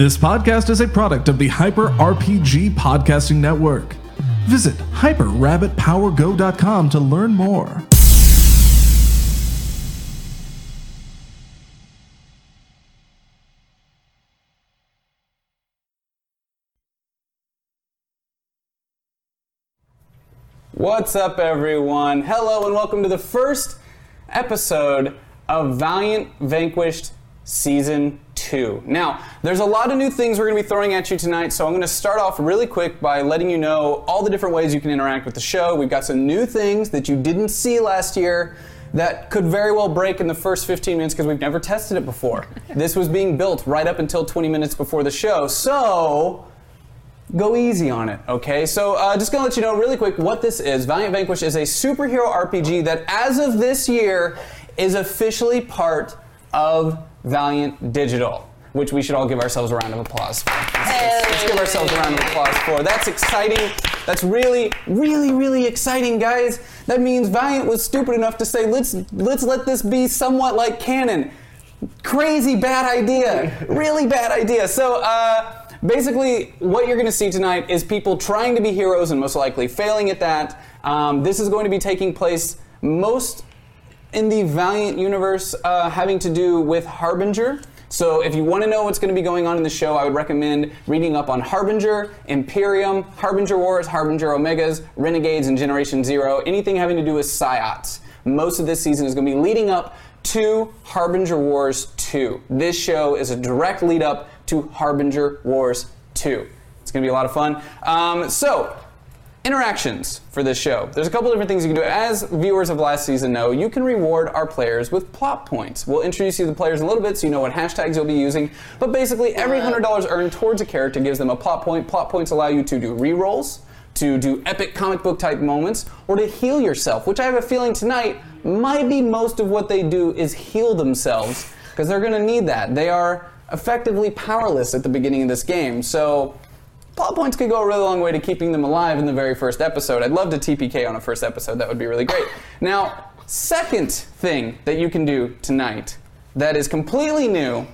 This podcast is a product of the Hyper RPG Podcasting Network. Visit HyperRabbitPowerGo.com to learn more. What's up, everyone? Hello, and welcome to the first episode of Valiant Vanquished Season 2. Now, there's a lot of new things we're going to be throwing at you tonight, so I'm going to start off really quick by letting you know all the different ways you can interact with the show. We've got some new things that you didn't see last year that could very well break in the first 15 minutes because we've never tested it before. This was being built right up until 20 minutes before the show, so go easy on it, okay? So just gonna let you know really quick what this is. Valiant Vanquish is a superhero RPG that, as of this year, is officially part of Valiant Digital, which we should all give ourselves a round of applause for. Let's give ourselves a round of applause for. That's exciting. That's really, really, really exciting, guys. That means Valiant was stupid enough to say, let's let this be somewhat like canon. Crazy bad idea. Really bad idea. So, basically, what you're going to see tonight is people trying to be heroes and most likely failing at that. This is going to be taking place most in the Valiant universe, having to do with Harbinger. So if you want to know what's going to be going on in the show, I would recommend reading up on Harbinger, Imperium, Harbinger Wars, Harbinger Omegas, Renegades, and Generation Zero. Anything having to do with Psyops. Most of this season is going to be leading up to Harbinger Wars 2. This show is a direct lead up to Harbinger Wars 2. It's going to be a lot of fun. So, interactions for this show. There's a couple different things you can do. As viewers of last season know, you can reward our players with plot points. We'll introduce you to the players in a little bit so you know what hashtags you'll be using. But basically, every $100 earned towards a character gives them a plot point. Plot points allow you to do rerolls, to do epic comic book type moments, or to heal yourself, which I have a feeling tonight might be most of what they do is heal themselves, because they're going to need that. They are effectively powerless at the beginning of this game, so plot points could go a really long way to keeping them alive in the very first episode. I'd love to TPK on a first episode. That would be really great. Now, second thing that you can do tonight that is completely new,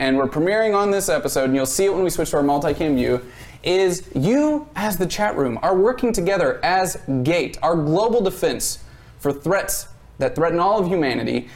and we're premiering on this episode, and you'll see it when we switch to our multicam view, is you, as the chat room, are working together as GATE, our global defense for threats that threaten all of humanity,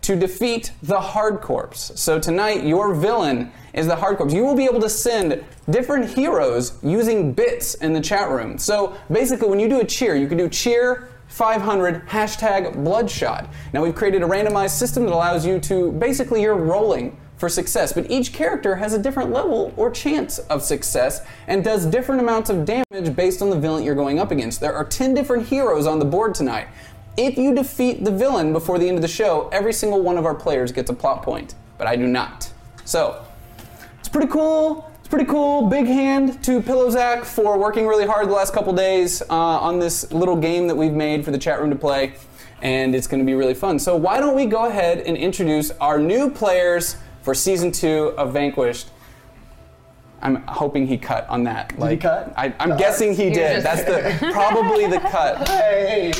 to defeat the Hard Corps. So tonight, your villain is the Hard Corps. You will be able to send different heroes using bits in the chat room. So basically, when you do a cheer, you can do cheer 500 hashtag Bloodshot. Now, we've created a randomized system that allows you to, basically, you're rolling for success, but each character has a different level or chance of success and does different amounts of damage based on the villain you're going up against. There are 10 different heroes on the board tonight. If you defeat the villain before the end of the show, every single one of our players gets a plot point, but I do not. So, it's pretty cool. Big hand to PillowZack for working really hard the last couple days on this little game that we've made for the chat room to play, and it's going to be really fun. So why don't we go ahead and introduce our new players for Season 2 of Vanquished. I'm hoping he cut on that. Did he cut? I'm no. Guessing he did. That's probably the cut. Hey!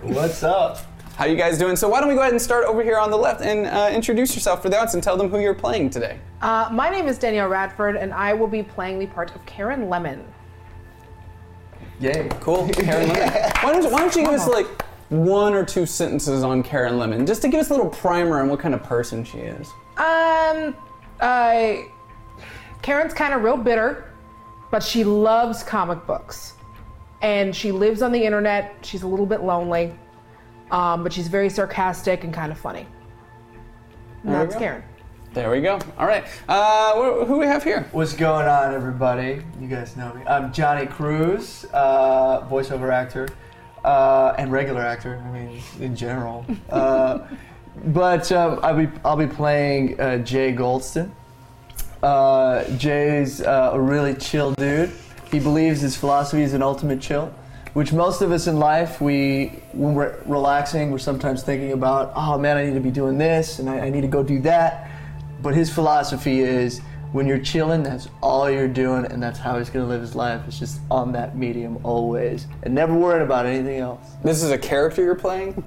What's up? How you guys doing? So why don't we go ahead and start over here on the left and introduce yourself for the audience and tell them who you're playing today. My name is Danielle Radford, and I will be playing the part of Karen Lemon. Yay. Cool. Karen Lemon. Why don't you give us, like, one or two sentences on Karen Lemon, just to give us a little primer on what kind of person she is. Karen's kind of real bitter, but she loves comic books, and she lives on the internet. She's a little bit lonely, but she's very sarcastic and kind of funny. And that's Karen. There we go. All right. Who do we have here? What's going on, everybody? You guys know me. I'm Johnny Cruz, voiceover actor. And regular actor, I mean, in general. But I'll be playing Jay Goldston. Jay's a really chill dude. He believes his philosophy is an ultimate chill, which most of us in life, when we're relaxing, we're sometimes thinking about, oh man, I need to be doing this, and I need to go do that. But his philosophy is, when you're chilling, that's all you're doing, and that's how he's going to live his life. It's just on that medium always, and never worried about anything else. This is a character you're playing?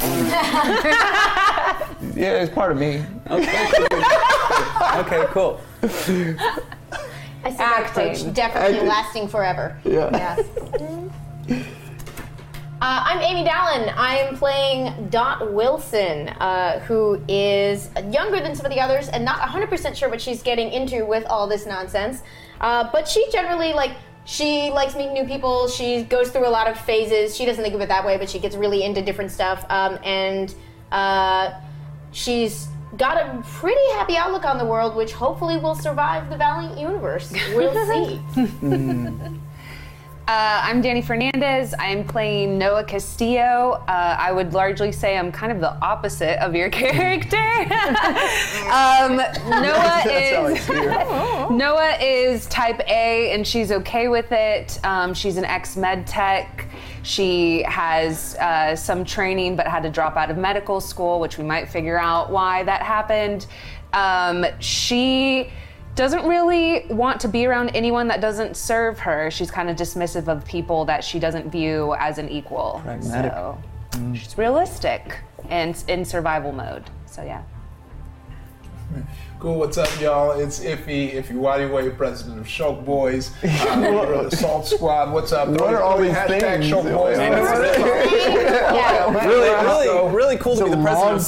Yeah, it's part of me. Okay. Okay, cool. I see that approach definitely lasting forever. Yeah. Yes. I'm Amy Dallin. I am playing Dot Wilson, who is younger than some of the others and not 100% sure what she's getting into with all this nonsense. But she generally, she likes meeting new people. She goes through a lot of phases. She doesn't think of it that way, but she gets really into different stuff. And she's got a pretty happy outlook on the world, which hopefully will survive the Valiant universe. We'll see. I'm Danny Fernandez. I'm playing Noah Castillo. I would largely say I'm kind of the opposite of your character. Noah is type A, and she's okay with it. She's an ex-med tech. She has some training, but had to drop out of medical school, which we might figure out why that happened. She doesn't really want to be around anyone that doesn't serve her. She's kind of dismissive of people that she doesn't view as an equal. Pragmatic. So she's realistic and in survival mode. So yeah. Cool, what's up, y'all? It's Iffy Wadiway, president of Shulk Boys, Assault Squad. What's up? What are all these things? Shulk Boys. Really cool to be the president of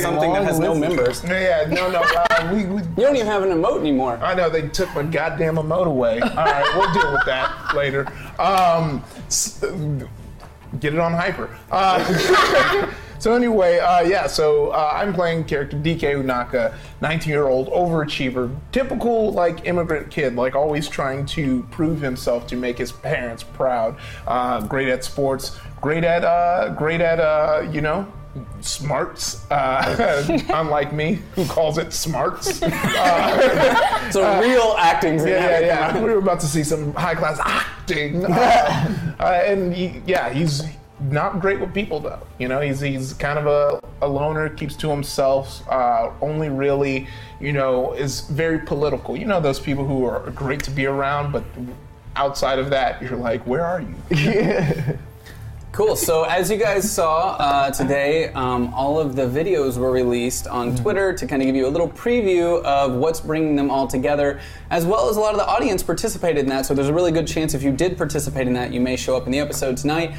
something that has no members. You don't even have an emote anymore. I know, they took my goddamn emote away. All right, we'll deal with that later. Get it on Hyper. So anyway, I'm playing character D.K. Unaka, 19-year-old overachiever, typical immigrant kid, always trying to prove himself to make his parents proud. Great at sports, great at smarts, unlike me, who calls it smarts. It's a real acting thing. Yeah. We were about to see some high-class acting. He's not great with people, though. He's kind of a loner, keeps to himself, only really, is very political. Those people who are great to be around, but outside of that, you're like, where are you? Yeah. Cool. So as you guys saw today, all of the videos were released on Twitter to kind of give you a little preview of what's bringing them all together, as well as a lot of the audience participated in that. So there's a really good chance if you did participate in that, you may show up in the episode tonight.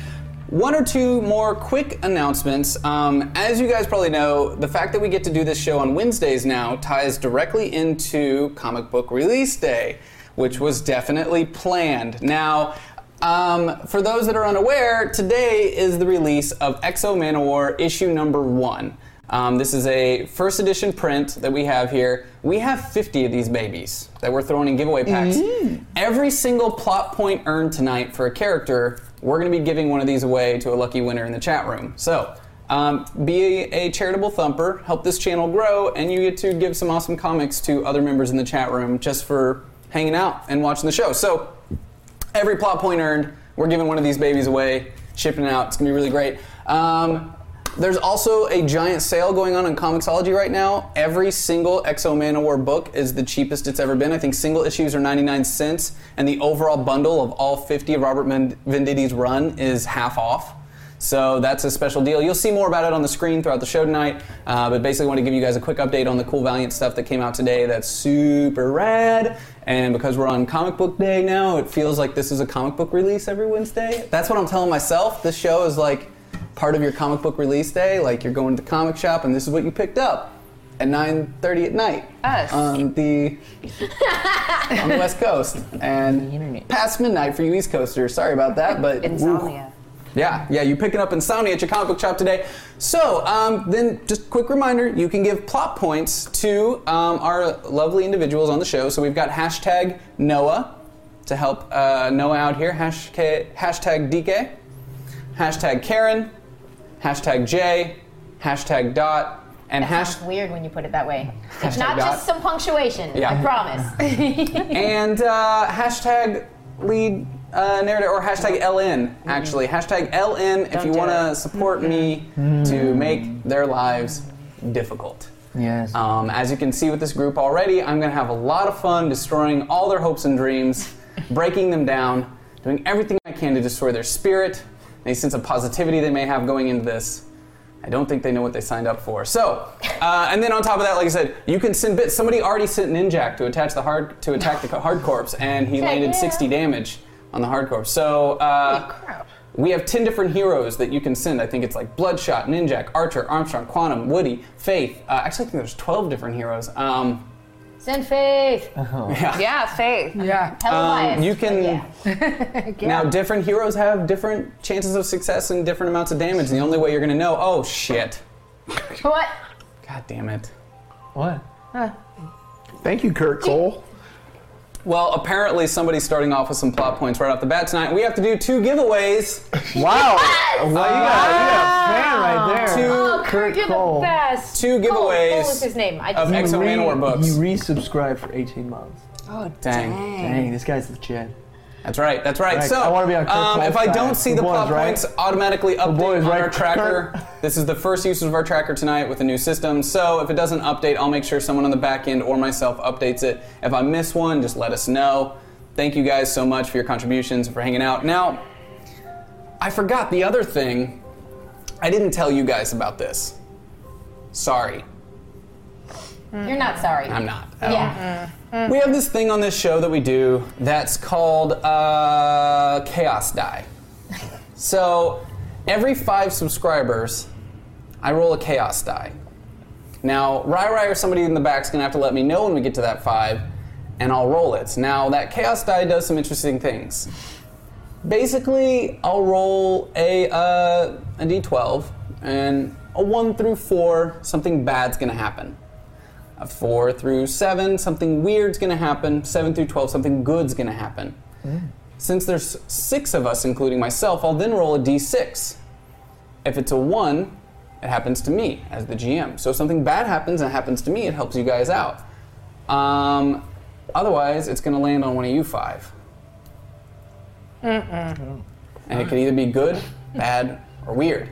One or two more quick announcements. As you guys probably know, the fact that we get to do this show on Wednesdays now ties directly into comic book release day, which was definitely planned. Now, for those that are unaware, today is the release of X-O Manowar issue number 1. This is a first edition print that we have here. We have 50 of these babies that we're throwing in giveaway packs. Every single plot point earned tonight for a character, we're going to be giving one of these away to a lucky winner in the chat room. So be a charitable thumper, help this channel grow, and you get to give some awesome comics to other members in the chat room just for hanging out and watching the show. So every plot point earned, we're giving one of these babies away, shipping it out. It's going to be really great. There's also a giant sale going on comiXology right now. Every single X-O Manowar book is the cheapest it's ever been. I think single issues are 99 cents, and the overall bundle of all 50 of Robert Venditti run is half off. So that's a special deal. You'll see more about it on the screen throughout the show tonight, but basically want to give you guys a quick update on the cool Valiant stuff that came out today that's super rad. And because we're on comic book day now, it feels like this is a comic book release every Wednesday. That's what I'm telling myself. This show is part of your comic book release day, you're going to the comic shop and this is what you picked up at 9:30 at night. Us. On the West Coast. And past midnight for you East Coasters. Sorry about that, but... Insomnia. Yeah, you picking up insomnia at your comic book shop today. So, then just a quick reminder, you can give plot points to our lovely individuals on the show. So we've got hashtag Noah to help Noah out here. Hashtag DK. Hashtag Karen, hashtag Jay, hashtag Dot, and hashtag... It's weird when you put it that way. It's not dot. Just some punctuation, yeah. I promise. And hashtag lead narrator, or hashtag LN, actually. Hashtag LN if you want to support me to make their lives difficult. Yes. As you can see with this group already, I'm going to have a lot of fun destroying all their hopes and dreams, breaking them down, doing everything I can to destroy their spirit, any sense of positivity they may have going into this, I don't think they know what they signed up for. So, and then on top of that, like I said, you can send bits. Somebody already sent Ninjak to attack the Hard Corps, and he landed 60 damage on the Hard Corps. So, we have 10 different heroes that you can send. I think it's like Bloodshot, Ninjak, Archer, Armstrong, Quantum, Woody, Faith. Actually, I think there's 12 different heroes. Send Faith. Oh. Yeah, Faith. Yeah. You can. Yeah. Now, different heroes have different chances of success and different amounts of damage. And the only way you're going to know, oh, shit. What? God damn it. What? Thank you, Kurt Cole. Well, apparently somebody's starting off with some plot points right off the bat tonight. We have to do 2 giveaways. Wow. Yes! Well, you got a fan right there. Kurt Cole. The best. 2 giveaways Cole is his name. Of X-O Manowar books. You resubscribe for 18 months. Oh, dang. This guy's legit. That's right. Right. So, I want to be on Kurt Cole's if I don't see the plot points, automatically update on our tracker. This is the first usage of our tracker tonight with a new system. So if it doesn't update, I'll make sure someone on the back end or myself updates it. If I miss one, just let us know. Thank you guys so much for your contributions and for hanging out. Now, I forgot the other thing. I didn't tell you guys about this. Sorry. You're not sorry. I'm not. Yeah. We have this thing on this show that we do that's called Chaos Die. So every 5 subscribers, I roll a Chaos Die. Now, Rai or somebody in the back's going to have to let me know when we get to that 5, and I'll roll it. Now, that Chaos Die does some interesting things. Basically, I'll roll a d12, and a 1 through 4, something bad's going to happen. A 4 through 7, something weird's going to happen. 7 through 12, something good's going to happen. Mm. Since there's 6 of us, including myself, I'll then roll a d6. If it's a 1, it happens to me as the GM. So if something bad happens and it happens to me, it helps you guys out. Otherwise, it's going to land on one of you 5. Mm-mm. And it could either be good, bad, or weird.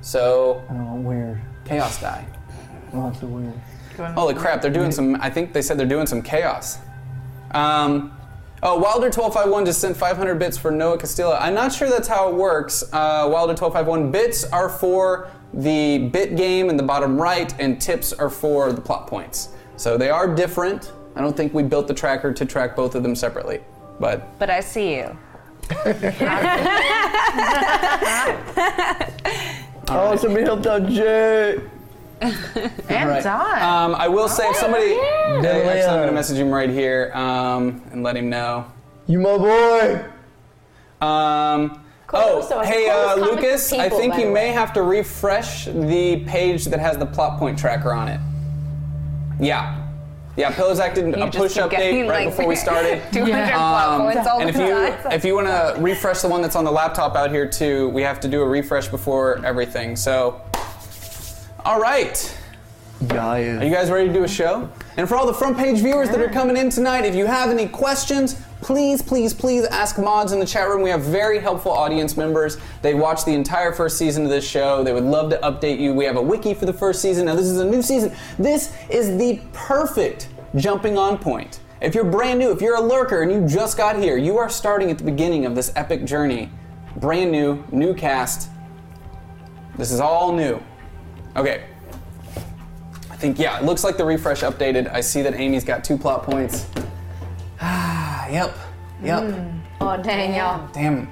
So, weird. Chaos die. Lots of weird. Holy crap, they're doing some, I think they said they're doing some chaos. Wilder1251 just sent 500 bits for Noah Castillo. I'm not sure that's how it works. Wilder1251, bits are for the bit game in the bottom right, and tips are for the plot points. So they are different. I don't think we built the tracker to track both of them separately. But I see you. Oh, somebody helped out Jay. And right. Don. I will say if somebody... I'm going to message him right here and let him know. You my boy! Lucas, people, I think you may have to refresh the page that has the plot point tracker on it. Yeah. Yeah, PillowZack did a push update right before we started. 200 plot points all the time. And if you want to refresh the one that's on the laptop out here too, we have to do a refresh before everything. So, all right. Yeah. Are you guys ready to do a show? And for all the front page viewers that are coming in tonight, if you have any questions, please ask mods in the chat room. We have very helpful audience members. They watched the entire first season of this show. They would love to update you. We have a wiki for the first season. Now, this is a new season. This is the perfect jumping on point. If you're brand new, if you're a lurker and you just got here, you are starting at the beginning of this epic journey. Brand new cast. This is all new. Okay. I think, it looks like the refresh updated. I see that Amy's got 2 plot points. Yep. Mm. Oh, dang, y'all. Damn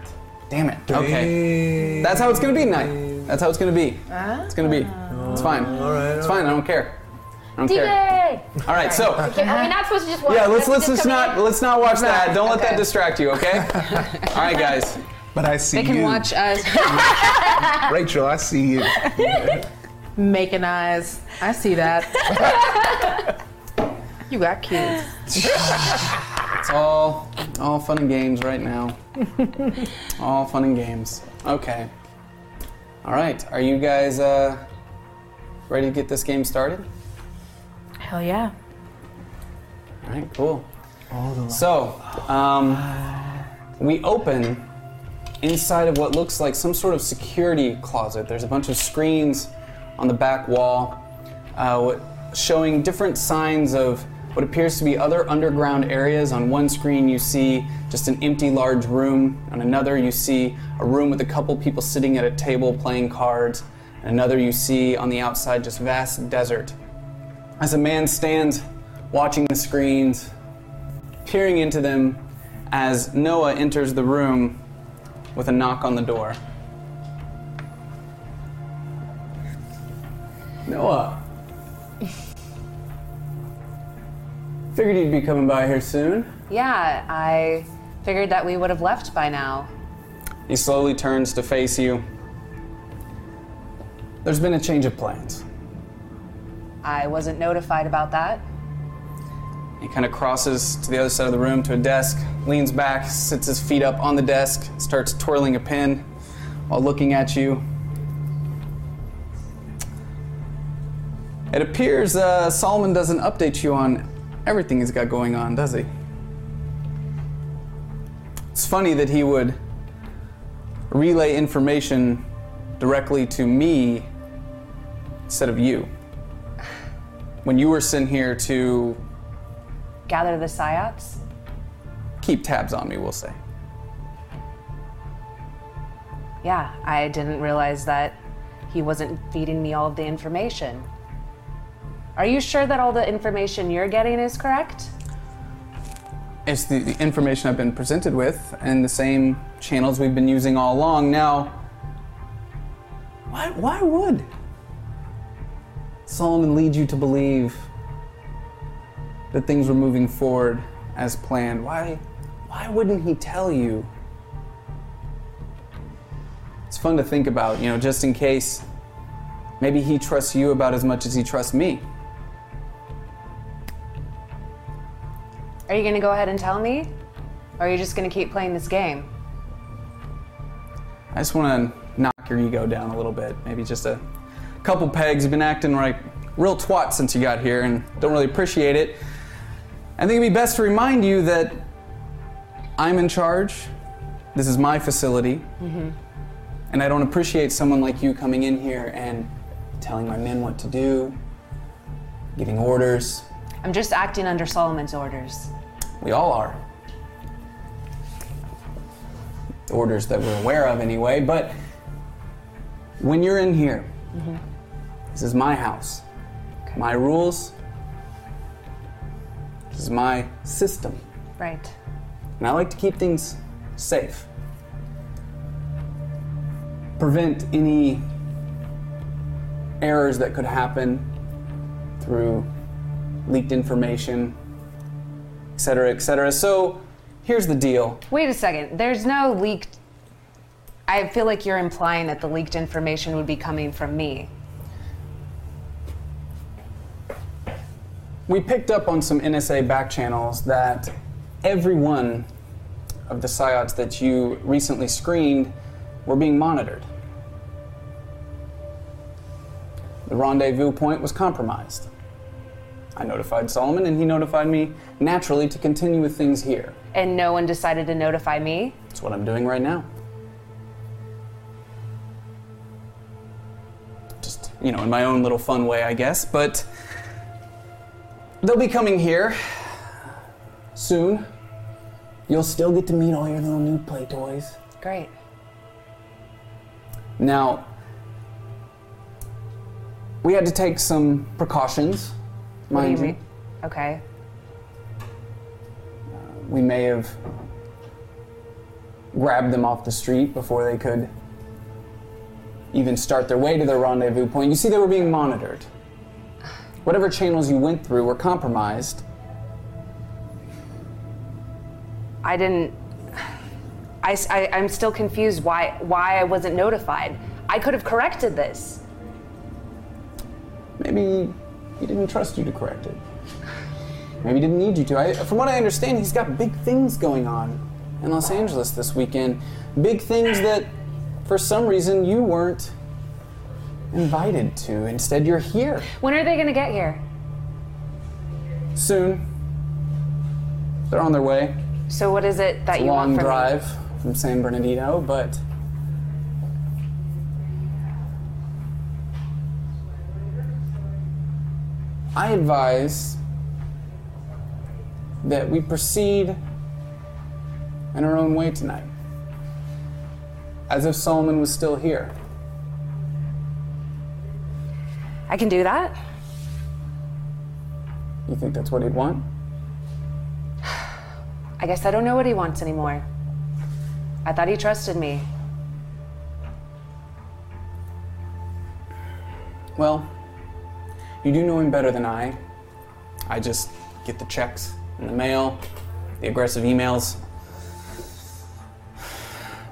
it. Okay. That's how it's going to be tonight. It's fine. All right. I don't care. All right, so. Are we not supposed to just watch? Yeah, let's not watch that. Don't let that distract you, okay? All right, guys. But I see you. They can watch us. Rachel, I see you. Making eyes. I see that. You got kids. It's all fun and games right now. All fun and games. Okay. All right. Are you guys ready to get this game started? Hell yeah. All right. Cool. So we open inside of what looks like some sort of security closet. There's a bunch of screens on the back wall showing different signs of what appears to be other underground areas. On one screen you see just an empty large room. On another you see a room with a couple people sitting at a table playing cards. Another you see on the outside, just vast desert. As a man stands watching the screens, peering into them as Noah enters the room with a knock on the door. Noah. Figured you'd be coming by here soon. Yeah, I figured that we would have left by now. He slowly turns to face you. There's been a change of plans. I wasn't notified about that. He kind of crosses to the other side of the room to a desk, leans back, sits his feet up on the desk, starts twirling a pen while looking at you. It appears Solomon doesn't update you on everything he's got going on, does he? It's funny that he would relay information directly to me instead of you. When you were sent here to... gather the psyops? Keep tabs on me, we'll say. Yeah, I didn't realize that he wasn't feeding me all of the information. Are you sure that all the information you're getting is correct? It's the information I've been presented with and the same channels we've been using all along. Now, why would Solomon lead you to believe that things were moving forward as planned? Why wouldn't he tell you? It's fun to think about, you know, just in case maybe he trusts you about as much as he trusts me. Are you gonna go ahead and tell me? Or are you just gonna keep playing this game? I just wanna knock your ego down a little bit. Maybe just a couple pegs. You've been acting like real twat since you got here and don't really appreciate it. I think it'd be best to remind you that I'm in charge. This is my facility. Mm-hmm. And I don't appreciate someone like you coming in here and telling my men what to do, giving orders. I'm just acting under Solomon's orders. We all are. Orders that we're aware of anyway, but when you're in here, mm-hmm. This is my house, okay. My rules, this is my system. Right. And I like to keep things safe. Prevent any errors that could happen through leaked information, et cetera, et cetera. So here's the deal. Wait a second. There's no leaked... I feel like you're implying that the leaked information would be coming from me. We picked up on some NSA back channels that every one of the psyops that you recently screened were being monitored. The rendezvous point was compromised. I notified Solomon and he notified me naturally to continue with things here. And no one decided to notify me? That's what I'm doing right now. Just, you know, in my own little fun way, I guess, but they'll be coming here soon. You'll still get to meet all your little new play toys. Great. Now, we had to take some precautions, mind you. Okay. We may have grabbed them off the street before they could even start their way to their rendezvous point. You see, they were being monitored. Whatever channels you went through were compromised. I'm still confused why I wasn't notified. I could have corrected this. Maybe he didn't trust you to correct it. Maybe he didn't need you to. From what I understand, he's got big things going on in Los Angeles this weekend. Big things that, for some reason, you weren't invited to. Instead, you're here. When are they gonna get here? Soon. They're on their way. So what is it that you want from me? It's a long drive from San Bernardino, but I advise that we proceed in our own way tonight, as if Solomon was still here. I can do that? You think that's what he'd want? I guess I don't know what he wants anymore. I thought he trusted me. Well, you do know him better than I. I just get the checks in the mail, the aggressive emails.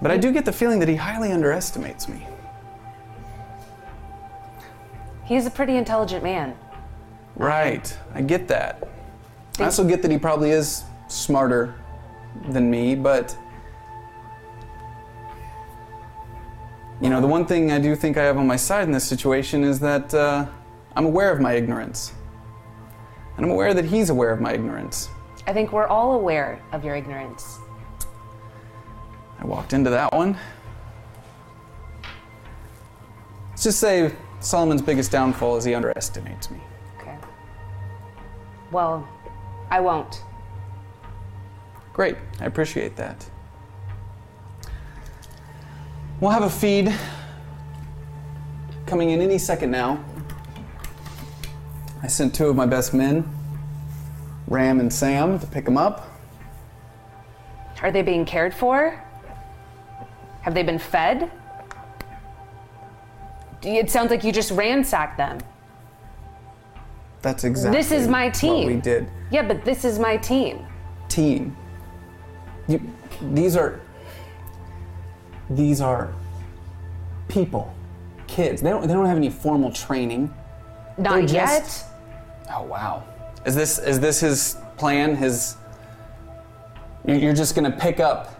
But I do get the feeling that he highly underestimates me. He's a pretty intelligent man. Right, I get that. I also get that he probably is smarter than me, but you know, the one thing I do think I have on my side in this situation is that I'm aware of my ignorance. And I'm aware that he's aware of my ignorance. I think we're all aware of your ignorance. I walked into that one. Let's just say Solomon's biggest downfall is he underestimates me. Okay. Well, I won't. Great, I appreciate that. We'll have a feed coming in any second now. I sent two of my best men, Ram and Sam, to pick them up. Are they being cared for? Have they been fed? It sounds like you just ransacked them. That's exactly this is my team. What we did. Yeah, but this is my team. Team. These are people, kids. They don't have any formal training. Not yet. Oh wow. Is this his plan? His you're just gonna pick up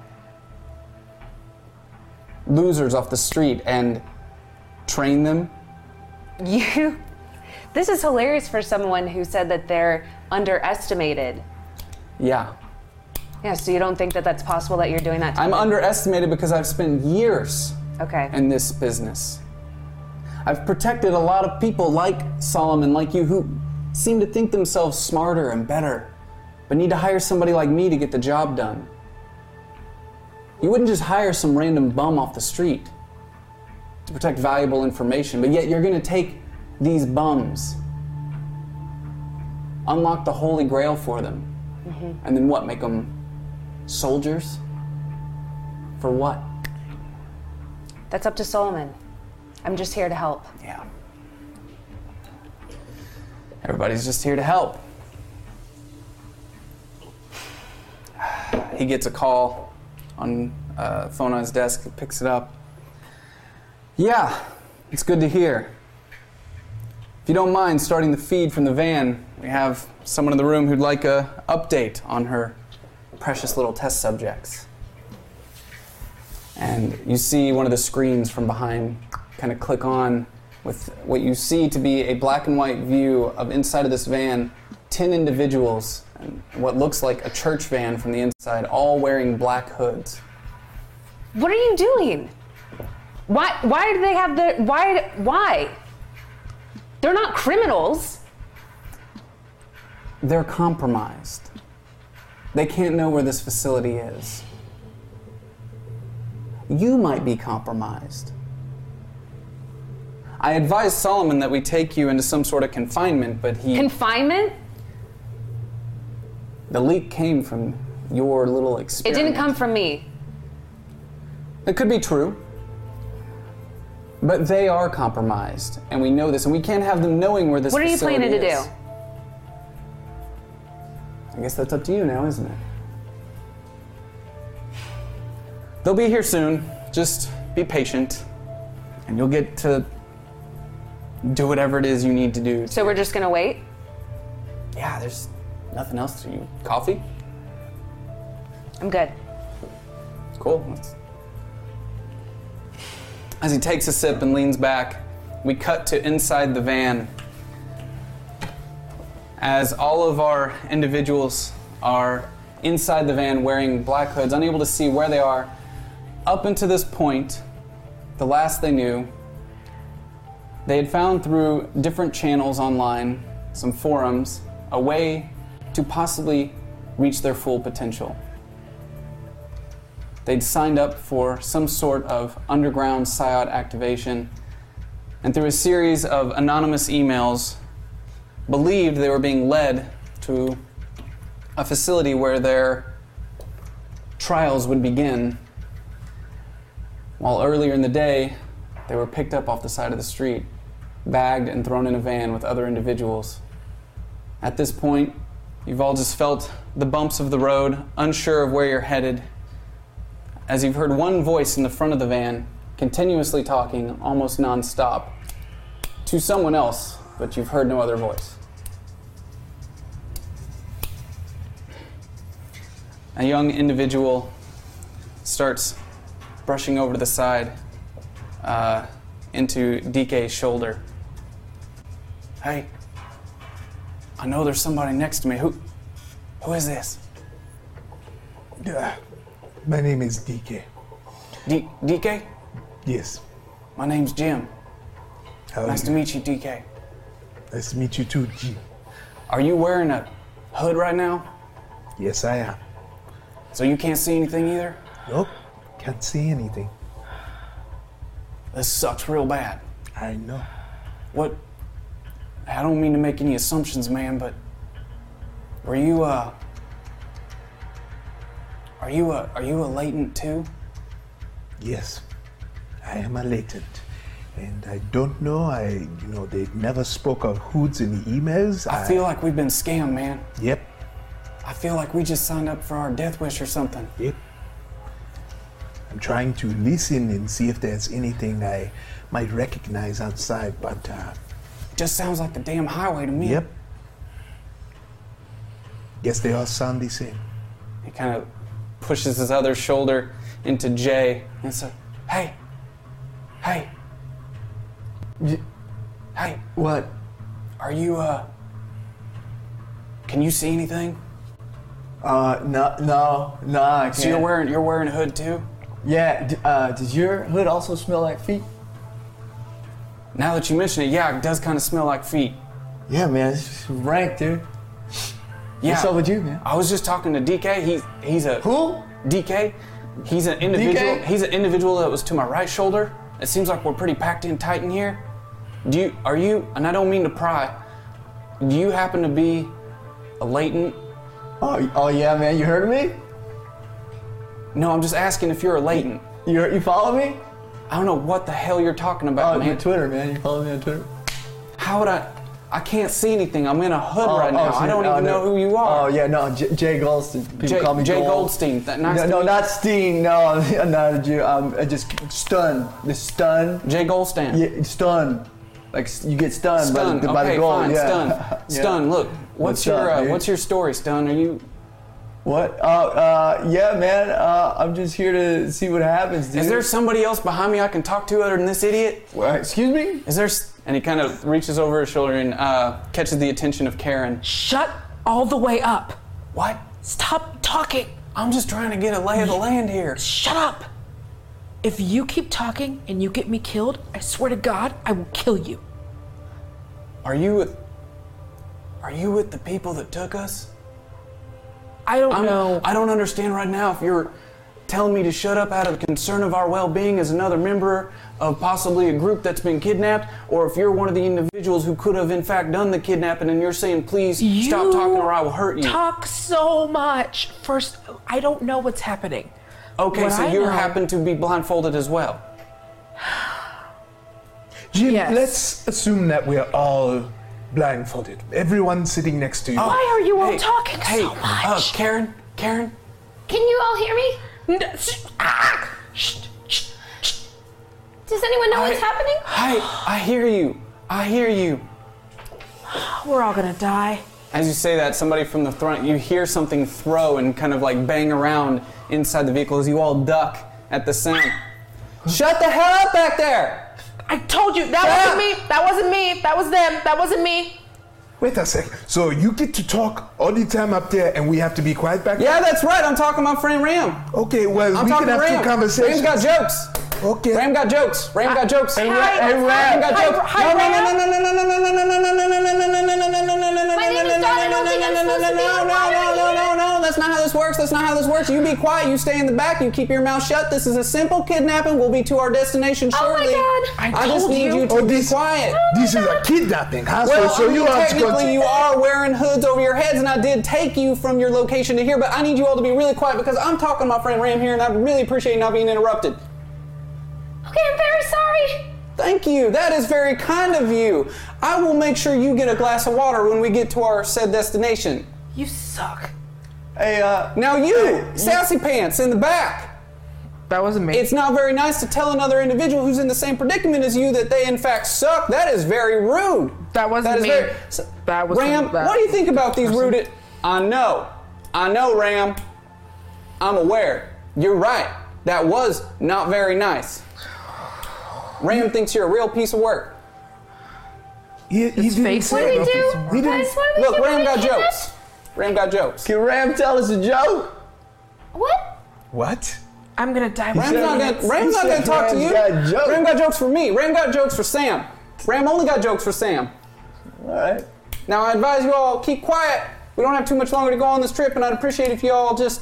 losers off the street and train them? This is hilarious for someone who said that they're underestimated. Yeah. Yeah, so you don't think that that's possible that you're doing that to them? I'm underestimated because I've spent years in this business. I've protected a lot of people like Solomon, like you, who seem to think themselves smarter and better, but need to hire somebody like me to get the job done. You wouldn't just hire some random bum off the street to protect valuable information, but yet you're going to take these bums, unlock the Holy Grail for them, and then what, make them soldiers? For what? That's up to Solomon. I'm just here to help. Yeah. Everybody's just here to help. He gets a call on a phone on his desk, picks it up. Yeah, it's good to hear. If you don't mind starting the feed from the van, we have someone in the room who'd like a update on her precious little test subjects. And you see one of the screens from behind kind of click on with what you see to be a black and white view of inside of this van, 10 individuals, and what looks like a church van from the inside, all wearing black hoods. What are you doing? Why do they have the, why? They're not criminals. They're compromised. They can't know where this facility is. You might be compromised. I advised Solomon that we take you into some sort of confinement, but he... Confinement? The leak came from your little experience. It didn't come from me. It could be true. But they are compromised, and we know this, and we can't have them knowing where this facility is. What are you planning to do? I guess that's up to you now, isn't it? They'll be here soon. Just be patient, and you'll get to do whatever it is you need to do. So we're just gonna wait? Yeah, there's nothing else to you. Coffee? I'm good. Cool. As he takes a sip and leans back, we cut to inside the van as all of our individuals are inside the van wearing black hoods, unable to see where they are. Up until this point, the last they knew, they had found through different channels online, some forums, a way to possibly reach their full potential. They'd signed up for some sort of underground psyod activation and through a series of anonymous emails, believed they were being led to a facility where their trials would begin, while earlier in the day, they were picked up off the side of the street, bagged and thrown in a van with other individuals. At this point, you've all just felt the bumps of the road, unsure of where you're headed, as you've heard one voice in the front of the van, continuously talking, almost non-stop, to someone else, but you've heard no other voice. A young individual starts brushing over to the side into DK's shoulder. Hey, I know there's somebody next to me. Who is this? My name is DK. DK? Yes. My name's Jim. Nice to meet you, DK. Nice to meet you too, Jim. Are you wearing a hood right now? Yes, I am. So you can't see anything either? Nope, can't see anything. This sucks real bad. I know. What? I don't mean to make any assumptions, man, but were you are you a latent too? Yes, I am a latent, and I don't know. They never spoke of hoods in the emails. I feel like we've been scammed, man. Yep. I feel like we just signed up for our death wish or something. Yep. I'm trying to listen and see if there's anything I might recognize outside, but just sounds like the damn highway to me. Yep. Guess they all sound the same. He kind of pushes his other shoulder into Jay and says, Hey. Hey. What? Are you, can you see anything? No, I can't. So you're wearing a hood too? Yeah, does your hood also smell like feet? Now that you mention it, yeah, it does kind of smell like feet. Yeah, man, it's rank, dude. Yeah. What's up with you, man? I was just talking to DK. He's a... Who? DK. He's an individual. DK? He's an individual that was to my right shoulder. It seems like we're pretty packed in tight in here. And I don't mean to pry, do you happen to be a latent? Oh yeah, man, you heard of me? No, I'm just asking if you're a latent. You follow me? I don't know what the hell you're talking about, man. Oh, Twitter, man. You follow me on Twitter? How would I can't see anything. I'm in a hood right now. So I don't even know who you are. Oh, yeah, no, Jay Goldstein. People call me Goldstein. Not Steen. No, I'm not a Jew. I'm just stunned. Jay Goldstein. Yeah, stunned. Like, you get stunned. By the gold. Fine, yeah. Stunned. Look, what's your story, Stun? Are you... What? Yeah, man. I'm just here to see what happens, dude. Is there somebody else behind me I can talk to other than this idiot? What? Excuse me? Is there... And he kind of reaches over his shoulder and catches the attention of Karen. Shut all the way up. What? Stop talking. I'm just trying to get a lay of the land here. Shut up. If you keep talking and you get me killed, I swear to God, I will kill you. Are you with the people that took us? I don't know. I don't understand right now if you're telling me to shut up out of concern of our well-being as another member of possibly a group that's been kidnapped, or if you're one of the individuals who could have in fact done the kidnapping and you're saying, please stop talking or I will hurt you. You talk so much. First, I don't know what's happening. Okay, so you happen to be blindfolded as well. Jim, let's assume that we're all blindfolded. Everyone sitting next to you. Oh, why are you all talking so much? Karen? Can you all hear me? Does anyone know what's happening? I hear you. We're all gonna die. As you say that, somebody from the front, you hear something throw and kind of like bang around inside the vehicle as you all duck at the sound. Shut the hell up back there! I told you, that wasn't me, that was them, that wasn't me. Wait a sec, so you get to talk all the time up there and we have to be quiet back there? Yeah, that's right, I'm talking about friend Ram. Okay, well, we can have two conversations. Ram's got jokes. Okay. Ram got jokes. Ram got jokes. No. My name is John, I don't think I'm supposed to be around. that's not how this works. That's not how this works. You be quiet. You stay in the back. You keep your mouth shut. This is a simple kidnapping. We'll be to our destination shortly. Oh my God. I just need you to be quiet. Oh, this is a kidnapping. Technically, you are wearing hoods over your heads, and I did take you from your location to here, but I need you all to be really quiet because I'm talking to my friend Ram here, and I really appreciate not being interrupted. Okay, I'm very sorry. Thank you. That is very kind of you. I will make sure you get a glass of water when we get to our said destination. You suck. Hey, now you, sassy pants in the back. That wasn't me. It's not very nice to tell another individual who's in the same predicament as you that they in fact suck. That is very rude. That wasn't me. That was Ram, what do you think about these rude... I know, Ram. I'm aware. You're right. That was not very nice. Ram thinks you're a real piece of work. His face. What did we do? Look, Ram got jokes. Can Ram tell us a joke? What? I'm going to die. Ram's not going to talk to you. Ram got jokes for me. Ram got jokes for Sam. Ram only got jokes for Sam. All right. Now, I advise you all keep quiet. We don't have too much longer to go on this trip, and I'd appreciate if you all just,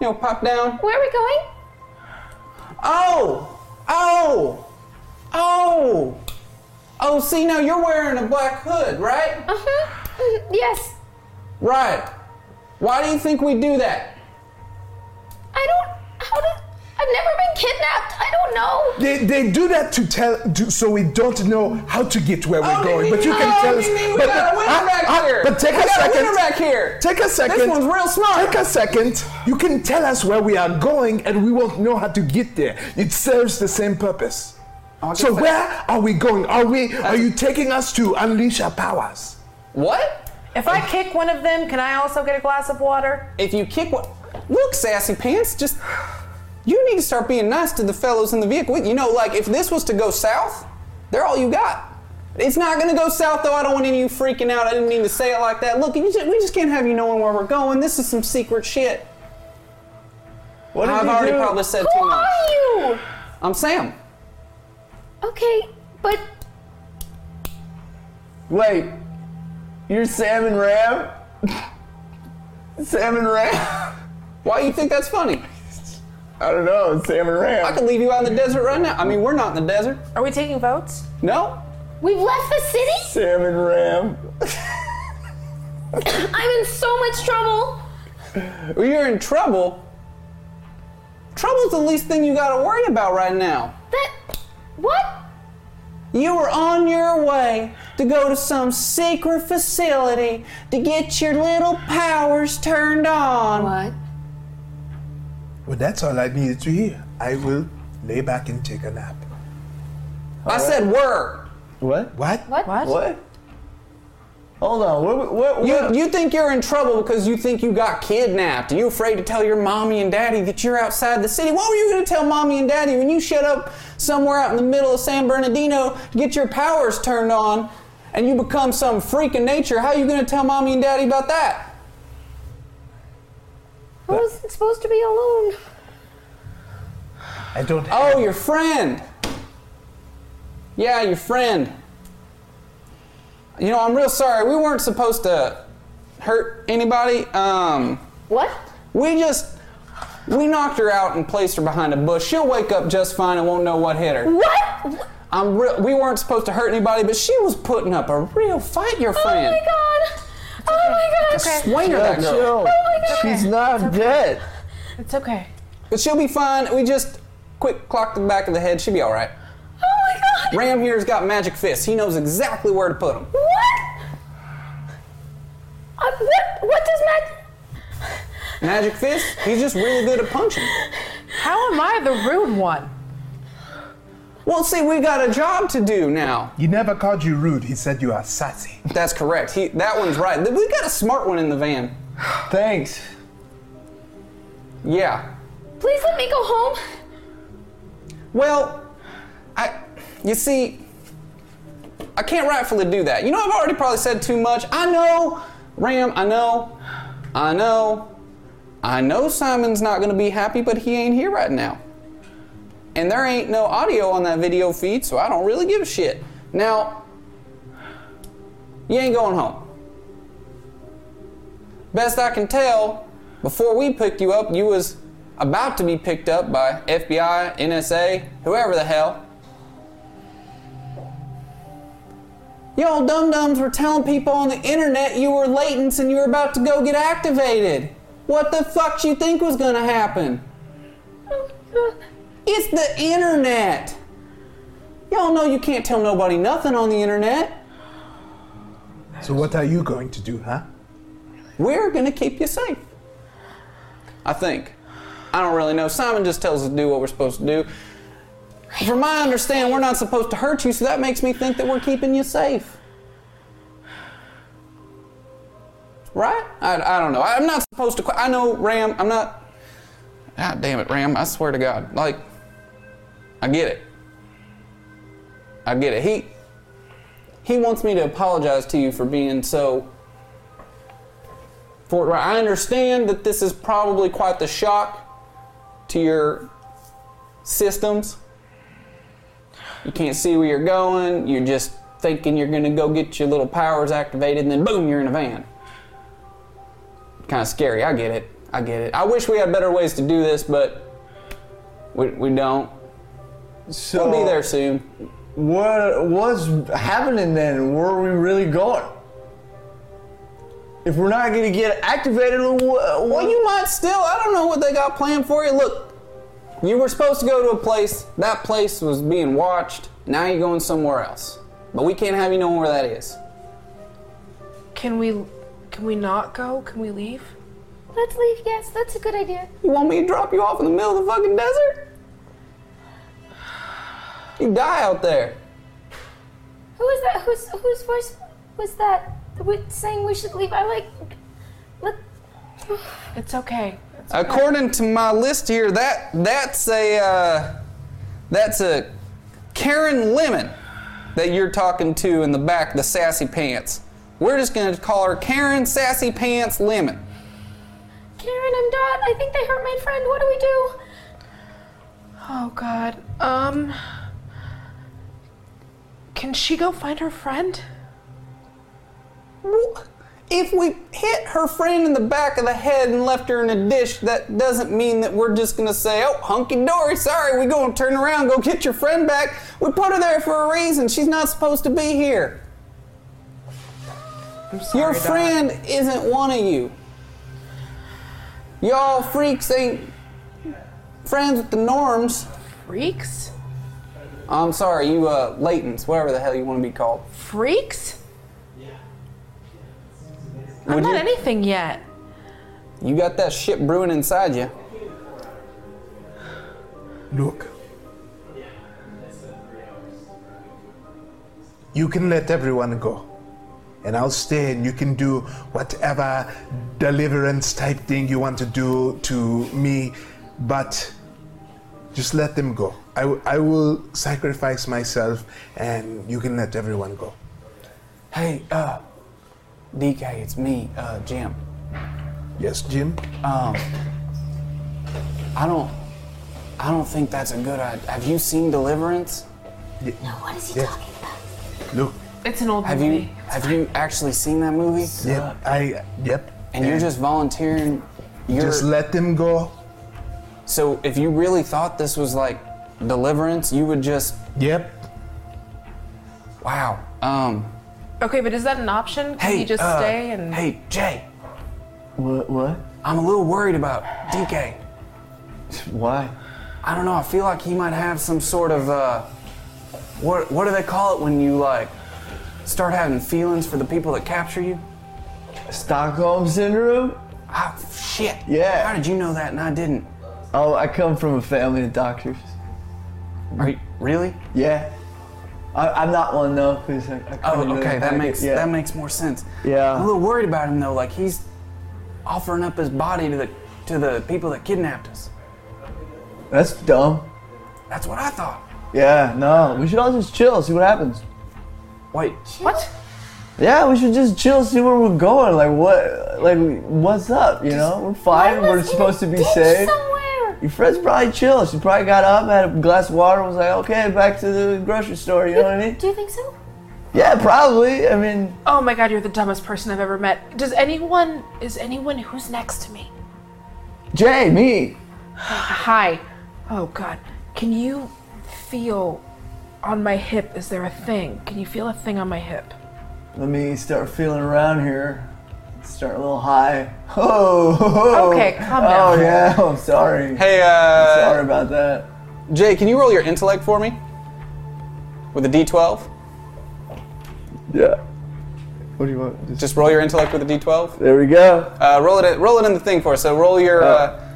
pop down. Where are we going? Oh, see, now you're wearing a black hood, right? Uh-huh. Yes. Right. Why do you think we do that? I've never been kidnapped. I don't know. They do that so we don't know how to get where we're going. But you can tell us. We got a winner back here. But take a second. Take a second. This one's real smart. Take a second. You can tell us where we are going and we won't know how to get there. It serves the same purpose. So where are we going? Are you taking us to unleash our powers? What? If I kick one of them, can I also get a glass of water? If you kick one... Look, sassy pants, just... You need to start being nice to the fellows in the vehicle. If this was to go south, they're all you got. It's not going to go south, though. I don't want any of you freaking out. I didn't mean to say it like that. Look, we just can't have you knowing where we're going. This is some secret shit. What I've already probably said too much. Who are you? I'm Sam. Okay, but... Wait. You're Sam and Ram? Sam and Ram? Why do you think that's funny? I don't know, Sam and Ram. I could leave you out in the desert right now. I mean, we're not in the desert. Are we taking votes? No. We've left the city? Sam and Ram. I'm in so much trouble. Well, you're in trouble? Trouble's the least thing you gotta worry about right now. What? You were on your way to go to some secret facility to get your little powers turned on. What? Well, that's all I needed to hear. I will lay back and take a nap. I said word. What? Hold on. What? You think you're in trouble because you think you got kidnapped. Are you afraid to tell your mommy and daddy that you're outside the city? What were you going to tell mommy and daddy when you shut up somewhere out in the middle of San Bernardino to get your powers turned on and you become some freak of nature? How are you going to tell mommy and daddy about that? I wasn't supposed to be alone. I don't have... Oh, your friend. Yeah, your friend. I'm real sorry. We weren't supposed to hurt anybody. What? We knocked her out and placed her behind a bush. She'll wake up just fine and won't know what hit her. What? We weren't supposed to hurt anybody, but she was putting up a real fight, your friend. Oh, my God. Okay. Swinger that girl. Oh my God. She's not dead. It's okay. But she'll be fine. We just quick clock the back of the head. She'll be all right. Oh my God. Ram here's got magic fists. He knows exactly where to put them. What? What does magic fist? He's just really good at punching. How am I the rude one? Well, see, we got a job to do now. He never called you rude. He said you are sassy. That's correct. That one's right. We got a smart one in the van. Thanks. Yeah. Please let me go home. Well, I can't rightfully do that. I've already probably said too much. I know, Ram, I know Simon's not going to be happy, but he ain't here right now. And there ain't no audio on that video feed, so I don't really give a shit. Now, you ain't going home. Best I can tell, Before we picked you up, you was about to be picked up by FBI, NSA, whoever the hell. Y'all dum-dums were telling people on the internet you were latents and you were about to go get activated. What the fuck you think was gonna happen? It's the internet. Y'all know you can't tell nobody nothing on the internet. So what are you going to do, huh? We're gonna keep you safe. I think. I don't really know. Simon just tells us to do what we're supposed to do. From my understanding, we're not supposed to hurt you, so that makes me think that we're keeping you safe. Right? I don't know. I'm not supposed to... I know, Ram, I'm not... God damn it, Ram, I swear to God. Like, I get it. I get it. He wants me to apologize to you for being so... forthright. I understand that this is probably quite the shock to your systems. You can't see where you're going. You're just thinking you're going to go get your little powers activated, and then boom, you're in a van. Kind of scary. I get it. I get it. I wish we had better ways to do this, but we don't. So we'll be there soon. What was happening then? Where are we really going? If we're not going to get activated, well, you might still. I don't know what they got planned for you. Look. You were supposed to go to a place, that place was being watched, now you're going somewhere else. But we can't have you knowing where that is. Can we not go? Can we leave? Let's leave, yes, that's a good idea. You want me to drop you off in the middle of the fucking desert? You die out there. Who is that? Whose voice was that? Saying we should leave? It's okay. According to my list here, that's a Karen Lemon that you're talking to in the back, the Sassy Pants. We're just going to call her Karen Sassy Pants Lemon. Karen, I'm Dot. I think they hurt my friend. What do we do? Oh, God. Can she go find her friend? What? If we hit her friend in the back of the head and left her in a dish, that doesn't mean that we're just going to say, oh, hunky-dory, sorry, we're going to turn around, go get your friend back. We put her there for a reason. She's not supposed to be here. I'm sorry, your friend Dad. Isn't one of you. Y'all freaks ain't friends with the norms. Freaks? I'm sorry, you latents, whatever the hell you want to be called. Freaks? I'm not anything yet. You got that shit brewing inside you. Look. You can let everyone go. And I'll stay and you can do whatever deliverance type thing you want to do to me. But just let them go. I will sacrifice myself and you can let everyone go. Hey, DK, it's me, Jim. Yes, Jim? I don't think that's a good idea. Have you seen Deliverance? Yeah. No, what is he talking about? Look. It's an old movie. Have you actually seen that movie? Yep, And you're just volunteering? Just let them go. So if you really thought this was like Deliverance, you would just... Yep. Wow, Okay, but is that an option? Can he just stay and... Hey, Jay. What? I'm a little worried about DK. Why? I don't know. I feel like he might have some sort of, what do they call it when you, start having feelings for the people that capture you? Stockholm Syndrome? Ah, shit. Yeah. How did you know that and I didn't? Oh, I come from a family of doctors. Are you... Really? Yeah. I'm not one though. That makes more sense. Yeah. I'm a little worried about him though. Like he's offering up his body to the people that kidnapped us. That's dumb. That's what I thought. Yeah. No. We should all just chill. See what happens. Wait. What? Yeah. We should just chill. See where we're going. Like what? Like what's up? You know? We're fine. We're supposed to be safe. Your friend's probably chill. She probably got up, had a glass of water, was like, okay, back to the grocery store, you know what I mean? Do you think so? Yeah, probably. I mean... Oh my God, you're the dumbest person I've ever met. Is anyone who's next to me? Jay, me. Hi. Oh, God. Can you feel on my hip? Is there a thing? Can you feel a thing on my hip? Let me start feeling around here. Start a little high. Oh. Okay, calm down. Oh, yeah. I'm sorry. Hey, I'm sorry about that. Jay, can you roll your intellect for me? With a D12? Yeah. What do you want? Just roll your intellect with a D12. There we go. Roll it in the thing for us. So roll your.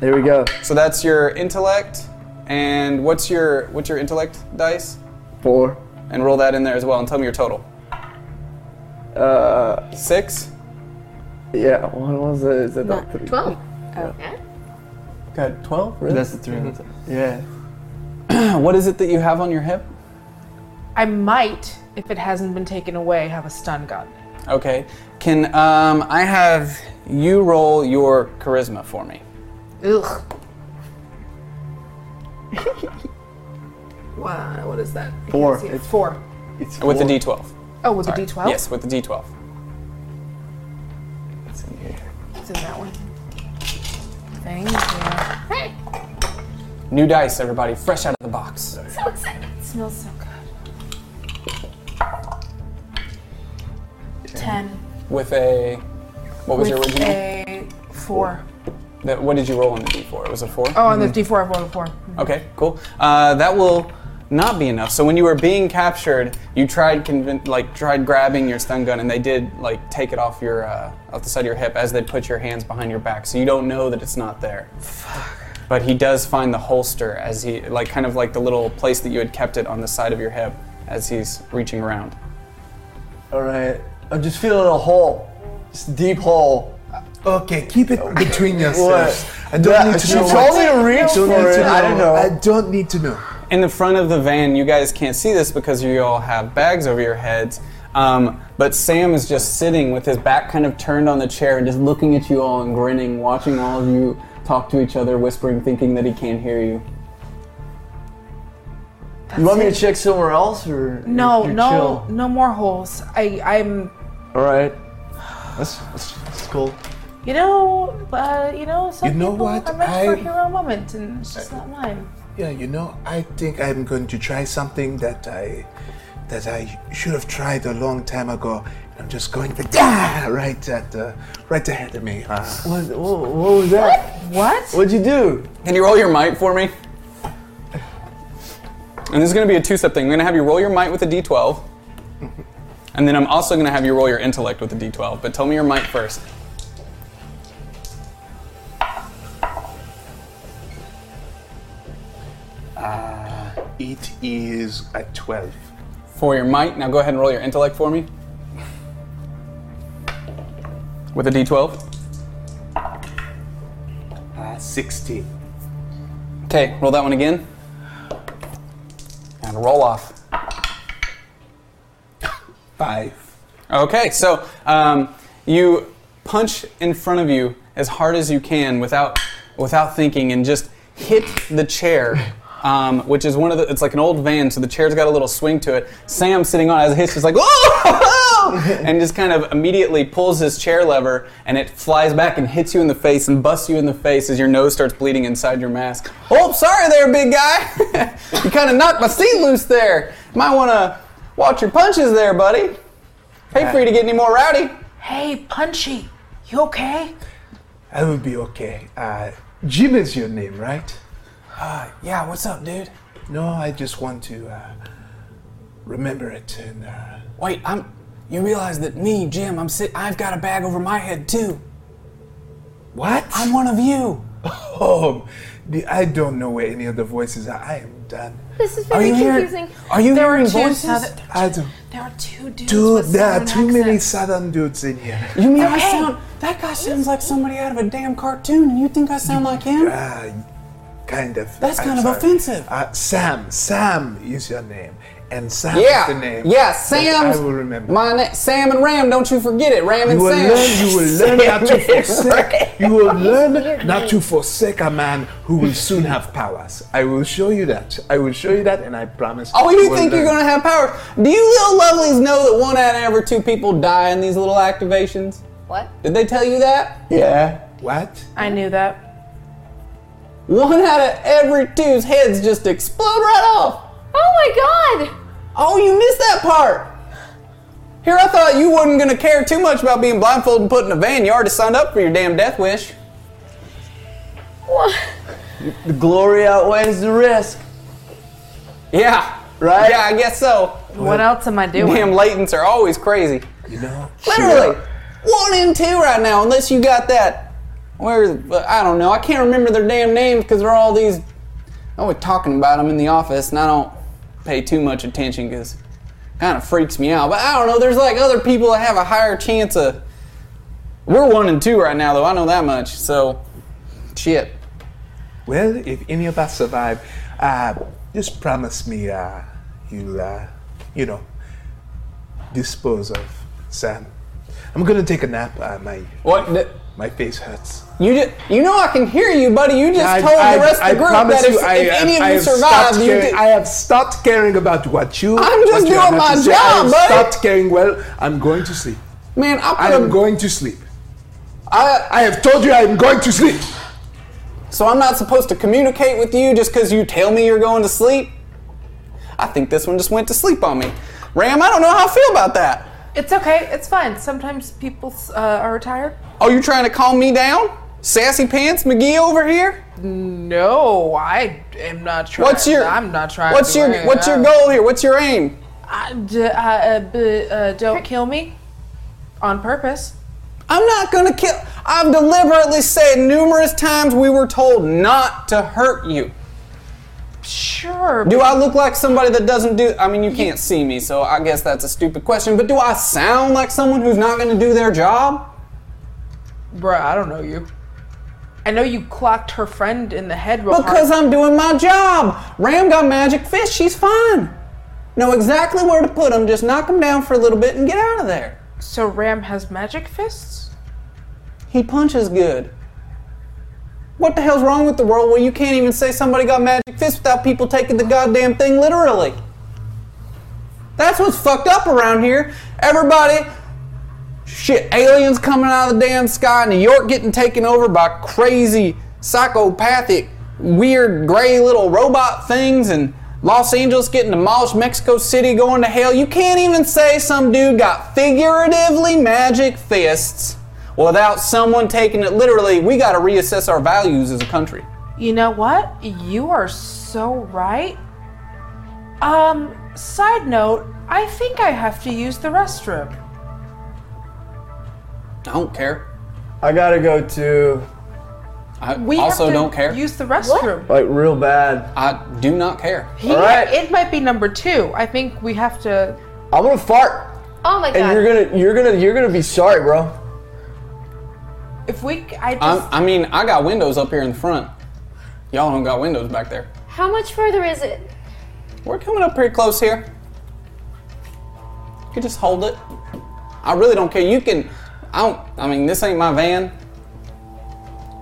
There we go. So that's your intellect, and what's your intellect dice? 4. And roll that in there as well, and tell me your total. 6. Yeah. What was it? Is it not 3? 12. Oh, yeah. Got 12. Really? That's the 3. Mm-hmm. Yeah. What is it that you have on your hip? I might, if it hasn't been taken away, have a stun gun. Okay. Can I have you roll your charisma for me? Ugh. Wow, what is that? 4. It's 4. It's 4. With the D12. Oh, with the D12? Yes, with the D12. It's in here. It's in that one. Thank you. Hey! New dice, everybody. Fresh out of the box. So excited. It smells so good. 10. With a, what was your original? A 4. That, what did you roll on the D4? It was a 4? Oh, on the D4 I rolled a 4. Mm-hmm. Okay, cool. That will not be enough. So when you were being captured, you tried grabbing your stun gun, and they did like take it off your off the side of your hip as they put your hands behind your back. So you don't know that it's not there. Fuck. But he does find the holster as he like kind of like the little place that you had kept it on the side of your hip as he's reaching around. All right. I'm just feeling a hole, just a deep hole. Okay, keep it between yourselves. What? I don't need to know. She told me to reach for it. I don't know. I don't need to know. In the front of the van, you guys can't see this because you all have bags over your heads, but Sam is just sitting with his back kind of turned on the chair and just looking at you all and grinning, watching all of you talk to each other, whispering, thinking that he can't hear you. That's you want me to check somewhere else, or no, chill? No more holes. I'm. All right, that's cool. You know, some people are meant for a hero moment, and it's just not mine. Yeah, you know, I think I'm going to try something that I should have tried a long time ago. I'm just going to right ahead of me. What was that? What? What'd you do? Can you roll your might for me? And this is going to be a two-step thing. I'm going to have you roll your might with a D12. And then I'm also going to have you roll your intellect with a D12. But tell me your might first. It is a 12. For your might. Now go ahead and roll your intellect for me. With a D12. 16. Okay, roll that one again. And roll off. 5. Okay, so you punch in front of you as hard as you can without thinking, and just hit the chair, which is one of the. It's like an old van, so the chair's got a little swing to it. Sam sitting on it as it hits, just like oh, and just kind of immediately pulls his chair lever, and it flies back and hits you in the face and busts you in the face as your nose starts bleeding inside your mask. Oh, sorry there, big guy. You kind of knocked my seat loose there. Might want to watch your punches there, buddy. Hate for you to get any more rowdy. Hey, Punchy, you okay? I will be okay. Jim is your name, right? Yeah, what's up, dude? No, I just want to remember it. And wait, you realize that me, Jim, I've got a bag over my head too. What? I'm one of you. Oh, I don't know where any of the voices are. I am done. This is very confusing. Are you hearing voices? There are two dudes. There are too many southern dudes in here. You mean that guy sounds like somebody out of a damn cartoon, and you think I sound like him? Kind of. That's kind of offensive. Sam is your name. And Sam is the name. Yeah, Sam's. I will remember. Sam and Ram, don't you forget it. Ram and Sam. You will learn not to forsake a man who will soon have powers. I will show you that. And I promise. Oh, you think you're going to have powers? Do you little lovelies know that 1 out of every 2 people die in these little activations? What? Did they tell you that? Yeah. What? I knew that. One out of every two's heads just explode right off. Oh my god! Oh, you missed that part. Here, I thought you wasn't going to care too much about being blindfolded and put in a van. You already signed up for your damn death wish. What? The glory outweighs the risk. Yeah, right? Yeah, I guess so. What else am I doing? Damn latents are always crazy. You know? Literally, one in two right now, unless you got that, I don't know. I can't remember their damn names because they're all these, I was talking about them in the office, and I don't pay too much attention because kind of freaks me out, but I don't know, there's like other people that have a higher chance of... We're 1 and 2 right now, though, I know that much, so... Shit. Well, if any of us survive, just promise me you'll, you know, dispose of Sam. I'm gonna take a nap, my face hurts. You know I can hear you, buddy. You just told the rest of the group that if any of you survived, I have stopped caring about what you... I'm just doing my job, buddy. I have stopped caring. Well, I'm going to sleep. Man, I am going to sleep. I have told you I am going to sleep. So I'm not supposed to communicate with you just because you tell me you're going to sleep? I think this one just went to sleep on me. Ram, I don't know how I feel about that. It's okay. It's fine. Sometimes people are retired. Oh, you trying to calm me down? Sassy Pants McGee over here? No, I am not trying. I'm not trying. What's your goal here? What's your aim? Don't kill me on purpose. I'm not going to kill. I've deliberately said numerous times we were told not to hurt you. Sure. Do I look like somebody that doesn't do... I mean, you can't see me, so I guess that's a stupid question, but do I sound like someone who's not going to do their job? Bruh, I don't know you. I know you clocked her friend in the head real hard. Because I'm doing my job. Ram got magic fish. She's fine. Know exactly where to put them. Just knock them down for a little bit and get out of there. So Ram has magic fists? He punches good. What the hell's wrong with the world where you can't even say somebody got magic fists without people taking the goddamn thing literally? That's what's fucked up around here. Everybody... Shit, aliens coming out of the damn sky, New York getting taken over by crazy, psychopathic, weird, gray little robot things, and Los Angeles getting demolished, Mexico City going to hell. You can't even say some dude got figuratively magic fists without someone taking it literally. We gotta reassess our values as a country. You know what? You are so right. Side note, I think I have to use the restroom. I don't care. I gotta go too. Don't care. Use the restroom. What? Like real bad. I do not care. It might be number 2. I think we have to. I'm gonna fart. Oh my god. And you're gonna be sorry, bro. I got windows up here in the front. Y'all don't got windows back there. How much further is it? We're coming up pretty close here. You can just hold it. I really don't care. You can. This ain't my van.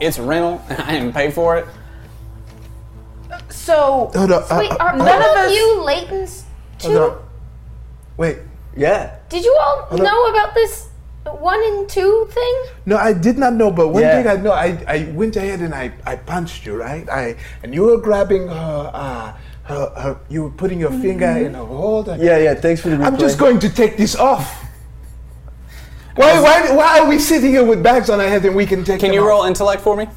It's a rental, and I didn't pay for it. So, Latents too? Wait, yeah. Did you all know about this 1 and 2 thing? No, I did not know, but one thing I know, I went ahead and I punched you, right? And you were grabbing her, you were putting your finger in her hold. Yeah, thanks for the replay. I'm just going to take this off. Why are we sitting here with bags on our head and we can take them off? Can you roll intellect for me?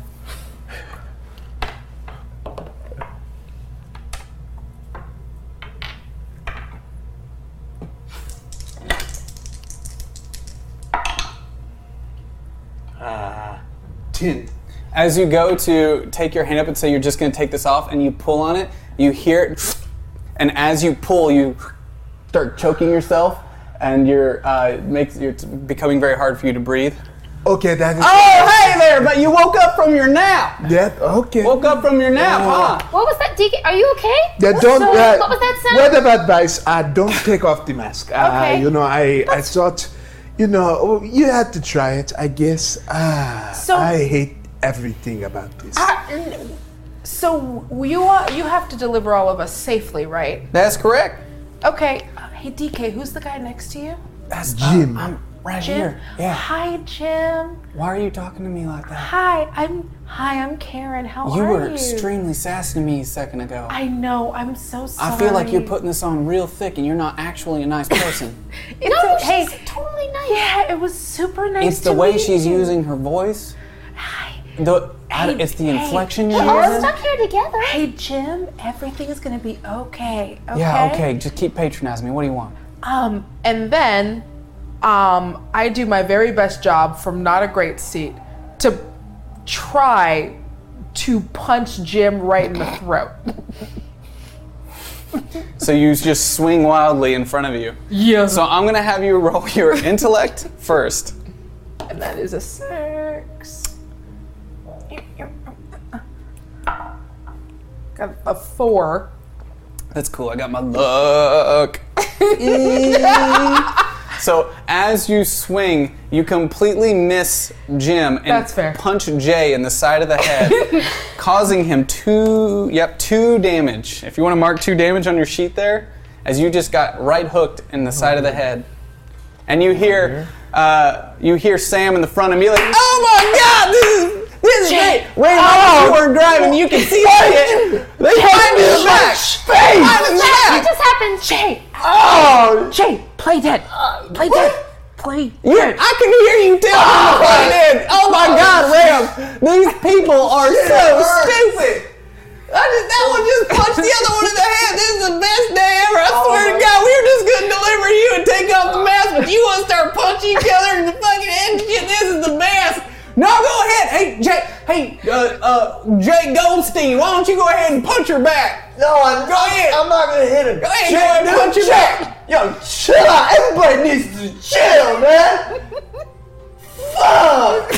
Tin. As you go to take your hand up and say you're just going to take this off and you pull on it, you hear it, and as you pull, you start choking yourself. And it's becoming very hard for you to breathe. Okay, that is... Oh, hey there, but you woke up from your nap. Yeah, okay. Woke up from your nap, huh? What was that, DK? Are you okay? Yeah, what was that sound? Word of advice, don't take off the mask. Okay. I thought, you had to try it, I guess. I hate everything about this. So you have to deliver all of us safely, right? That's correct. Okay. Hey, DK, who's the guy next to you? That's Jim. Right Jim? Here. Yeah. Hi, Jim. Why are you talking to me like that? Hi, I'm Karen. How are you? You were extremely sassy to me a second ago. I know. I'm so sorry. I feel like you're putting this on real thick and you're not actually a nice person. She's totally nice. Yeah, it was super nice. It's the way she's using her voice. It's the inflection you're using. We're all stuck here together. Hey, Jim, everything is going to be okay. Okay. Yeah, okay. Just keep patronizing me. What do you want? And then... I do my very best job from not a great seat to try to punch Jim right in the throat. So you just swing wildly in front of you. Yeah. So I'm going to have you roll your intellect first. And that is a 6. Got a 4. That's cool. I got my luck. So as you swing, you completely miss Jim and punch Jay in the side of the head, causing him 2 damage. If you want to mark 2 damage on your sheet there, as you just got right hooked in the side of the head. And you hear Sam in the front immediately, oh my God, this is great. Wait, you weren't driving, you can see it. They climbed in the back. What just happened? Jay. Oh. Jay. Play dead. Play dead. I can hear you tell me to play dead. Oh my God, Ram. These people are so stupid. That one just punched the other one in the head. This is the best day ever. I swear to God, we were just going to deliver you and take off the mask, but you want to start punching each other in the fucking head and shit. This is the best. No, go ahead. Hey, Jay Goldstein, why don't you go ahead and punch her back? No, I'm not going to hit her. Go ahead, punch her back. Yo, chill out. Everybody needs to chill, man. Fuck.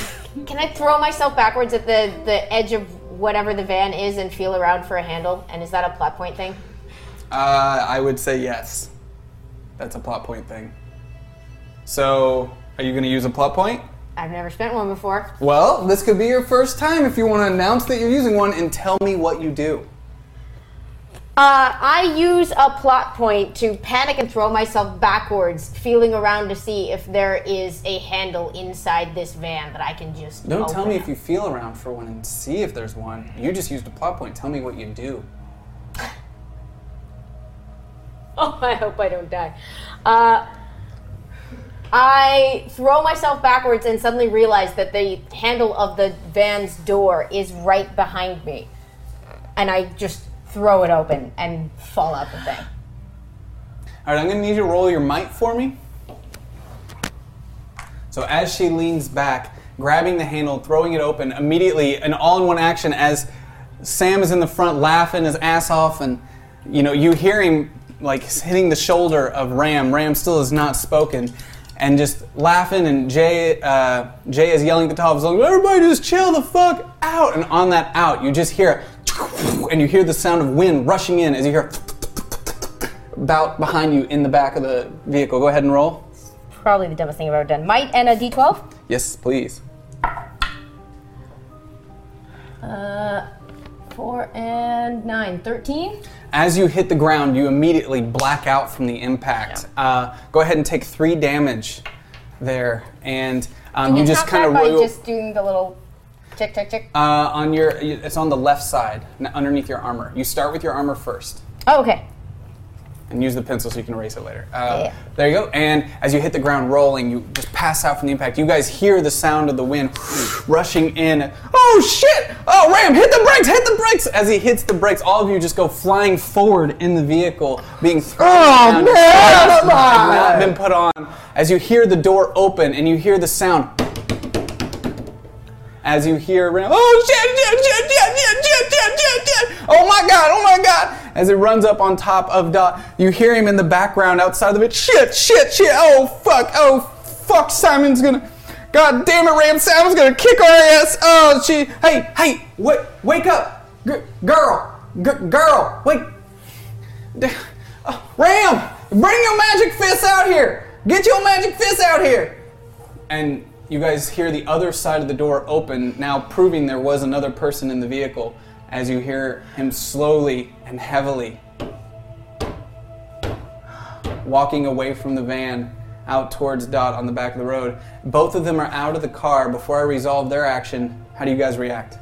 Can I throw myself backwards at the edge of whatever the van is and feel around for a handle? And is that a plot point thing? I would say yes. That's a plot point thing. So, are you going to use a plot point? I've never spent one before. Well, this could be your first time if you want to announce that you're using one and tell me what you do. I use a plot point to panic and throw myself backwards, feeling around to see if there is a handle inside this van that I can just open. Don't tell me if you feel around for one and see if there's one. You just used a plot point. Tell me what you do. Oh, I hope I don't die. I throw myself backwards and suddenly realize that the handle of the van's door is right behind me. And I just throw it open and fall out the thing. All right, I'm going to need you to roll your might for me. So as she leans back, grabbing the handle, throwing it open, immediately an all-in-one action as Sam is in the front laughing his ass off and, you know, you hear him like hitting the shoulder of Ram. Ram still has not spoken. And just laughing, and Jay is yelling at the top of his lungs, everybody just chill the fuck out. And on that out, you just hear, and you hear the sound of wind rushing in as you hear about behind you in the back of the vehicle. Go ahead and roll. It's probably the dumbest thing I've ever done. Might and a D12? Yes, please. 4 and 9, 13. As you hit the ground, you immediately black out from the impact. Yeah. Go ahead and take 3 damage there, and you just kind of roll. Just doing the little tick. It's on the left side, underneath your armor. You start with your armor first. Oh, okay. And use the pencil so you can erase it later. There you go. And as you hit the ground rolling, you just pass out from the impact. You guys hear the sound of the wind rushing in. Oh, shit! Oh, Ram, hit the brakes! As he hits the brakes, all of you just go flying forward in the vehicle, being thrown down. Oh, man! Not been put on. As you hear the door open and you hear the sound. As you hear Ram, oh, shit! Oh, my God! As it runs up on top of Dot, you hear him in the background outside of it. Shit, oh fuck, Simon's gonna, God damn it, Ram, Simon's gonna kick our ass. Oh, she, hey, wake up, girl, wake, Ram, bring your magic fist out here, get your magic fist out here. And you guys hear the other side of the door open, now proving there was another person in the vehicle. As you hear him slowly and heavily walking away from the van out towards Dot on the back of the road. Both of them are out of the car. Before I resolve their action, how do you guys react?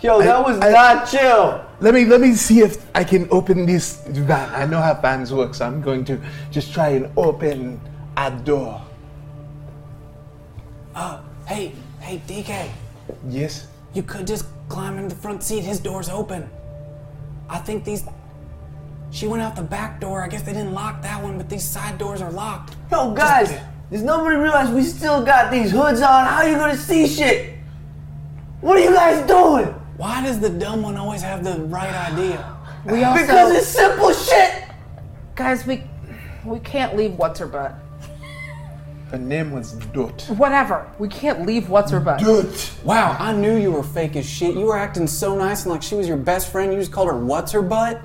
Yo, that was not chill. Let me see if I can open this van. I know how vans work, so I'm going to just try and open a door. Hey, DK. Yes? You could just climb in the front seat. His door's open. I think she went out the back door. I guess they didn't lock that one, but these side doors are locked. Yo, guys, does nobody realize we still got these hoods on? How are you gonna see shit? What are you guys doing? Why does the dumb one always have the right idea? Because it's simple shit! Guys, we can't leave what's-her-butt. Her name was Dot. Whatever. We can't leave what's-her-butt. Dot! Wow, I knew you were fake as shit. You were acting so nice and like she was your best friend. You just called her what's-her-butt?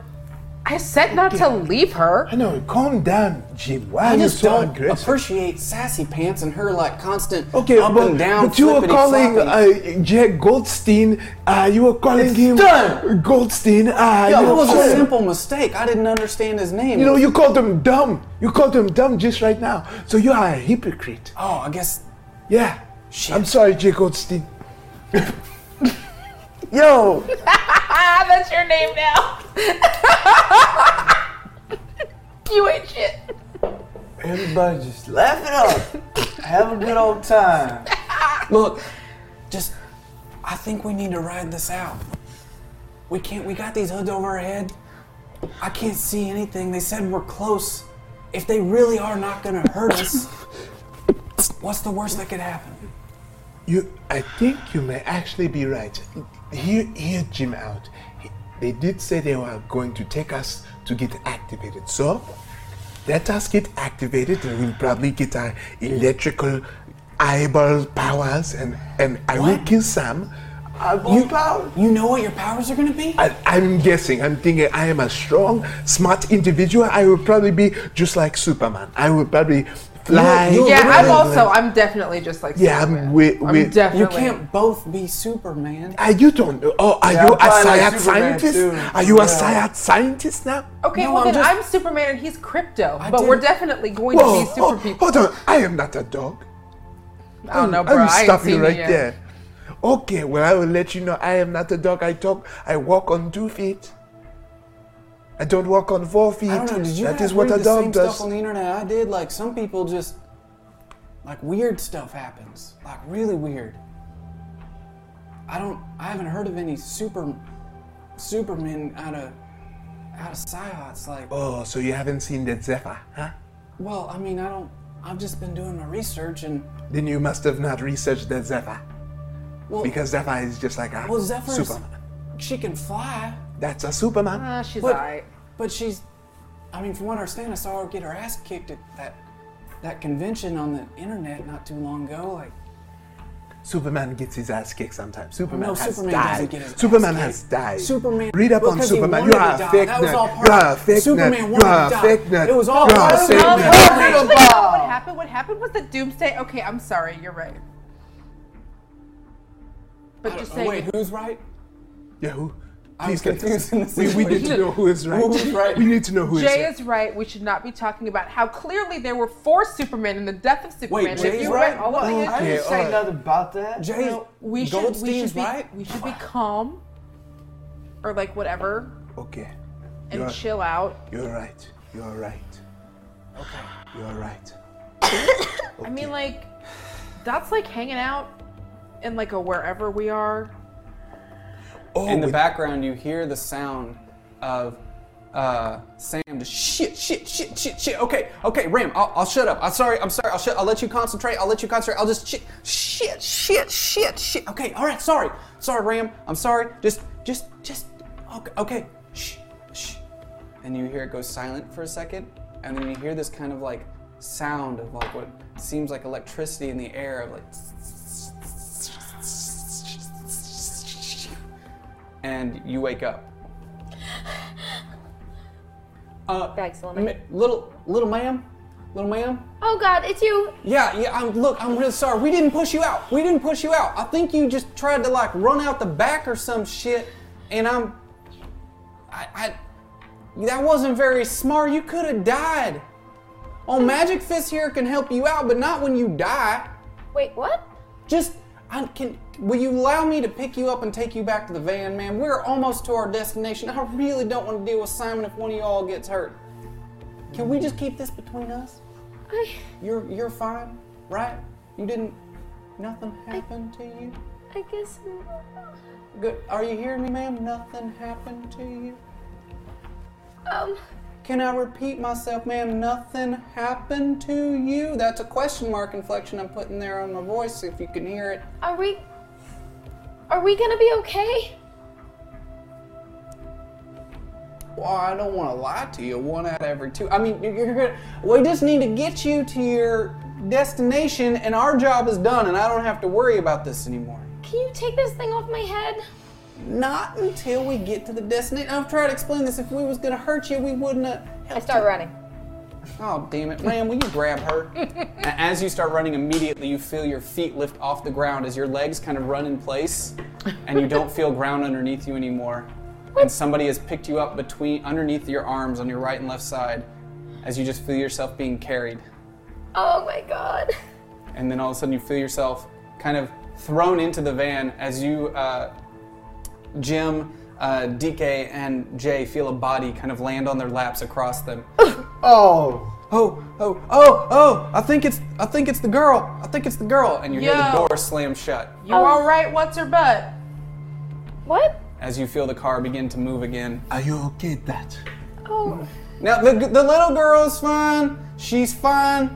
I said not to leave her. I know. Calm down, Jim. Why are you so aggressive? I just don't appreciate sassy pants and her like constant up and down. But you were calling Jack Goldstein. You were calling him Goldstein. It was a simple mistake. I didn't understand his name. You know, you called him dumb. You called him dumb just right now. So you are a hypocrite. Oh, I guess. Yeah. Shit. I'm sorry, Jack Goldstein. Yo. That's your name now. You ain't shit. Everybody just laugh it up. Have a good old time. Look, I think we need to ride this out. We got these hoods over our head. I can't see anything. They said we're close. If they really are not gonna hurt us, what's the worst that could happen? I think you may actually be right. Hear Jim out. They did say they were going to take us to get activated. So, let us get activated and we'll probably get our electrical eyeball powers and I will kill Sam. You know what your powers are going to be? I'm guessing. I'm thinking I am a strong, smart individual. I will probably be just like Superman. I will probably fly. I'm definitely just like Superman. Yeah, I'm definitely. You can't both be Superman. You don't know. Oh, are you a Syat scientist? Too. Are you a Syat scientist now? Okay, I'm Superman and he's Crypto. We're definitely going to be super people. Hold on, I am not a dog. I don't know, bro. I stop you right there. Okay, I will let you know I am not a dog. I walk on 2 feet. I don't walk on 4 feet. I don't know, did you that is what a dog does. Stuff on the internet I did, like some people just, like weird stuff happens, like really weird. I haven't heard of any Superman out of Psyots, like. Oh, so you haven't seen the Zephyr, huh? Well, I mean, I've just been doing my research and. Then you must have not researched the Zephyr. Well, because Zephyr is just like a Superman. She can fly. That's a Superman. She's alright. But she's, I mean, from what I understand, I saw her get her ass kicked at that convention on the internet not too long ago. Like, Superman gets his ass kicked sometimes. Superman has died. Superman. Read up on Superman. You are a fake nut. Superman wanted to die. It was all part of it. What happened was the doomsday. Okay, I'm sorry. You're right. But just saying. Wait, who's right? Yeah, who? Please we need to know who is right. We need to know who is right. Jay is right. We should not be talking about how clearly there were four Supermen and the death of Superman. Wait, Jay's right? I didn't say nothing about that. Jay, no, Goldstein's right? We should be calm or like whatever. Okay. And chill out. You're right. Okay. You're right. Okay. I mean, like, that's like hanging out in like a wherever we are. In the background, you hear the sound of Sam just shit. Okay, Ram, I'll shut up. I'm sorry. I'll let you concentrate. I'll just shit. Okay, all right. Sorry, Ram. I'm sorry. Just. Okay. Shh. And you hear it go silent for a second, and then you hear this kind of like sound of like what seems like electricity in the air of like. And you wake up. Excellent. Little ma'am. Oh God, it's you. Yeah. I'm really sorry. We didn't push you out. I think you just tried to like run out the back or some shit. And that wasn't very smart. You could have died. Oh, Magic Fist here can help you out, but not when you die. Wait, what? Will you allow me to pick you up and take you back to the van, man? We're almost to our destination. I really don't want to deal with Simon if one of y'all gets hurt. Can we just keep this between us? You're fine, right? Nothing happened to you? I guess not. Good. Are you hearing me, ma'am? Nothing happened to you? Can I repeat myself, ma'am? Nothing happened to you? That's a question mark inflection I'm putting there on my voice, if you can hear it. Are we gonna be okay? Well, I don't want to lie to you. 1 out of every 2. I mean, we just need to get you to your destination, and our job is done, and I don't have to worry about this anymore. Can you take this thing off my head? Not until we get to the destination. I've tried to explain this. If we was gonna hurt you, we wouldn't have. I start running. Oh, damn it. Ram, will you grab her? As you start running, immediately you feel your feet lift off the ground as your legs kind of run in place, and you don't feel ground underneath you anymore. What? And somebody has picked you up underneath your arms on your right and left side as you just feel yourself being carried. Oh, my God. And then all of a sudden you feel yourself kind of thrown into the van as you... Jim, DK, and Jay feel a body kind of land on their laps across them. Oh! I think it's the girl. And you hear the door slam shut. You all right? What's her butt? What? As you feel the car begin to move again. Are you okay, Dad? Oh. Now the little girl's fine. She's fine.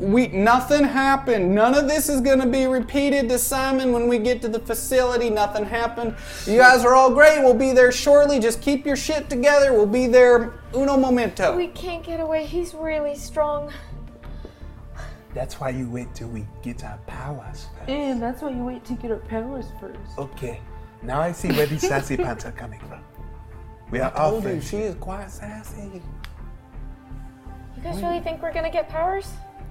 Nothing happened. None of this is going to be repeated to Simon when we get to the facility. Nothing happened. You guys are all great. We'll be there shortly. Just keep your shit together. We'll be there uno momento. We can't get away. He's really strong. That's why you wait till we get our powers first. And that's why you wait to get our powers first. Okay. Now I see where these sassy pants are coming from. We are all friends. She is quite sassy. You guys really think we're going to get powers?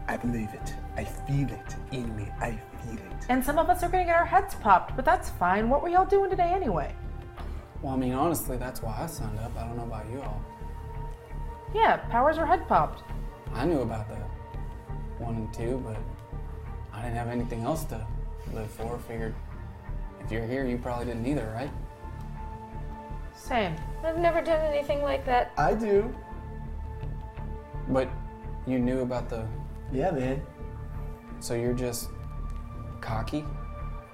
I believe it. I feel it in me. I feel it. And some of us are going to get our heads popped, but that's fine. What were y'all doing today anyway? Well, I mean, honestly, that's why I signed up. I don't know about you all. Yeah, powers were head popped. I knew about that 1 and 2, but I didn't have anything else to live for. Figured if you're here, you probably didn't either, right? Same. I've never done anything like that. I do. But you knew about the... Yeah, man. So you're just cocky?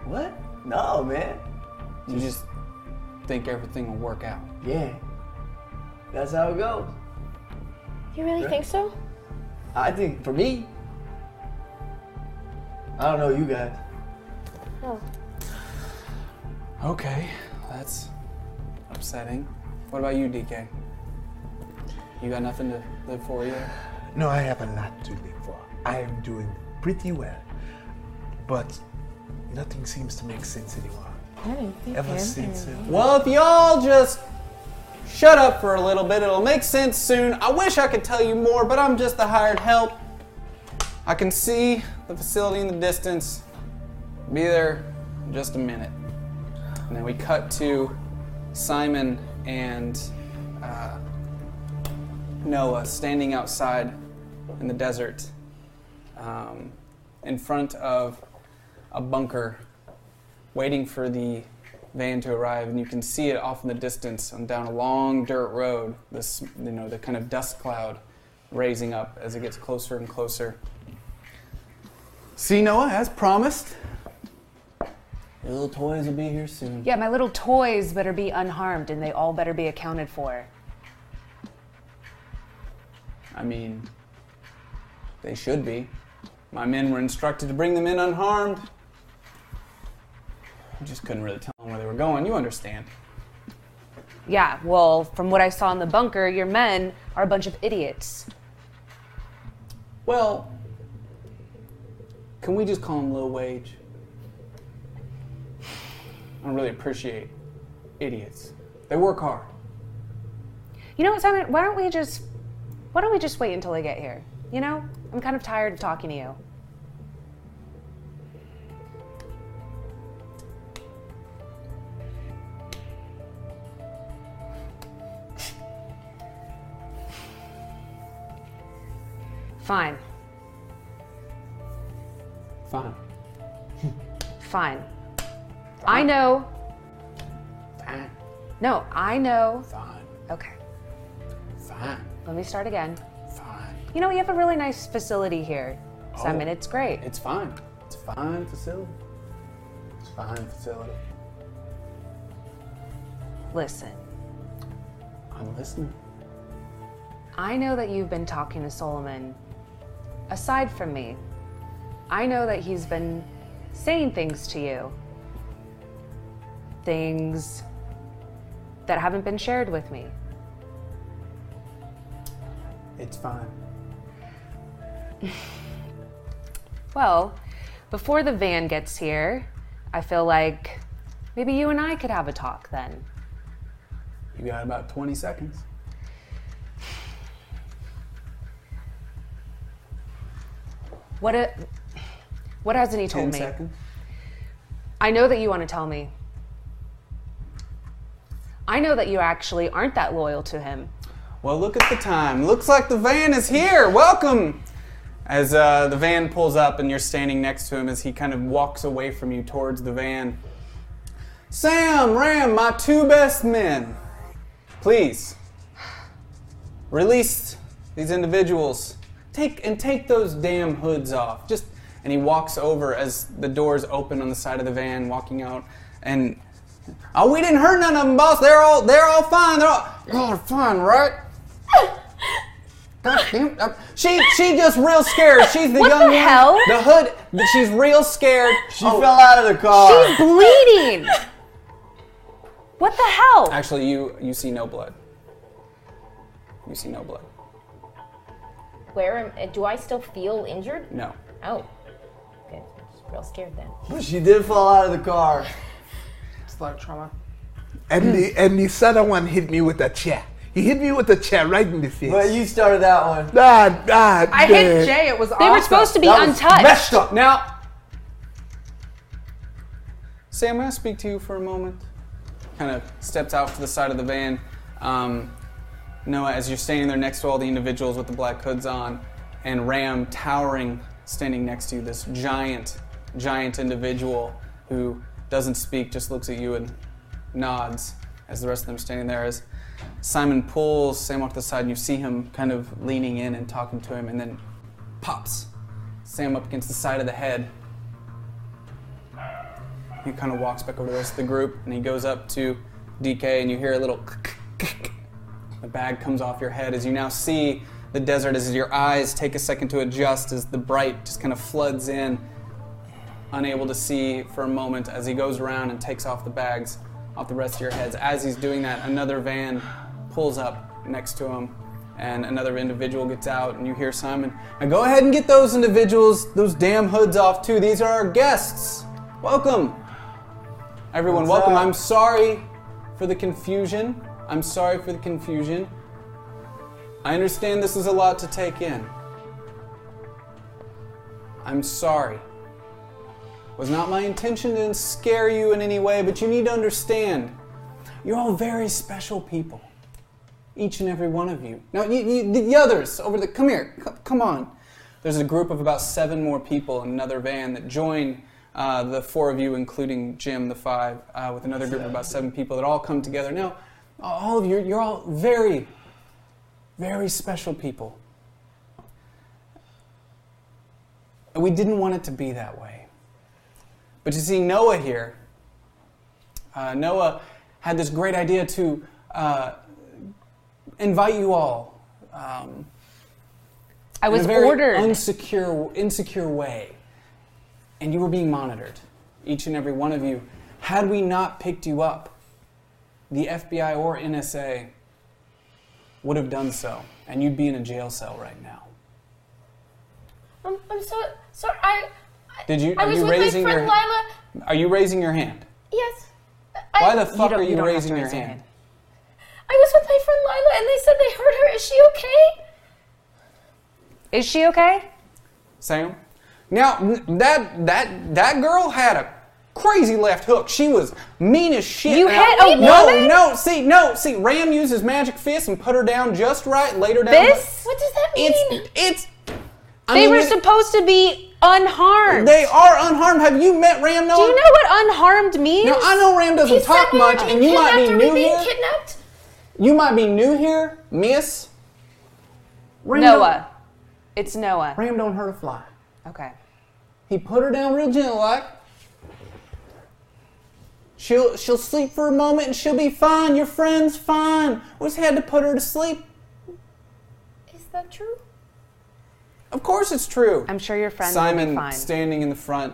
What? No, man. You just think everything will work out. Yeah. That's how it goes. You really think so? I think, for me, I don't know you guys. Oh. Okay, that's upsetting. What about you, DK? You got nothing to live for either? No, I have a lot to live for. I am doing pretty well, but nothing seems to make sense anymore. Ever since. Well, if y'all just shut up for a little bit, it'll make sense soon. I wish I could tell you more, but I'm just the hired help. I can see the facility in the distance. Be there in just a minute. And then we cut to Simon and Noah standing outside in the desert, in front of a bunker, waiting for the van to arrive, and you can see it off in the distance and down a long dirt road. This, the kind of dust cloud raising up as it gets closer and closer. See, Noah, as promised, your little toys will be here soon. Yeah, my little toys better be unharmed, and they all better be accounted for. I mean, they should be. My men were instructed to bring them in unharmed. I just couldn't really tell them where they were going. You understand. Yeah, well, from what I saw in the bunker, your men are a bunch of idiots. Well, can we just call them low wage? I don't really appreciate idiots. They work hard. You know what, Simon? Why don't we just wait until they get here? You know, I'm kind of tired of talking to you. Fine. Fine. Fine. I know. Fine. No, I know. Fine. Okay. Fine. Let me start again. Fine. You know, you have a really nice facility here, Simon. It's great. It's fine. It's a fine facility. It's a fine facility. Listen. I'm listening. I know that you've been talking to Solomon, aside from me. I know that he's been saying things to you. Things that haven't been shared with me. It's fine. Well, before the van gets here, I feel like maybe you and I could have a talk then. You got about 20 seconds. What hasn't he told me? 10 seconds. I know that you want to tell me. I know that you actually aren't that loyal to him. Well, look at the time. Looks like the van is here. Welcome! As the van pulls up and you're standing next to him as he kind of walks away from you towards the van. Sam, Ram, my two best men. Please, release these individuals. Take those damn hoods off. And he walks over as the doors open on the side of the van, walking out. And oh, we didn't hurt none of them, boss. They're all fine. They're all fine, right? God damn. She just real scared. She's the young one. Hell? The hood. She's real scared. She fell out of the car. She's bleeding. What the hell? Actually, you see no blood. You see no blood. Where do I still feel injured? No. Oh, good. She's real scared then. But she did fall out of the car. It's a lot of trauma. And the southern one hit me with a chair. He hit me with a chair right in the face. Well, you started that one. I hit Jay. It was awesome. They were supposed to be untouched. Messed up. Now, Sam, may I speak to you for a moment? Kind of steps out to the side of the van. Noah, as you're standing there next to all the individuals with the black hoods on, and Ram towering, standing next to you, this giant, giant individual who doesn't speak, just looks at you and nods as the rest of them are standing there. As Simon pulls Sam off to the side, and you see him kind of leaning in and talking to him, and then pops Sam up against the side of the head. He kind of walks back over to the rest of the group, and he goes up to DK, and you hear a little click. The bag comes off your head as you now see the desert as your eyes take a second to adjust as the bright just kind of floods in, unable to see for a moment as he goes around and takes off the bags off the rest of your heads. As he's doing that, another van pulls up next to him and another individual gets out and you hear Simon, now go ahead and get those individuals, those damn hoods off too. These are our guests. Welcome. Everyone, welcome. I'm sorry for the confusion. I understand this is a lot to take in. I'm sorry. It was not my intention to scare you in any way, but you need to understand, you're all very special people. Each and every one of you. Now, the others over there, come here, come on. There's a group of about 7 more people in another van that join the 4 of you, including Jim, the 5, with another group of about 7 people that all come together. Now, all of you, you're all very, very special people. And we didn't want it to be that way. But you see, Noah here, Noah had this great idea to invite you all. I was ordered. In a very insecure way. And you were being monitored, each and every one of you. Had we not picked you up, the FBI or NSA would have done so, and you'd be in a jail cell right now. I'm so sorry. Lila. Are you raising your hand? Yes. Why the fuck are you raising your hand? I was with my friend Lila, and they said they hurt her. Is she okay? Sam? Now that girl had a crazy left hook. She was mean as shit. You hit a woman? No, see, Ram used his magic fist and put her down just right, laid her down. What does that mean? It's They were supposed to be unharmed. They are unharmed. Have you met Ram? Noah? Do you know what unharmed means? Now, I know Ram doesn't talk much, and you might be new here. Kidnapped? You might be new here, miss. Ram Noah. It's Noah. Ram don't hurt a fly. Okay. He put her down real gentle-like. She'll sleep for a moment, and she'll be fine. Your friend's fine. We just had to put her to sleep. Is that true? Of course it's true. I'm sure your friend will be fine. Simon, standing in the front,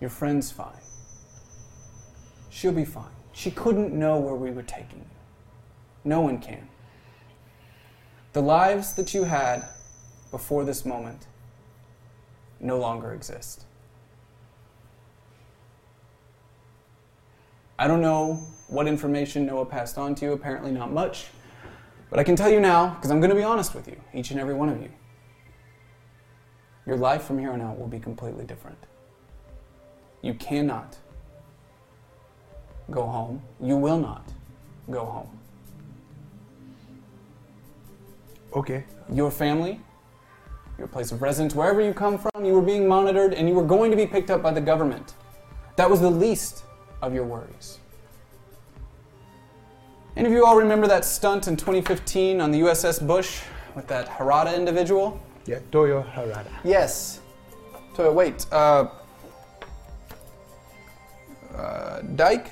your friend's fine. She'll be fine. She couldn't know where we were taking you. No one can. The lives that you had before this moment no longer exist. I don't know what information Noah passed on to you, apparently not much, but I can tell you now, because I'm going to be honest with you, each and every one of you. Your life from here on out will be completely different. You cannot go home. You will not go home. Okay. Your family, your place of residence, wherever you come from, you were being monitored and you were going to be picked up by the government. That was the least of your worries. Any of you all remember that stunt in 2015 on the USS Bush with that Harada individual? Yeah, Toyo Harada. Yes. Toyo, wait. Dyke?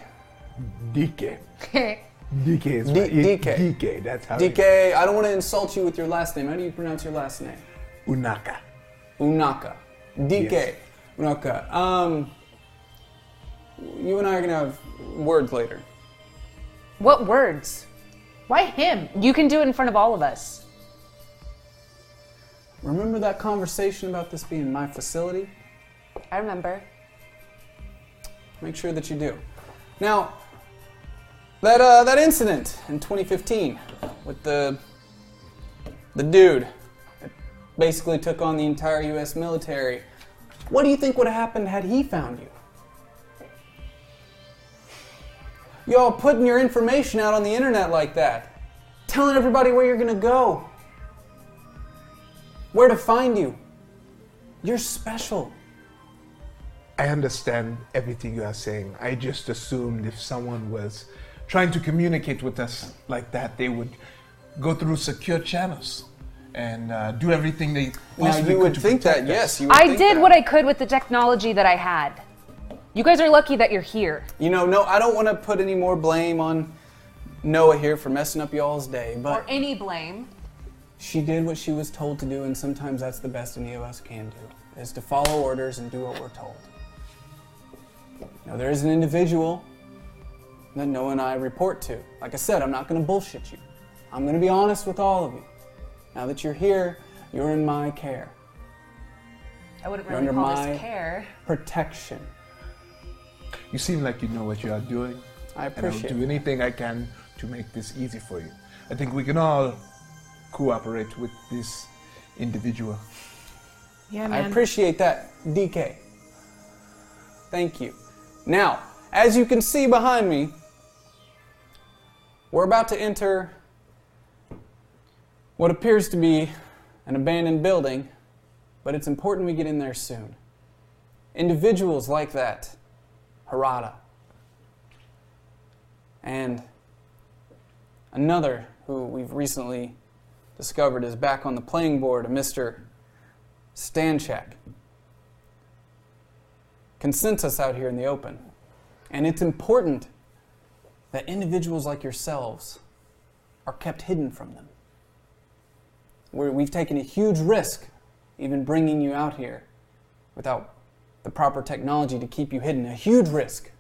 DK. DK is right. DK. DK, that's how DK, I don't want to insult you with your last name. How do you pronounce your last name? Unaka. Unaka. DK. Yes. Unaka. You and I are going to have words later. What words? Why him? You can do it in front of all of us. Remember that conversation about this being my facility? I remember. Make sure that you do. Now, that incident in 2015 with the dude that basically took on the entire U.S. military, what do you think would have happened had he found you? Y'all putting your information out on the internet like that, telling everybody where you're going to go. Where to find you. You're special. I understand everything you are saying. I just assumed if someone was trying to communicate with us like that, they would go through secure channels and do everything they possibly could to protect us. Yes, you would think that. I did what I could with the technology that I had. You guys are lucky that you're here. You know, no, I don't want to put any more blame on Noah here for messing up y'all's day, but... Or any blame. She did what she was told to do, and sometimes that's the best any of us can do, is to follow orders and do what we're told. Now, there is an individual that Noah and I report to. Like I said, I'm not going to bullshit you. I'm going to be honest with all of you. Now that you're here, you're in my care. I wouldn't really call this care. Protection. You seem like you know what you are doing. I appreciate it. And I will do anything I can to make this easy for you. I think we can all cooperate with this individual. Yeah, man. I appreciate that, DK. Thank you. Now, as you can see behind me, we're about to enter what appears to be an abandoned building, but it's important we get in there soon. Individuals like that, Harada, and another who we've recently discovered is back on the playing board, a Mr. Stanchak, can sense us out here in the open. And it's important that individuals like yourselves are kept hidden from them. We've taken a huge risk even bringing you out here without the proper technology to keep you hidden, a huge risk.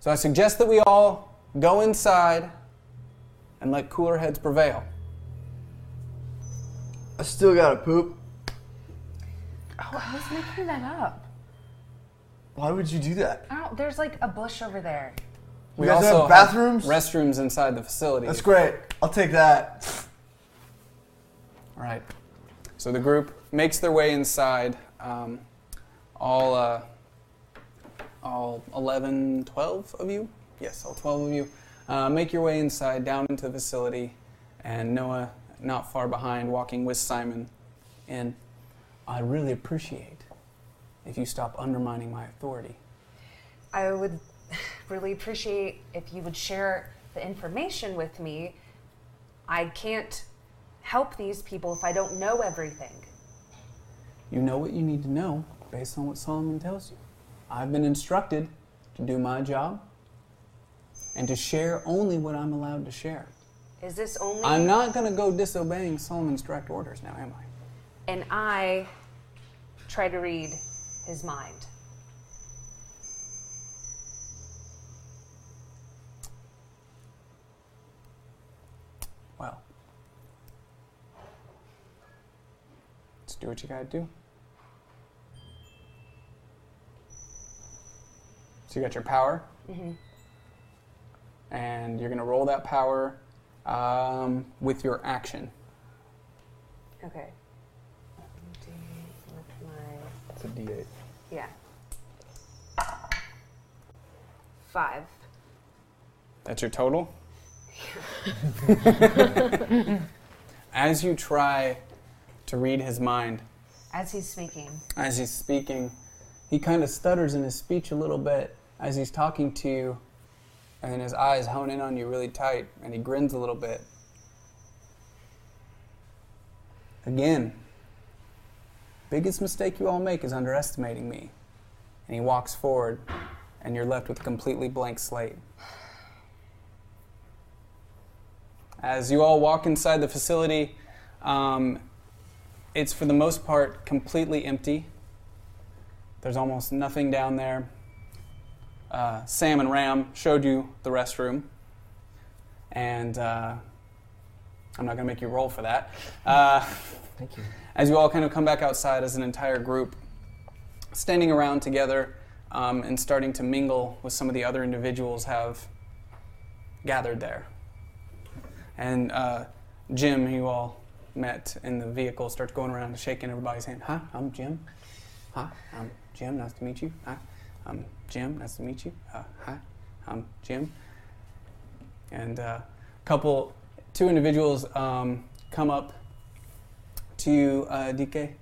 So I suggest that we all go inside and let cooler heads prevail. I still gotta poop. Oh, I was making that up. Why would you do that? Oh, there's like a bush over there. We also have bathrooms? Have restrooms inside the facility. That's great. I'll take that. All right. So the group makes their way inside. All 11, 12 of you? Yes, all 12 of you. Make your way inside, down into the facility, and Noah, not far behind, walking with Simon in. I really appreciate if you stop undermining my authority. I would really appreciate if you would share the information with me. I can't help these people if I don't know everything. You know what you need to know based on what Solomon tells you. I've been instructed to do my job and to share only what I'm allowed to share. Is this only... I'm not going to go disobeying Solomon's direct orders now, am I? And I try to read his mind. Well, let's do what you gotta do. So you got your power, and you're gonna roll that power with your action. Okay. It's a D8. Yeah. 5. That's your total? As you try to read his mind, as he's speaking, he kind of stutters in his speech a little bit as he's talking to you, and then his eyes hone in on you really tight, and he grins a little bit. Again, biggest mistake you all make is underestimating me. And he walks forward, and you're left with a completely blank slate. As you all walk inside the facility, it's for the most part completely empty. There's almost nothing down there. Sam and Ram showed you the restroom. And I'm not going to make you roll for that. Thank you. As you all kind of come back outside as an entire group, standing around together and starting to mingle with some of the other individuals have gathered there. And Jim, who you all met in the vehicle, starts going around and shaking everybody's hand. Hi, I'm Jim. Hi, I'm Jim. Nice to meet you. Hi, I'm Jim. Nice to meet you. Hi, I'm Jim. And two individuals come up to you, DK.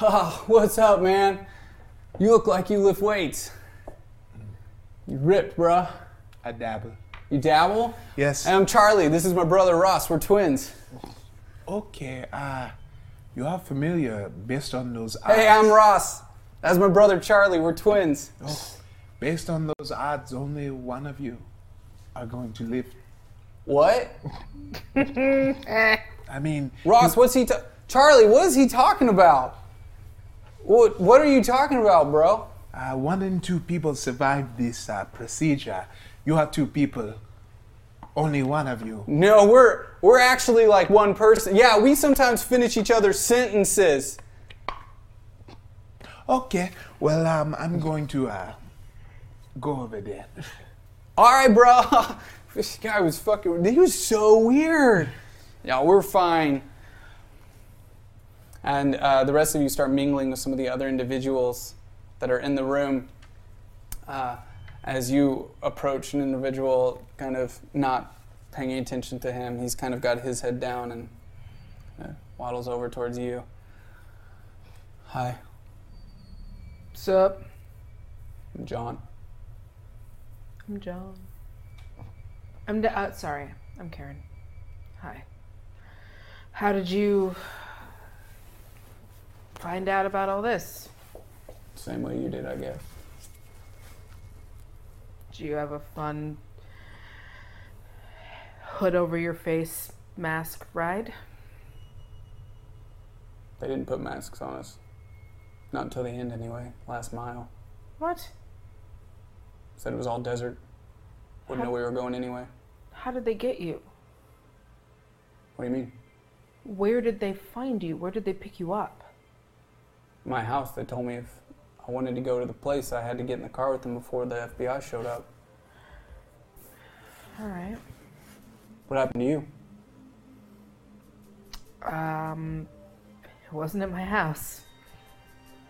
Oh, what's up, man? You look like you lift weights. You ripped, bruh. I dabble. You dabble? Yes. And I'm Charlie. This is my brother Ross. We're twins. Okay. You are familiar based on those odds. Hey, I'm Ross. That's my brother Charlie. We're twins. Oh, based on those odds, only one of you are going to live. What? I mean... Ross, Charlie, what is he talking about? What are you talking about, bro? 1 in 2 people survived this procedure. You are 2 people. Only one of you. No, we're actually like one person. Yeah, we sometimes finish each other's sentences. Okay. Well, I'm going to go over there. All right, bro. This guy was fucking... He was so weird. No, we're fine. And the rest of you start mingling with some of the other individuals that are in the room. As you approach an individual, kind of not paying attention to him, he's kind of got his head down and waddles over towards you. Hi. What's up? I'm John. I'm John. I'm Karen. Hi. How did you find out about all this? Same way you did, I guess. Do you have a fun hood over your face mask ride? They didn't put masks on us. Not until the end anyway, last mile. What? Said it was all desert. Wouldn't know where we were going anyway. How did they get you? What do you mean? Where did they find you? Where did they pick you up? My house. They told me if I wanted to go to the place, I had to get in the car with them before the FBI showed up. All right. What happened to you? It wasn't at my house.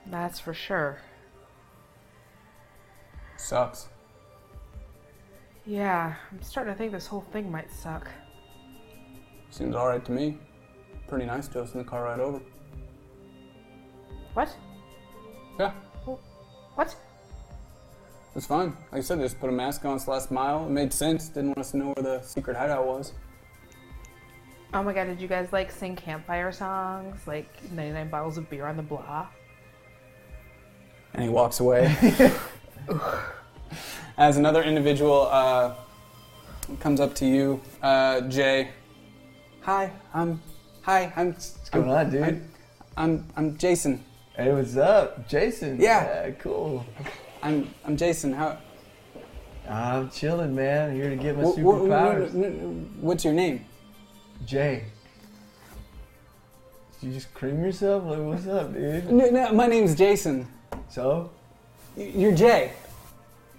That's for sure. Sucks. Yeah, I'm starting to think this whole thing might suck. Seems all right to me. Pretty nice to us in the car ride over. What? Yeah. What? It's fine. Like I said, I just put a mask on its last mile. It made sense. Didn't want us to know where the secret hideout was. Oh my god, did you guys like sing campfire songs? Like 99 bottles of beer on the blah? And he walks away. As another individual comes up to you, Jay. Hi, I'm. What's going on, dude? I'm Jason. Hey, what's up, Jason? Yeah cool. I'm Jason. How? I'm chilling, man. Here to get my superpowers. What's your name? Jay. Did you just cream yourself? Like, what's up, dude? No, my name's Jason. So? You're Jay.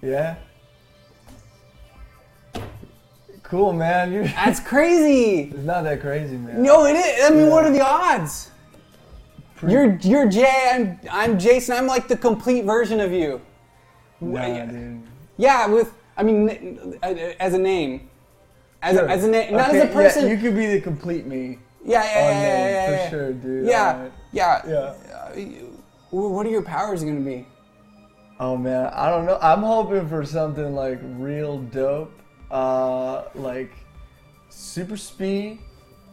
Yeah. Cool, man. That's crazy. It's not that crazy, man. No, it is. I mean, yeah. What are the odds? You're Jay. I'm Jason. I'm like the complete version of you. Nah, dude. Yeah, as a name. As a name, not as a person. Yeah, you could be the complete me. Yeah, for sure, dude. Yeah. What are your powers going to be? Oh, man, I don't know. I'm hoping for something, like, real dope. Like, super speed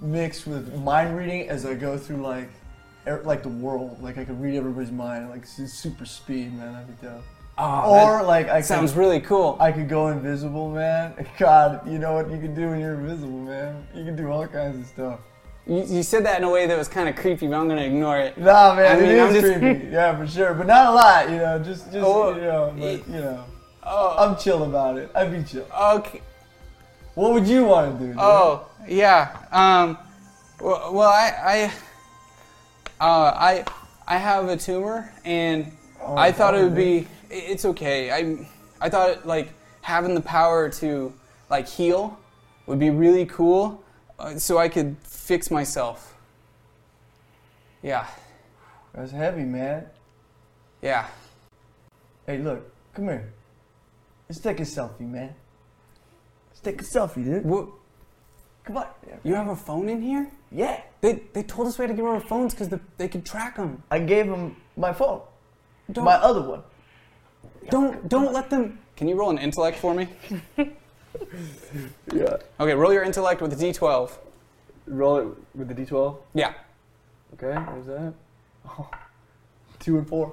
mixed with mind reading as I go through, like the world. Like, I could read everybody's mind. Like, super speed, man. That'd be dope. Sounds really cool. I could go invisible, man. God, you know what you can do when you're invisible, man? You can do all kinds of stuff. You said that in a way that was kind of creepy, but I'm going to ignore it. Nah, man, it is creepy. Yeah, for sure. But not a lot, you know. I'm chill about it. I'd be chill. Okay. What would you want to do? Dude? Oh, yeah. I have a tumor, and I thought it would be... It's okay. I thought, like, having the power to, like, heal would be really cool, so I could... fix myself. Yeah. That's heavy, man. Yeah. Hey, look. Come here. Let's take a selfie, man. Let's take a selfie, dude. What? Come on. Yeah, you have a phone in here? Yeah. They told us we had to give our phones because they could track them. I gave them my phone. My other one. Don't let them... Can you roll an intellect for me? Yeah. Okay, roll your intellect with a D12. Roll it with the D12? Yeah. Okay, there's that. Oh, 2 and 4.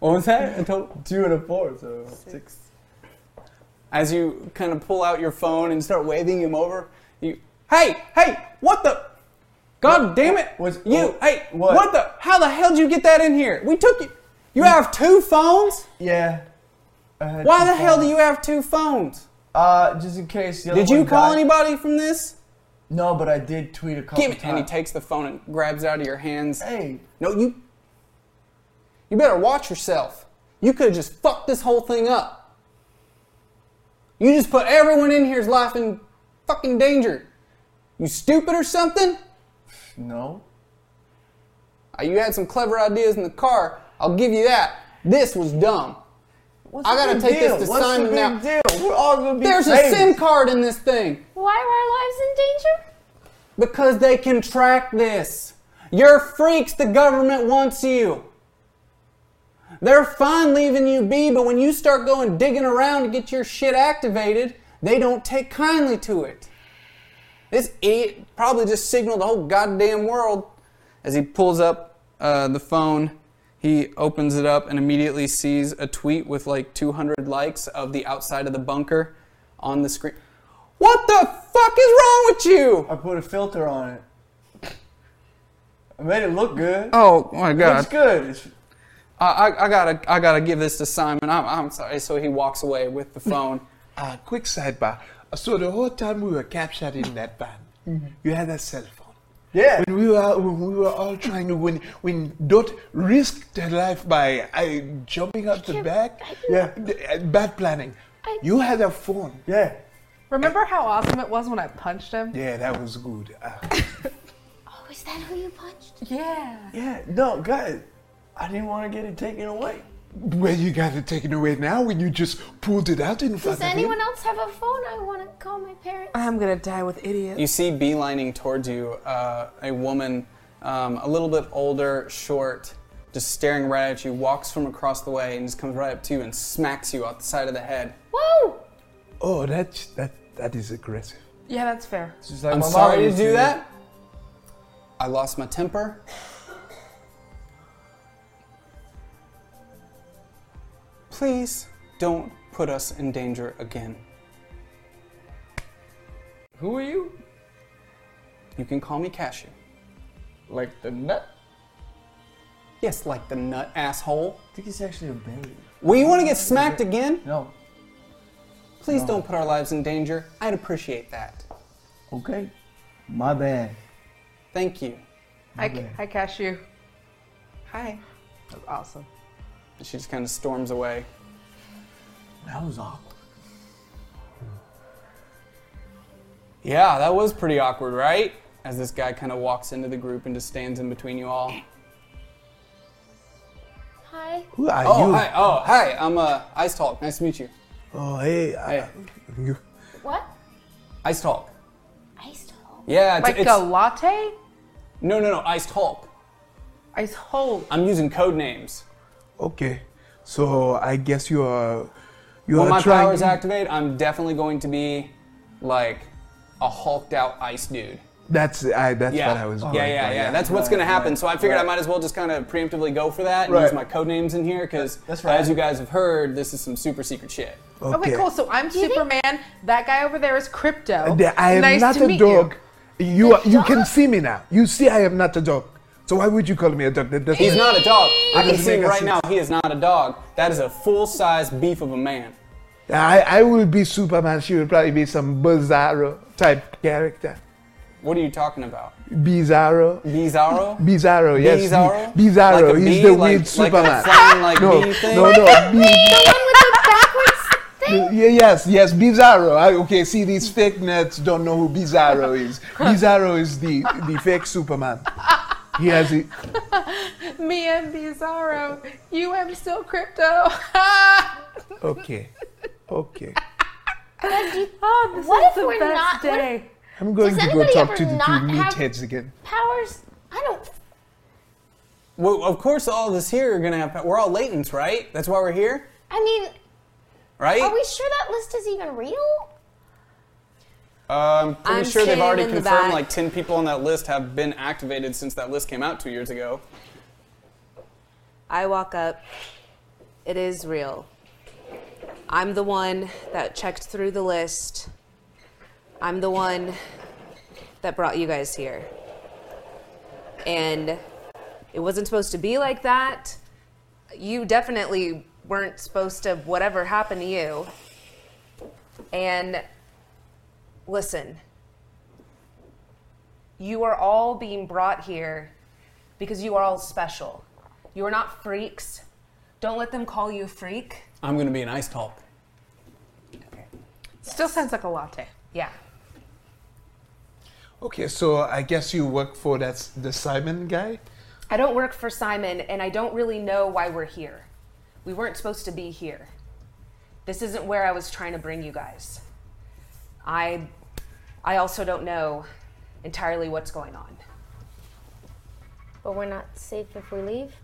What was that? 2 and 4, so 6. As you kind of pull out your phone and start waving him over, you... Hey! What the... God damn it! What the... How the hell did you get that in here? We took you... You have 2 phones? Yeah. Why the hell do you have 2 phones? Just in case the other one died. Did you call anybody from this? No, but I did tweet a couple times. And he takes the phone and grabs it out of your hands. Hey. No, you better watch yourself. You could have just fucked this whole thing up. You just put everyone in here's life in fucking danger. You stupid or something? No. You had some clever ideas in the car. I'll give you that. This was dumb. I gotta take this to Simon now. We're all gonna be There's a SIM card in this thing. Why are our lives in danger? Because they can track this. You're freaks. The government wants you. They're fine leaving you be, but when you start going digging around to get your shit activated, they don't take kindly to it. This idiot probably just signaled the whole goddamn world. As he pulls up the phone, he opens it up and immediately sees a tweet with like 200 likes of the outside of the bunker on the screen. What the fuck is wrong with you? I put a filter on it. I made it look good. Oh my god, it looks good. I gotta give this to Simon. I'm sorry. So he walks away with the phone. Quick sidebar. So the whole time we were captured in that van, you had a cell phone. Yeah. When we were all trying to win, don't risk their life by jumping out the back. Bad planning. You had a phone. Yeah. Remember how awesome it was when I punched him? Yeah, that was good. Oh, is that who you punched? Yeah. Yeah. No, guys, I didn't want to get it taken away. Well, you got it taken away now when you just pulled it out in front of me. Does anyone else have a phone? I want to call my parents. I'm going to die with idiots. You see beelining towards you a woman a little bit older, short, just staring right at you, walks from across the way and just comes right up to you and smacks you out the side of the head. Woo! Oh, that is aggressive. Yeah, that's fair. She's like, I'm sorry to do that. I lost my temper. Please don't put us in danger again. Who are you? You can call me Cashew. Like the nut? Yes, like the nut, asshole. I think he's actually a baby. Well, you want to get smacked again? No. Please don't put our lives in danger. I'd appreciate that. Okay. My bad. Thank you. Hi, Cashew. Hi. That was awesome. She just kind of storms away. That was awkward. Yeah, that was pretty awkward, right? As this guy kind of walks into the group and just stands in between you all. Hi. Who are you? Hi. I'm Iced Hulk. Nice to meet you. Oh, hey. What? Iced Hulk. Iced Hulk? Yeah. Like a latte? No. Iced Hulk. Iced Hulk. I'm using code names. Okay, so I guess you are. When my powers activate, I'm definitely going to be like a hulked out ice dude. That's what I was. Yeah. That's what's going to happen. Right. So I figured I might as well just kind of preemptively go for that and use my code names in here because, as you guys have heard, this is some super secret shit. Okay, cool. So I'm Superman. That guy over there is Crypto. I am nice not to a meet dog. You can see me now. You see, I am not a dog. So why would you call me a dog? He's not a dog. I can see right now he is not a dog. That is a full-size beef of a man. I will be Superman. She will probably be some bizarro type character. What are you talking about? Bizarro? Yes. Bizarro. Like he's the weird Superman. No. The one with the backwards thing? Yes. Bizarro. Okay, see, these fake nuts don't know who Bizarro is. Bizarro is the fake Superman. He has it. Me and Bizarro. You am still Crypto. Okay. What if we're not? I'm going to go talk to the two meatheads again. Powers? I don't. Well, of course, all of us here are going to have powers. We're all latents, right? That's why we're here? I mean. Right? Are we sure that list is even real? I'm sure they've already confirmed 10 people on that list have been activated since that list came out 2 years ago. I walk up. It is real. I'm the one that checked through the list. I'm the one that brought you guys here. And it wasn't supposed to be like that. You definitely weren't supposed to, whatever happened to you. And listen, you are all being brought here because you are all special. You are not freaks. Don't let them call you a freak. I'm going to be an Iced Hulk. Okay. Still sounds like a latte. Yeah. Okay, so I guess you work for the Simon guy? I don't work for Simon, and I don't really know why we're here. We weren't supposed to be here. This isn't where I was trying to bring you guys. I also don't know entirely what's going on. But we're not safe if we leave?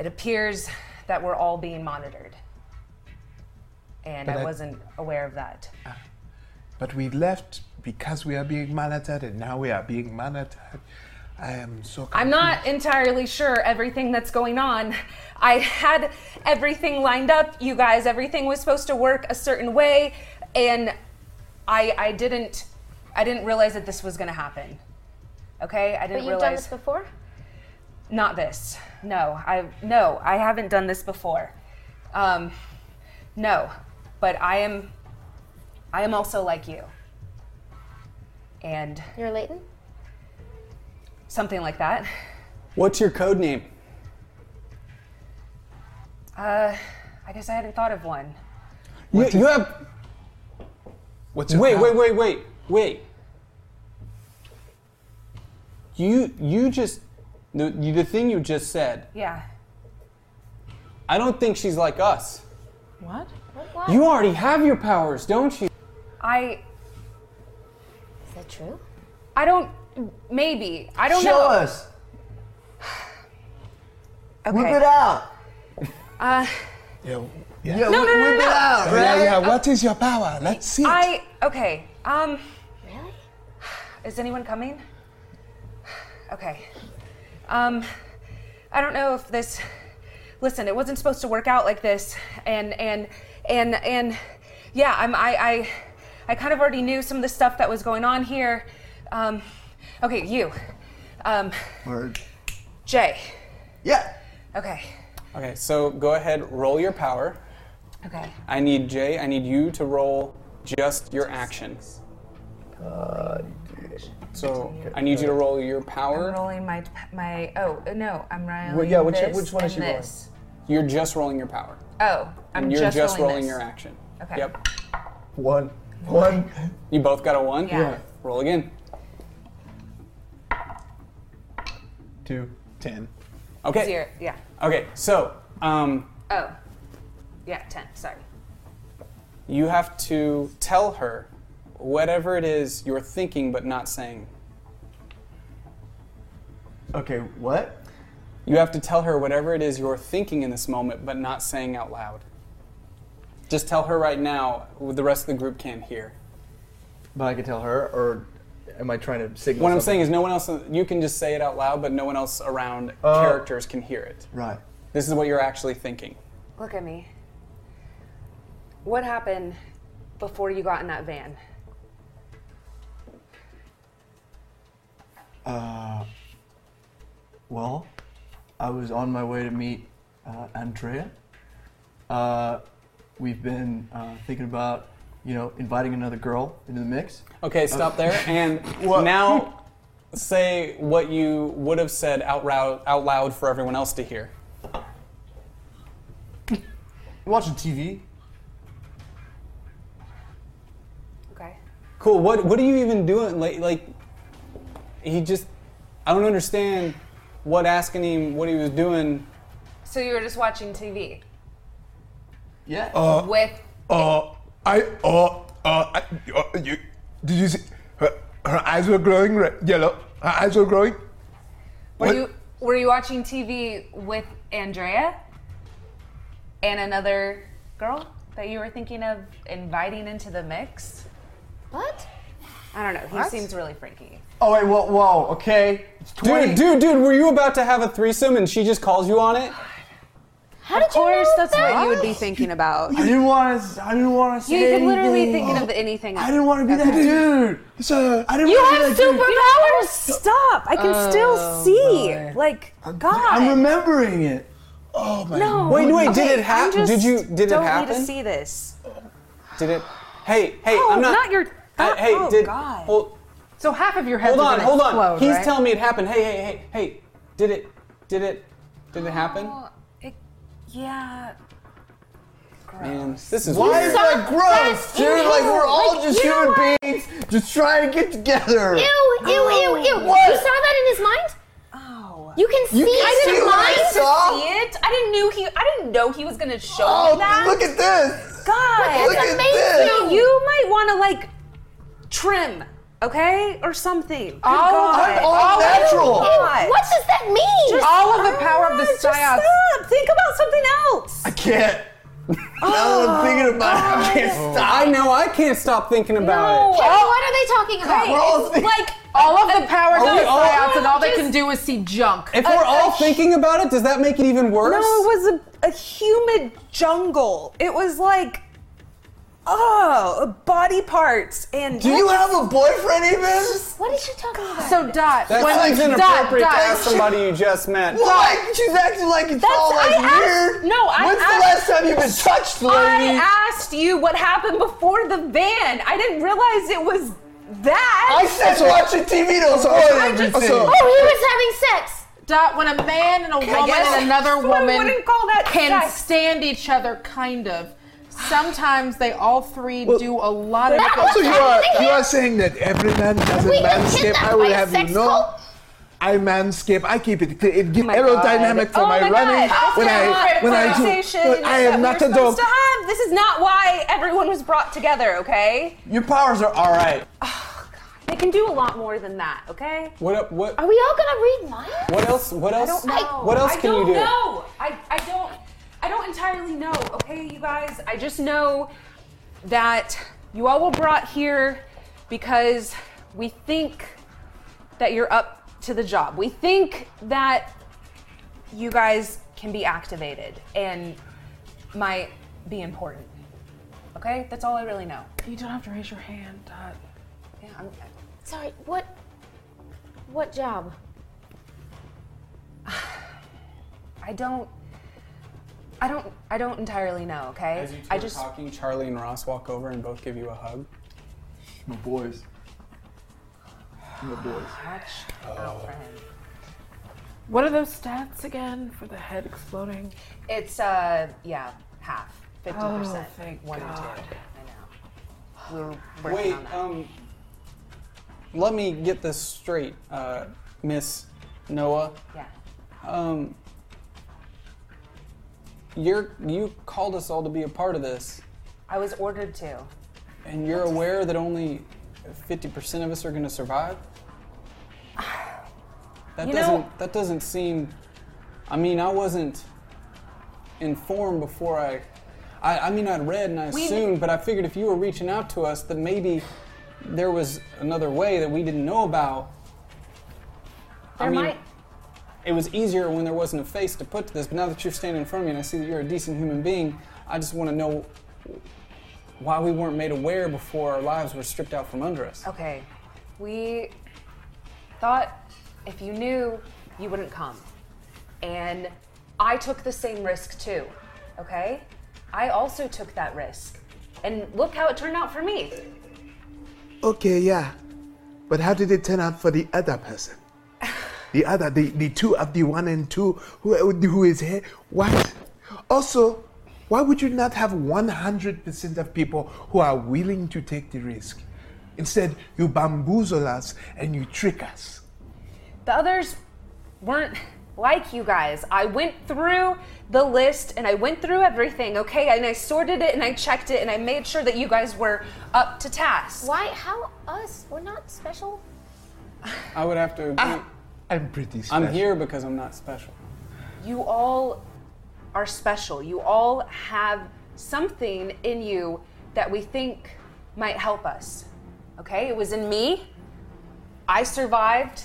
It appears that we're all being monitored. And I wasn't aware of that. But we left because we are being monitored, and now we are being monitored. I am so confused. I'm not entirely sure everything that's going on. I had everything lined up, you guys. Everything was supposed to work a certain way. And I didn't realize that this was going to happen. Okay? I didn't realize. But you've done this before? Not this. No, I haven't done this before. No, but I am also like you. And you're Leighton? Something like that. What's your code name? I guess I hadn't thought of one. You have. Wait. The thing you just said. Yeah. I don't think she's like us. What? What? You already have your powers, don't you? Is that true? I don't Maybe. I don't know. Show us. Okay. Whip it out. Yeah, no, whip it out, right? Yeah, what is your power? Let's see it. Really? Is anyone coming? Okay. I don't know if this... Listen, it wasn't supposed to work out like this, and yeah, I kind of already knew some of the stuff that was going on here. Okay, you. Word. Jay. Yeah. Okay. Okay, so go ahead, roll your power. Okay. I need Jay, I need you to roll just your action. So I need you to roll your power. I'm rolling my oh, no, I'm rolling well, yeah, which one is she rolling? You're just rolling your power. Oh, I'm just rolling this. And you're just rolling your action. Okay. Yep. One. You both got a one? Yeah. Roll again. 2, 10. Okay. Zero. Yeah. Okay, so, oh, yeah, 10, sorry. You have to tell her whatever it is you're thinking but not saying. Okay, what? You have to tell her whatever it is you're thinking in this moment but not saying out loud. Just tell her right now, the rest of the group can't hear. But I can tell her, or am I trying to signal What I'm something? Saying is no one else, you can just say it out loud, but no one else around characters can hear it. Right. This is what you're actually thinking. Look at me. What happened before you got in that van? Well, I was on my way to meet Andrea. We've been thinking about, inviting another girl into the mix. Okay, stop there. And now say what you would have said out loud for everyone else to hear. Watching TV. Okay. Cool. What are you even doing? Like he just, I don't understand asking him what he was doing. So you were just watching TV? Yeah. Did you see? Her eyes were glowing yellow. Her eyes were glowing. Were you watching TV with Andrea and another girl that you were thinking of inviting into the mix? What? I don't know. He seems really freaky. Oh wait, whoa, okay. It's 20. Dude, were you about to have a threesome and she just calls you on it? How did you know that? Of course, that's what you would be thinking about. I didn't want to say anything. You could literally be thinking of anything else. I didn't want to be that dude. You have superpowers. Stop. I can still see. Boy. God. I'm remembering it. Oh, my God. Wait, okay, did it happen? Did it happen? I don't need to see this. Did it? Hey, I'm not. Not your. God. Well, so half of your head is going to explode, right? He's telling me it happened. Hey. Did it happen? Yeah. Gross. Man, this is why weird. Is that gross, dude? We're all just human beings just trying to get together. Ew. What? You saw that in his mind? Oh. You can see it in his mind? I didn't know he was gonna show me that. Look at this. God, look at this. You might wanna trim. Okay? Or something. I'm all natural. What does that mean? Just all of the power of the psyops. Stop. Think about something else. I can't. Now that I'm thinking about it, I can't stop. I know I can't stop thinking about it. What are they talking about? We're all thinking. All of the power of the psyops, and all they can do is see junk. If we're all thinking about it, does that make it even worse? No, it was a humid jungle. It was body parts and... Do you have a boyfriend even? What is she talking about? So Dot... That's inappropriate to ask somebody you just met. What? She's acting like it's weird. No, when's the last time you've been touched, lady? I asked you what happened before the van. I didn't realize it was that. I said watching TV to avoid everything. He was having sex. Dot, when a man and a woman and another woman can stand each other, kind of, sometimes they all three do a lot of different things. So you are saying that every man does a manscape. I will have you know, I manscape. I keep it clean. It gives aerodynamic for my running. I am not a dog. This is not why everyone was brought together, okay? Your powers are all right. Oh, God. I can do a lot more than that, okay? What? Are we all gonna read mine? What else? What else can you do? I don't entirely know, okay, you guys? I just know that you all were brought here because we think that you're up to the job. We think that you guys can be activated and might be important. Okay? That's all I really know. You don't have to raise your hand, Dot. Yeah, I'm sorry, what job? I don't entirely know, okay? As you two are talking, Charlie and Ross walk over and both give you a hug. My boys. Girlfriend. What are those stats again for the head exploding? It's, half. 50%. Oh, thank one God. Or two. I know. We're working on that. Let me get this straight, Miss Noah. Yeah. You called us all to be a part of this. I was ordered to. And you're aware that only 50% of us are going to survive? That doesn't seem... I mean, I wasn't informed before I'd read and assumed, but I figured if you were reaching out to us that maybe there was another way that we didn't know about. It was easier when there wasn't a face to put to this, but now that you're standing in front of me and I see that you're a decent human being, I just want to know why we weren't made aware before our lives were stripped out from under us. Okay. We thought if you knew, you wouldn't come. And I took the same risk too, okay? I also took that risk. And look how it turned out for me. Okay, yeah. But how did it turn out for the other person? The two of the one and two who is here? What? Also, why would you not have 100% of people who are willing to take the risk? Instead, you bamboozle us and you trick us. The others weren't like you guys. I went through the list and I went through everything, okay? And I sorted it and I checked it and I made sure that you guys were up to task. Why? How us? We're not special? I would have to agree. I'm pretty special. I'm here because I'm not special. You all are special. You all have something in you that we think might help us, okay? It was in me. I survived,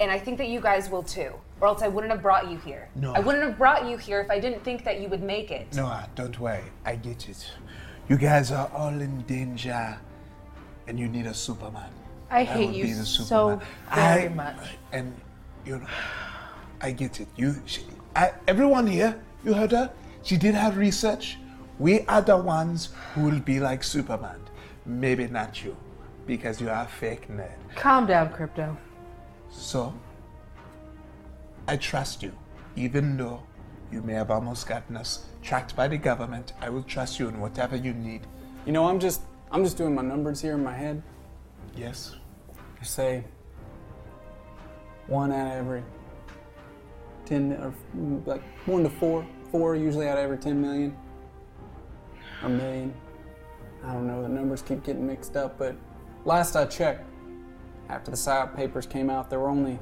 and I think that you guys will too. Or else I wouldn't have brought you here. No. I wouldn't have brought you here if I didn't think that you would make it. Noah, don't worry. I get it. You guys are all in danger, and you need a Superman. I hate you so very much. And, I get it. Everyone here, you heard her? She did her research. We are the ones who will be like Superman. Maybe not you, because you are a fake nerd. Calm down, Crypto. So... I trust you, even though you may have almost gotten us tracked by the government. I will trust you in whatever you need. I'm just doing my numbers here in my head. Yes. I say 1 to 4. 4 usually out of every 10 million. A million. I don't know. The numbers keep getting mixed up. But last I checked, after the PSYOP papers came out, there were only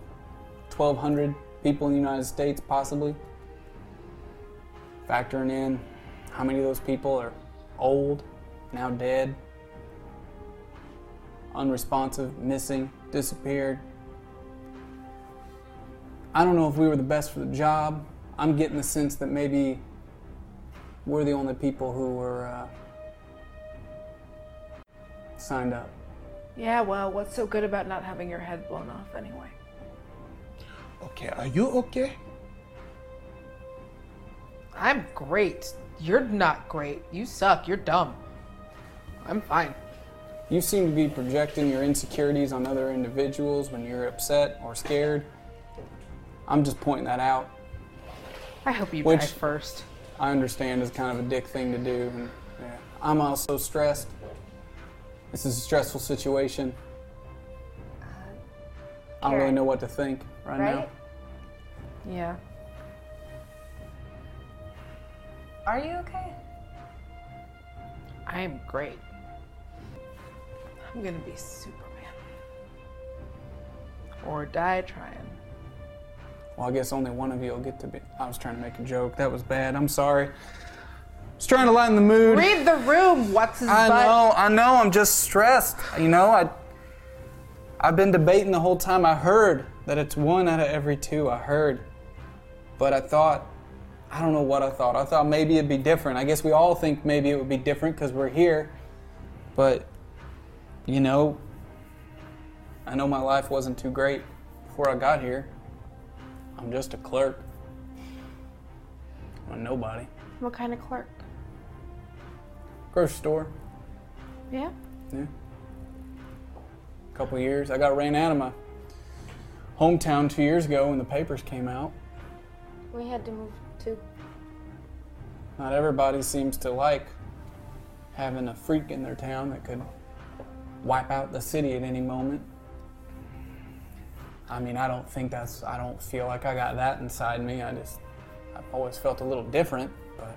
1,200. People in the United States, possibly. Factoring in how many of those people are old, now dead, unresponsive, missing, disappeared. I don't know if we were the best for the job. I'm getting the sense that maybe we're the only people who were signed up. Yeah, well, what's so good about not having your head blown off anyway? Okay, are you okay? I'm great. You're not great. You suck. You're dumb. I'm fine. You seem to be projecting your insecurities on other individuals when you're upset or scared. I'm just pointing that out. I hope you die first. I understand is kind of a dick thing to do. And yeah. I'm also stressed. This is a stressful situation. I don't really know what to think right now. Yeah. Are you okay? I am great. I'm gonna be Superman. or die trying. Well, I guess only one of you will get to be... I was trying to make a joke. That was bad. I'm sorry. I was trying to lighten the mood. Read the room. What's his butt? I know. I'm just stressed. You know, I've been debating the whole time. I heard that it's one out of every two. I heard. But I thought... I don't know what I thought. I thought maybe it'd be different. I guess we all think maybe it would be different because we're here. But, you know... I know my life wasn't too great before I got here. I'm just a clerk. I'm nobody. What kind of clerk? Grocery store. Yeah? Yeah. A couple years. I got ran out of my hometown 2 years ago when the papers came out. We had to move too. Not everybody seems to like having a freak in their town that could wipe out the city at any moment. I mean, I don't feel like I got that inside me. I've always felt a little different, but.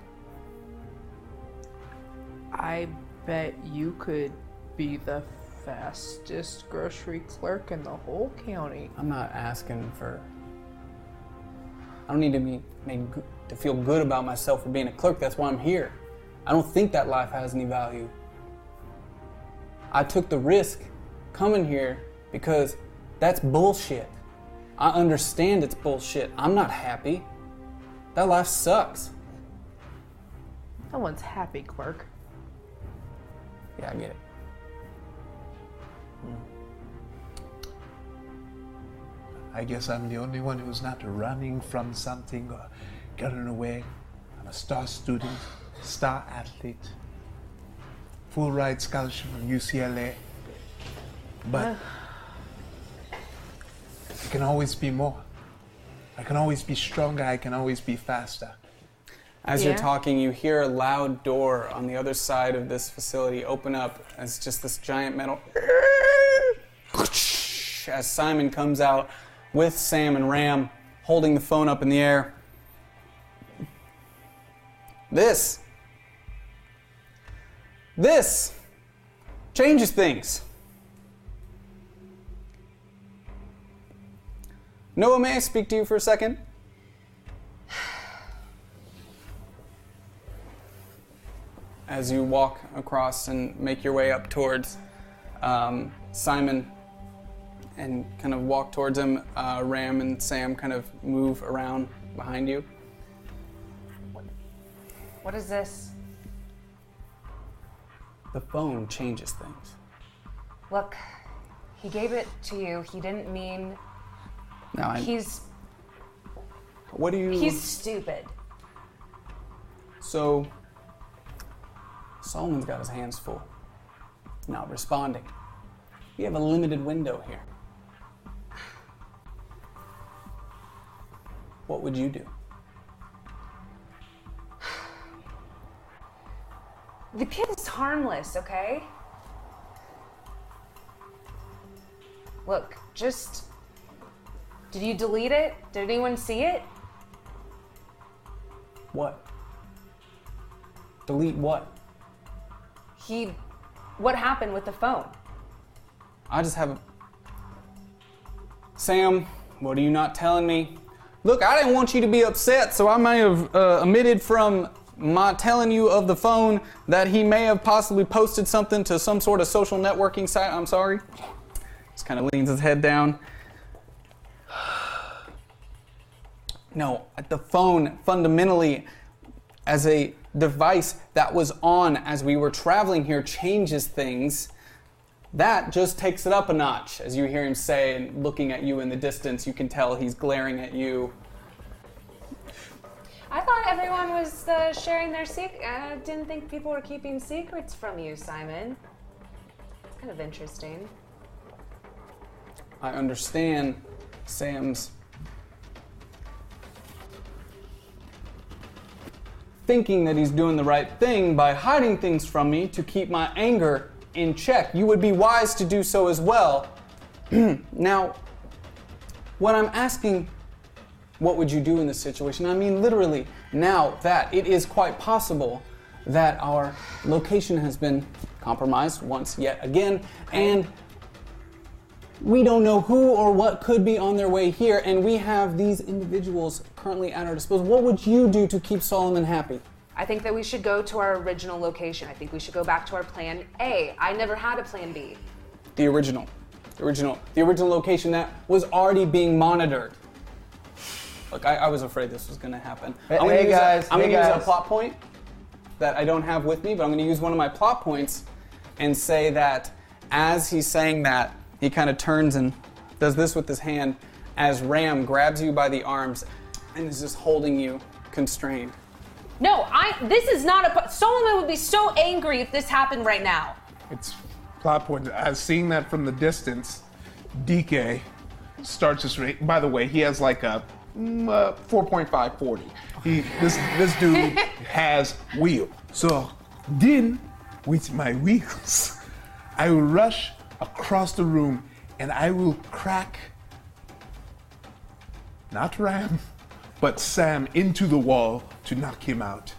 I bet you could be the fastest grocery clerk in the whole county. I'm not asking for, I don't need to be made to feel good about myself for being a clerk. That's why I'm here. I don't think that life has any value. I took the risk coming here because that's bullshit. I understand it's bullshit. I'm not happy. That life sucks. No one's happy, clerk. Yeah, I get it. I guess I'm the only one who's not running from something or getting away. I'm a star student, star athlete, full ride scholarship from UCLA. But... I can always be more. I can always be stronger. I can always be faster. As you're talking, you hear a loud door on the other side of this facility open up. It's just this giant metal... as Simon comes out with Sam and Ram, holding the phone up in the air. This changes things. Noah, may I speak to you for a second? As you walk across and make your way up towards Simon and kind of walk towards him, Ram and Sam kind of move around behind you. What is this? The phone changes things. Look, he gave it to you. He didn't mean... No, He's stupid. So, Solomon's got his hands full. Not responding. We have a limited window here. What would you do? The kid is harmless, okay? Look, just... Did you delete it? Did anyone see it? What? Delete what? What happened with the phone? I just haven't... Sam, what are you not telling me? Look, I didn't want you to be upset, so I may have omitted from my telling you of the phone that he may have possibly posted something to some sort of social networking site. I'm sorry. Just kind of leans his head down. No, the phone fundamentally as a device that was on as we were traveling here changes things. That just takes it up a notch. As you hear him say and looking at you in the distance, you can tell he's glaring at you. I thought everyone was sharing their secrets. I didn't think people were keeping secrets from you, Simon. It's kind of interesting. I understand Sam's thinking that he's doing the right thing by hiding things from me to keep my anger in check. You would be wise to do so as well. Now, when I'm asking what would you do in this situation, I mean literally now that it is quite possible that our location has been compromised once yet again, and We don't know who or what could be on their way here, and we have these individuals currently at our disposal. What would you do to keep Solomon happy? I think that we should go to our original location. I think we should go back to our plan A. I never had a plan B. The original location that was already being monitored. Look, I was afraid this was gonna happen. I'm gonna use a plot point that I don't have with me, but I'm gonna use one of my plot points and say that as he's saying that, he kind of turns and does this with his hand as Ram grabs you by the arms and is just holding you constrained. No, this is not a... Solomon would be so angry if this happened right now. It's plot point. As seeing that from the distance, DK starts his... By the way, he has like a 4.540. This dude has wheel. So then, with my wheels, I will rush across the room and I will crack, not Ram, but Sam into the wall to knock him out.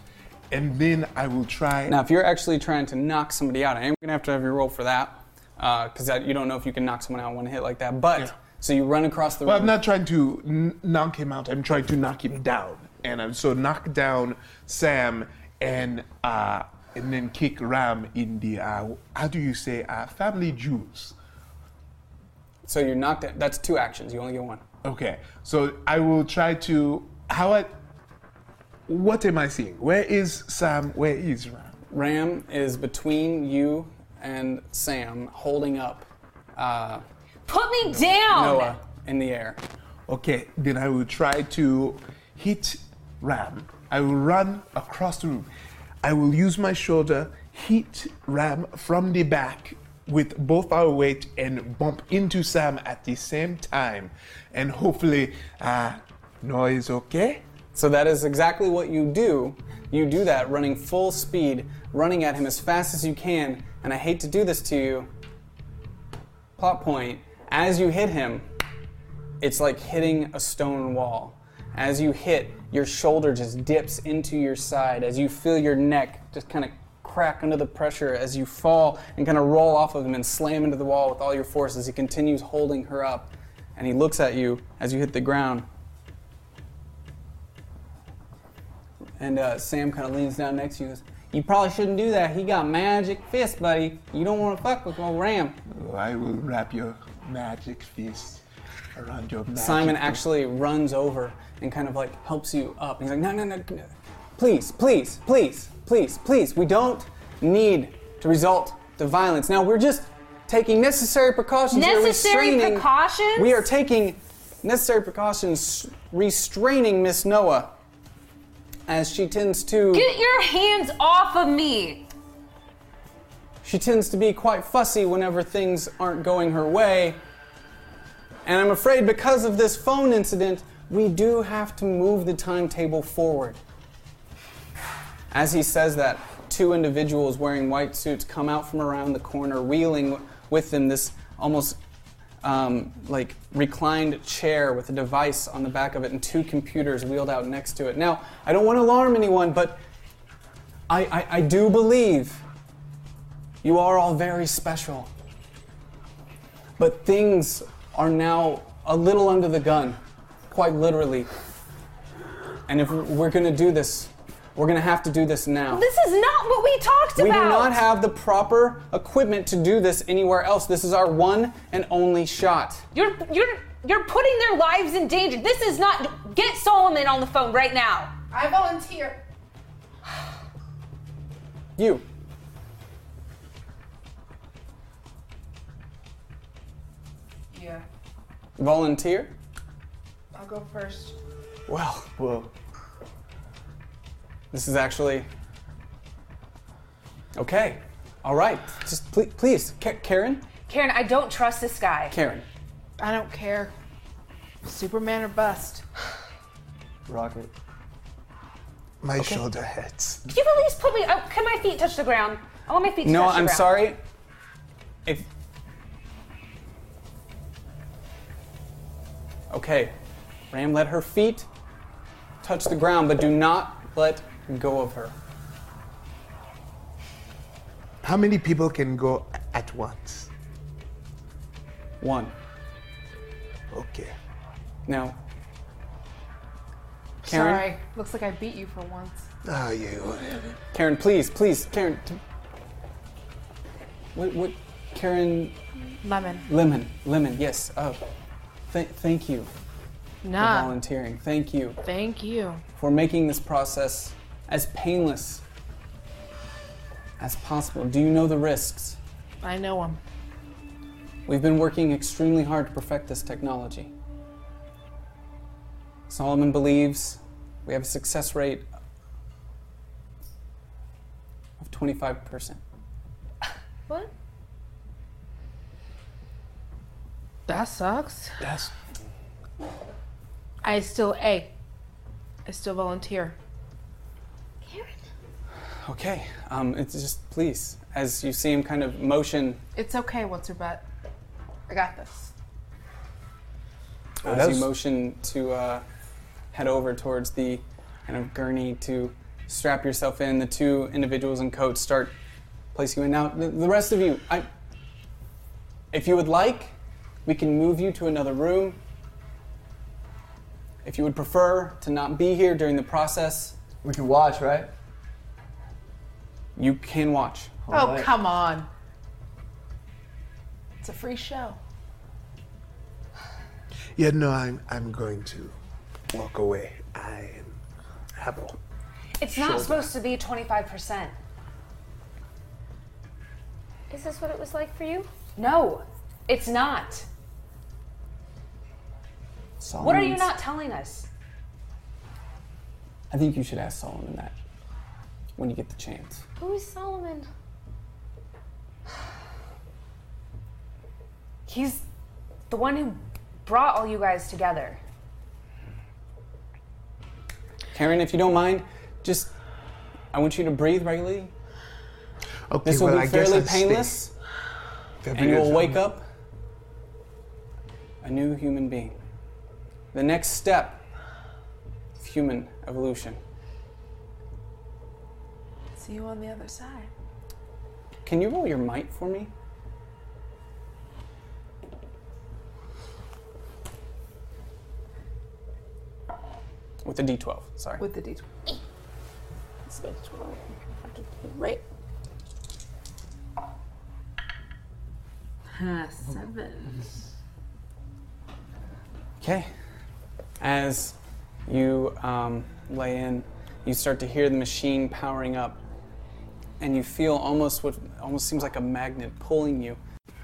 And then I will try... Now, if you're actually trying to knock somebody out, I am going to have you roll for that, because you don't know if you can knock someone out in one hit like that, but... Yeah. So you run across the room. Well, I'm not trying to knock him out. I'm trying to knock him down. And so knock down Sam and then kick Ram in the, how do you say, family jewels. So you're knocked down. That's two actions. You only get one. Okay. So I will try to, what am I seeing? Where is Sam? Where is Ram? Ram is between you and Sam, holding up... Put me down! Noah, in the air. Okay, then I will try to hit Ram. I will run across the room. I will use my shoulder, hit Ram from the back with both our weight and bump into Sam at the same time. And hopefully, Noah is okay. So that is exactly what you do. You do that, running full speed, running at him as fast as you can. And I hate to do this to you. Plot point. As you hit him, it's like hitting a stone wall. As you hit, your shoulder just dips into your side as you feel your neck just kind of crack under the pressure as you fall and kind of roll off of him and slam into the wall with all your force as he continues holding her up. And he looks at you as you hit the ground. And Sam kind of leans down next to you and goes, "You probably shouldn't do that. He got magic fist, buddy. You don't want to fuck with old Ram." Oh, I will wrap your magic fist around your magic Simon fist. Actually runs over and kind of like helps you up. He's like, no. Please. We don't need to resort to violence. Now, we're just taking necessary precautions. We are taking necessary precautions, restraining Miss Noah as she tends to... Get your hands off of me! She tends to be quite fussy whenever things aren't going her way. And I'm afraid because of this phone incident, we do have to move the timetable forward. As he says that, two individuals wearing white suits come out from around the corner, wheeling with them this almost like reclined chair with a device on the back of it and two computers wheeled out next to it. Now, I don't want to alarm anyone, but I do believe you are all very special. But things are now a little under the gun, quite literally. And if we're going to do this, we're going to have to do this now. This is not what we talked about. We do not have the proper equipment to do this anywhere else. This is our one and only shot. You're putting their lives in danger. This is not... Get Solomon on the phone right now. I volunteer. You. Yeah. Volunteer? I'll go first. Well, whoa. This is actually... Okay. All right. Just please. Karen? Karen, I don't trust this guy. Karen. I don't care. Superman or bust. Rocket. My shoulder hurts. Can you at least put me... Can my feet touch the ground? I want my feet to touch the ground. No, I'm sorry. Okay. Ram, let her feet touch the ground, but do not let go of her. How many people can go at once? One. Okay. Now, Karen. Sorry, looks like I beat you for once. Ah, you. Karen, please, Karen. What? Karen. Lemon. Yes. Oh, thank you. Nah. For volunteering. Thank you. Thank you. For making this process as painless as possible. Do you know the risks? I know them. We've been working extremely hard to perfect this technology. Solomon believes we have a success rate of 25%. What? That sucks. Yes. I still volunteer. Karen? Okay, it's just, please, as you see him kind of motion. It's okay, what's your bet? I got this. As you motion to head over towards the kind of gurney to strap yourself in, the two individuals in coats start placing you in. Now, the rest of you, if you would like, we can move you to another room. If you would prefer to not be here during the process. We can watch, right? You can watch. Oh, come on. It's a free show. Yeah, no, I'm going to walk away. I have a It's not shoulder. Supposed to be 25%. Is this what it was like for you? No, it's not. Solomon's. What are you not telling us? I think you should ask Solomon that when you get the chance. Who is Solomon? He's the one who brought all you guys together. Karen, if you don't mind, just, I want you to breathe regularly. Okay, this will be fairly painless, and you'll wake up a new human being. The next step is human evolution. See you on the other side. Can you roll your might for me? With the D12, sorry. With the D12. It's the D12. Right. Ah, 7. Okay. As you lay in, you start to hear the machine powering up, and you feel almost what almost seems like a magnet pulling you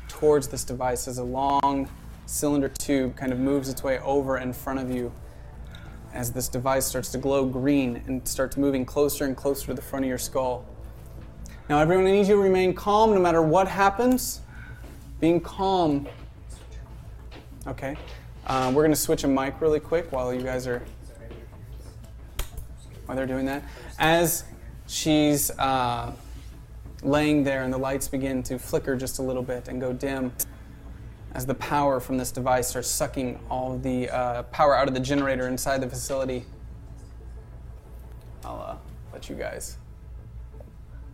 towards this device as a long cylinder tube kind of moves its way over in front of you as this device starts to glow green and starts moving closer and closer to the front of your skull. Now, everyone, I need you to remain calm no matter what happens. Being calm. Okay. We're going to switch a mic really quick while they're doing that. As she's laying there and the lights begin to flicker just a little bit and go dim, as the power from this device starts sucking all the power out of the generator inside the facility, I'll let you guys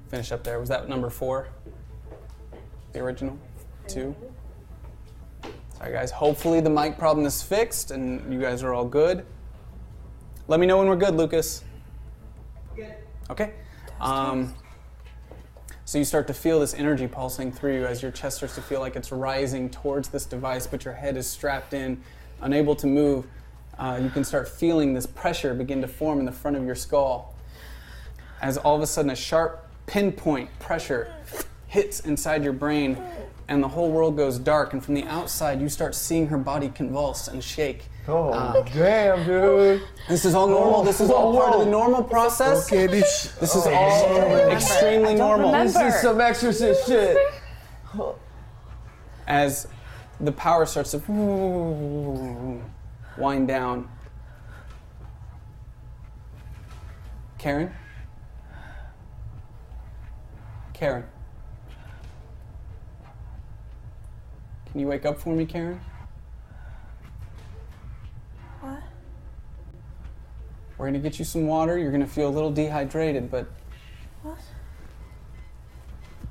finish up there. Was that number 4? The original? 2? Alright guys, hopefully the mic problem is fixed and you guys are all good. Let me know when we're good, Lucas. Good. Okay. So you start to feel this energy pulsing through you as your chest starts to feel like it's rising towards this device, but your head is strapped in, unable to move. You can start feeling this pressure begin to form in the front of your skull as all of a sudden a sharp pinpoint pressure hits inside your brain, and the whole world goes dark, and from the outside, you start seeing her body convulse and shake. Oh, damn, dude. This is all normal. This is all part of the normal process. Okay, this is all extremely normal. This is some exorcist shit. As the power starts to wind down. Karen? Can you wake up for me, Karen? What? We're gonna get you some water. You're gonna feel a little dehydrated, but... What?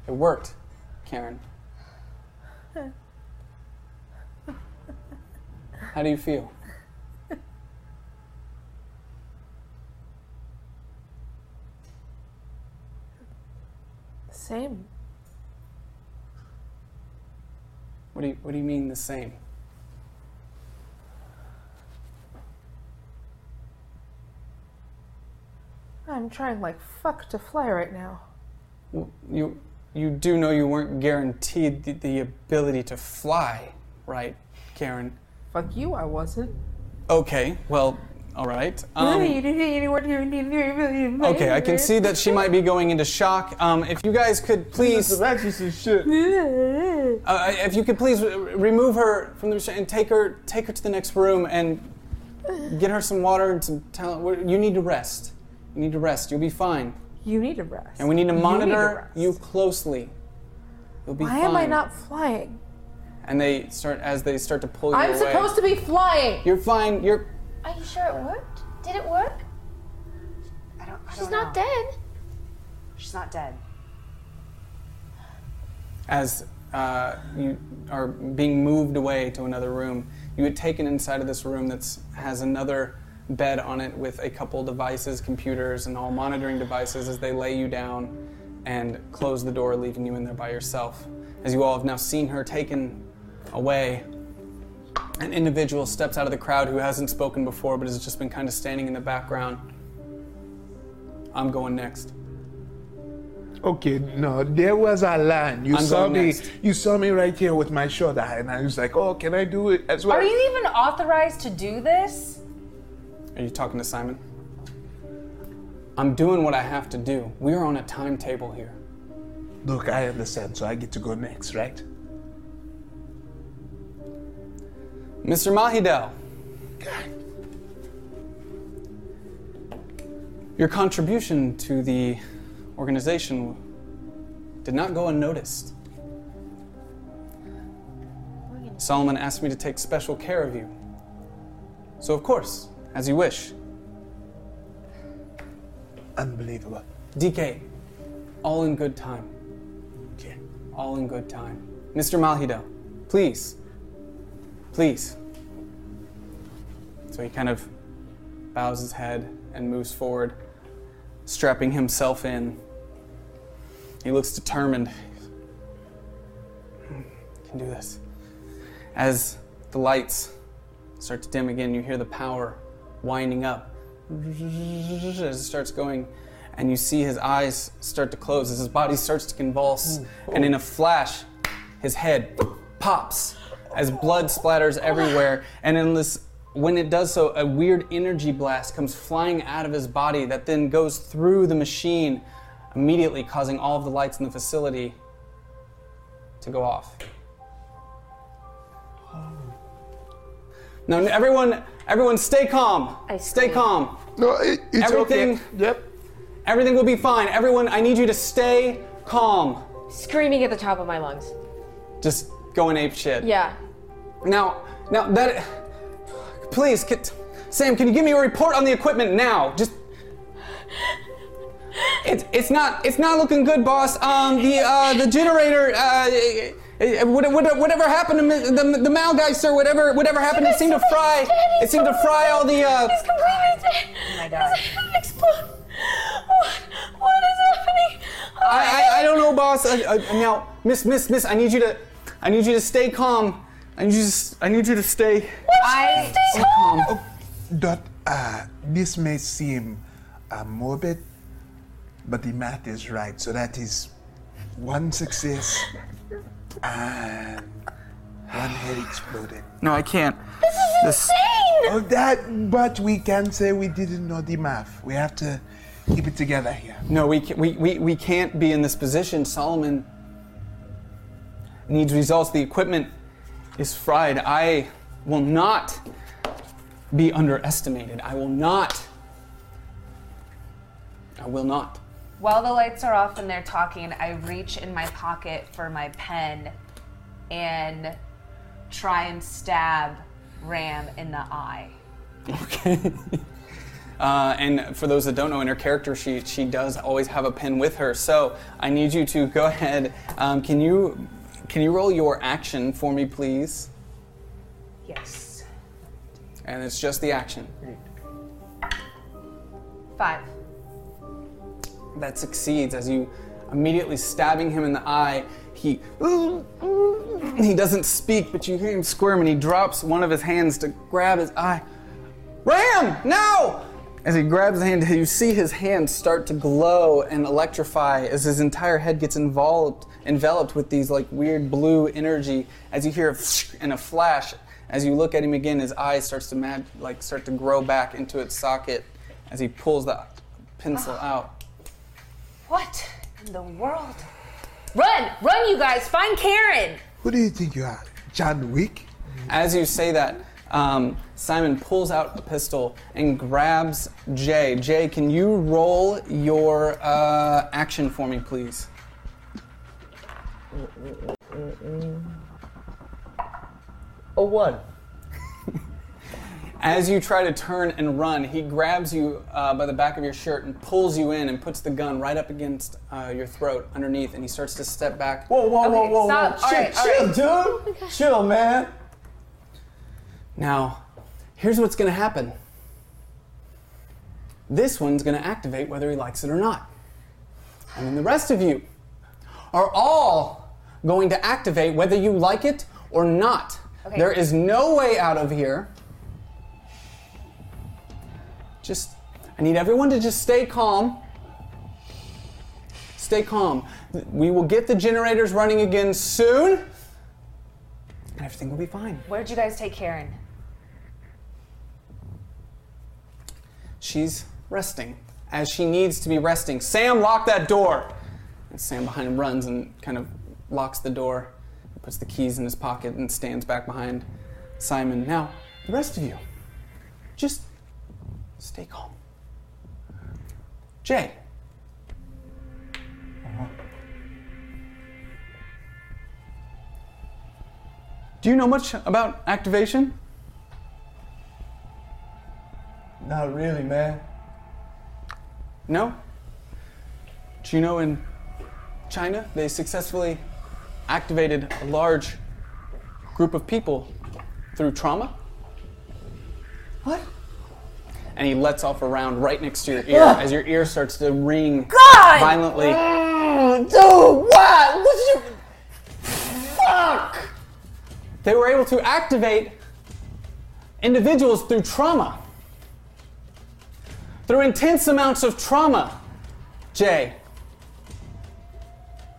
It worked, Karen. How do you feel? The same. What do you mean the same? I'm trying like fuck to fly right now. Well, you do know you weren't guaranteed the ability to fly, right, Karen? Fuck you, I wasn't. Okay, well, all right. Okay, I can see that she might be going into shock. If you guys could please... if you could please remove her from the... and take her to the next room and get her some water and some... You need to rest. You need to rest. You'll be fine. You need to rest. And we need to monitor you closely. You'll be fine. Why am I not flying? And as they start to pull you away. I'm supposed to be flying! You're fine. Are you sure it worked? Did it work? I don't know. She's not dead. She's not dead. As you are being moved away to another room, you get taken inside of this room that has another bed on it with a couple devices, computers, and all monitoring devices as they lay you down and close the door, leaving you in there by yourself. As you all have now seen her taken away, an individual steps out of the crowd who hasn't spoken before but has just been kind of standing in the background. I'm going next. Okay, no, there was a line. You saw me right here with my shoulder, and I was like, oh, can I do it as well? Are you even authorized to do this? Are you talking to Simon? I'm doing what I have to do. We're on a timetable here. Look, I understand, so I get to go next, right? Mr. Mahidel. God. Your contribution to the organization did not go unnoticed. Solomon asked me to take special care of you. So of course, as you wish. Unbelievable. DK, all in good time. Okay. All in good time. Mr. Mahidel, please. Please. So he kind of bows his head and moves forward, strapping himself in. He looks determined. I can do this. As the lights start to dim again, you hear the power winding up as it starts going, and you see his eyes start to close as his body starts to convulse, and in a flash, his head pops as blood splatters everywhere, and when it does so, a weird energy blast comes flying out of his body that then goes through the machine, immediately causing all of the lights in the facility to go off. Now, everyone, stay calm. Stay calm. No, it's everything, okay. Yep. Everything will be fine. Everyone, I need you to stay calm. Screaming at the top of my lungs. Just going ape shit. Yeah. Now that. Please, Sam, can you give me a report on the equipment now? Just. It's not looking good, boss. The generator. Whatever happened to the Mal guy, sir? Whatever happened? It seemed to fry all the. He's completely dead. Oh my God! He's exploded. What is happening? I don't know, boss. Now, Miss, I need you to stay calm. I need you to stay. Stay calm. Oh, this may seem morbid, but the math is right. So that is one success. And one head exploded. No, I can't. This is insane! But we can say we didn't know the math. We have to keep it together here. No, we can't be in this position. Solomon needs results. The equipment is fried. I will not be underestimated. I will not. While the lights are off and they're talking, I reach in my pocket for my pen and try and stab Ram in the eye. Okay. And for those that don't know, in her character sheet, she does always have a pen with her. So I need you to go ahead. Can you roll your action for me, please? Yes. And it's just the action. 5. That succeeds as you immediately stabbing him in the eye. He doesn't speak, but you hear him squirm, and he drops one of his hands to grab his eye. Ram, now! As he grabs the hand, you see his hand start to glow and electrify as his entire head gets enveloped with these like weird blue energy. As you hear a flash, as you look at him again, his eye starts to start to grow back into its socket as he pulls the pencil out. What in the world? Run, you guys! Find Karen. Who do you think you are, John Wick? As you say that, Simon pulls out the pistol and grabs Jay. Jay, can you roll your action for me, please? A 1. As you try to turn and run, he grabs you by the back of your shirt and pulls you in and puts the gun right up against your throat underneath, and he starts to step back. Whoa, stop. Chill, dude. Chill, man. Now, here's what's going to happen. This one's going to activate whether he likes it or not. And then the rest of you are all going to activate whether you like it or not. Okay. There is no way out of here. I need everyone to just stay calm. Stay calm. We will get the generators running again soon, and everything will be fine. Where'd you guys take Karen? She's resting, as she needs to be resting. Sam, lock that door! And Sam behind him runs and kind of locks the door, puts the keys in his pocket, and stands back behind Simon. Now, the rest of you, just stay calm. Jay. Do you know much about activation? Not really, man. No? Do you know in China they successfully activated a large group of people through trauma? What? And he lets off a round right next to your ear as your ear starts to ring violently. Dude, what? What's your... Fuck! They were able to activate individuals through trauma. Through intense amounts of trauma, Jay.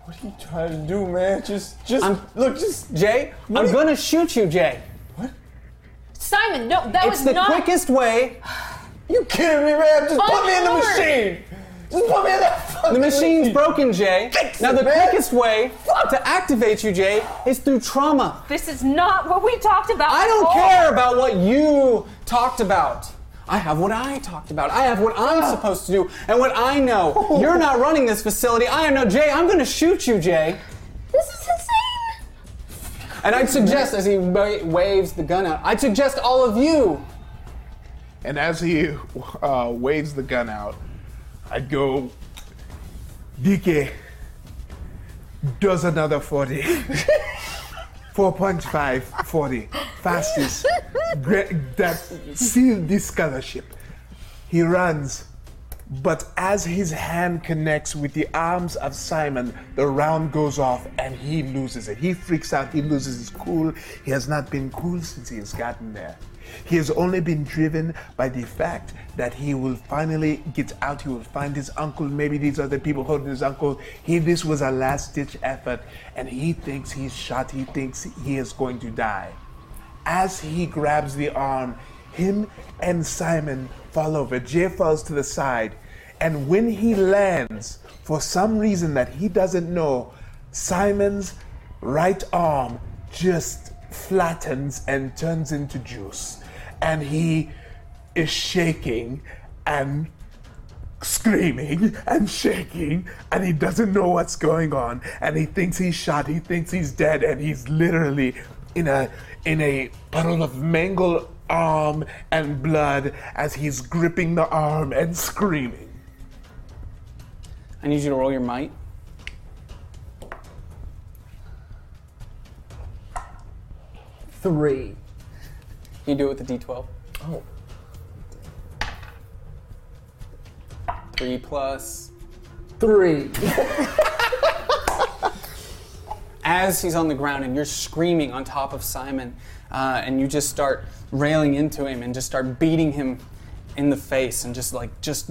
What are you trying to do, man? Jay, I'm gonna shoot you, Jay. What? Simon, no, it's the quickest way. You kidding me, Ram? Just put me in the machine! Just put me in that fucking machine! The machine's broken, Jay. Quickest way to activate you, Jay, is through trauma. This is not what we talked about. I don't care about what you talked about. I have what I talked about. I have what I'm supposed to do and what I know. Oh. You're not running this facility. I know, Jay. I'm gonna shoot you, Jay. This is insane! And I'd suggest, as he waves the gun out, I'd suggest all of you. And as he waves the gun out, I'd go, DK, does another 40. 4.5, 40. Fastest. Seal this scholarship. He runs, but as his hand connects with the arms of Simon, the round goes off and he loses it. He freaks out, he loses his cool. He has not been cool since he has gotten there. He has only been driven by the fact that he will finally get out. He will find his uncle. Maybe these are the people holding his uncle. This was a last-ditch effort, and he thinks he's shot. He thinks he is going to die. As he grabs the arm, him and Simon fall over. Jay falls to the side, and when he lands, for some reason that he doesn't know, Simon's right arm just flattens and turns into juice, and he is shaking and screaming and shaking, and he doesn't know what's going on, and he thinks he's shot, he thinks he's dead, and he's literally in a puddle of mangled arm and blood as he's gripping the arm and screaming. I need you to roll your might. 3. You do it with a D12. Oh. 3 plus 3. As he's on the ground and you're screaming on top of Simon, and you just start railing into him and just start beating him in the face and just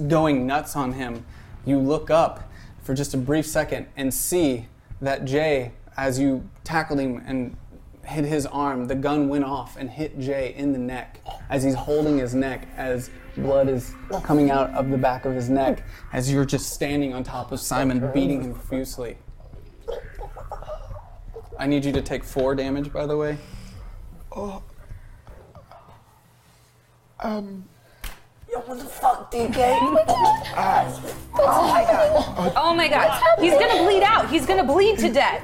going nuts on him, you look up for just a brief second and see that Jay, as you tackled him and hit his arm, the gun went off and hit Jay in the neck as he's holding his neck, as blood is coming out of the back of his neck, as you're just standing on top of Simon, beating him profusely. I need you to take 4 damage, by the way. Oh. Yo, what the fuck, DK? Oh my god. Oh my god. He's gonna bleed out. He's gonna bleed to death.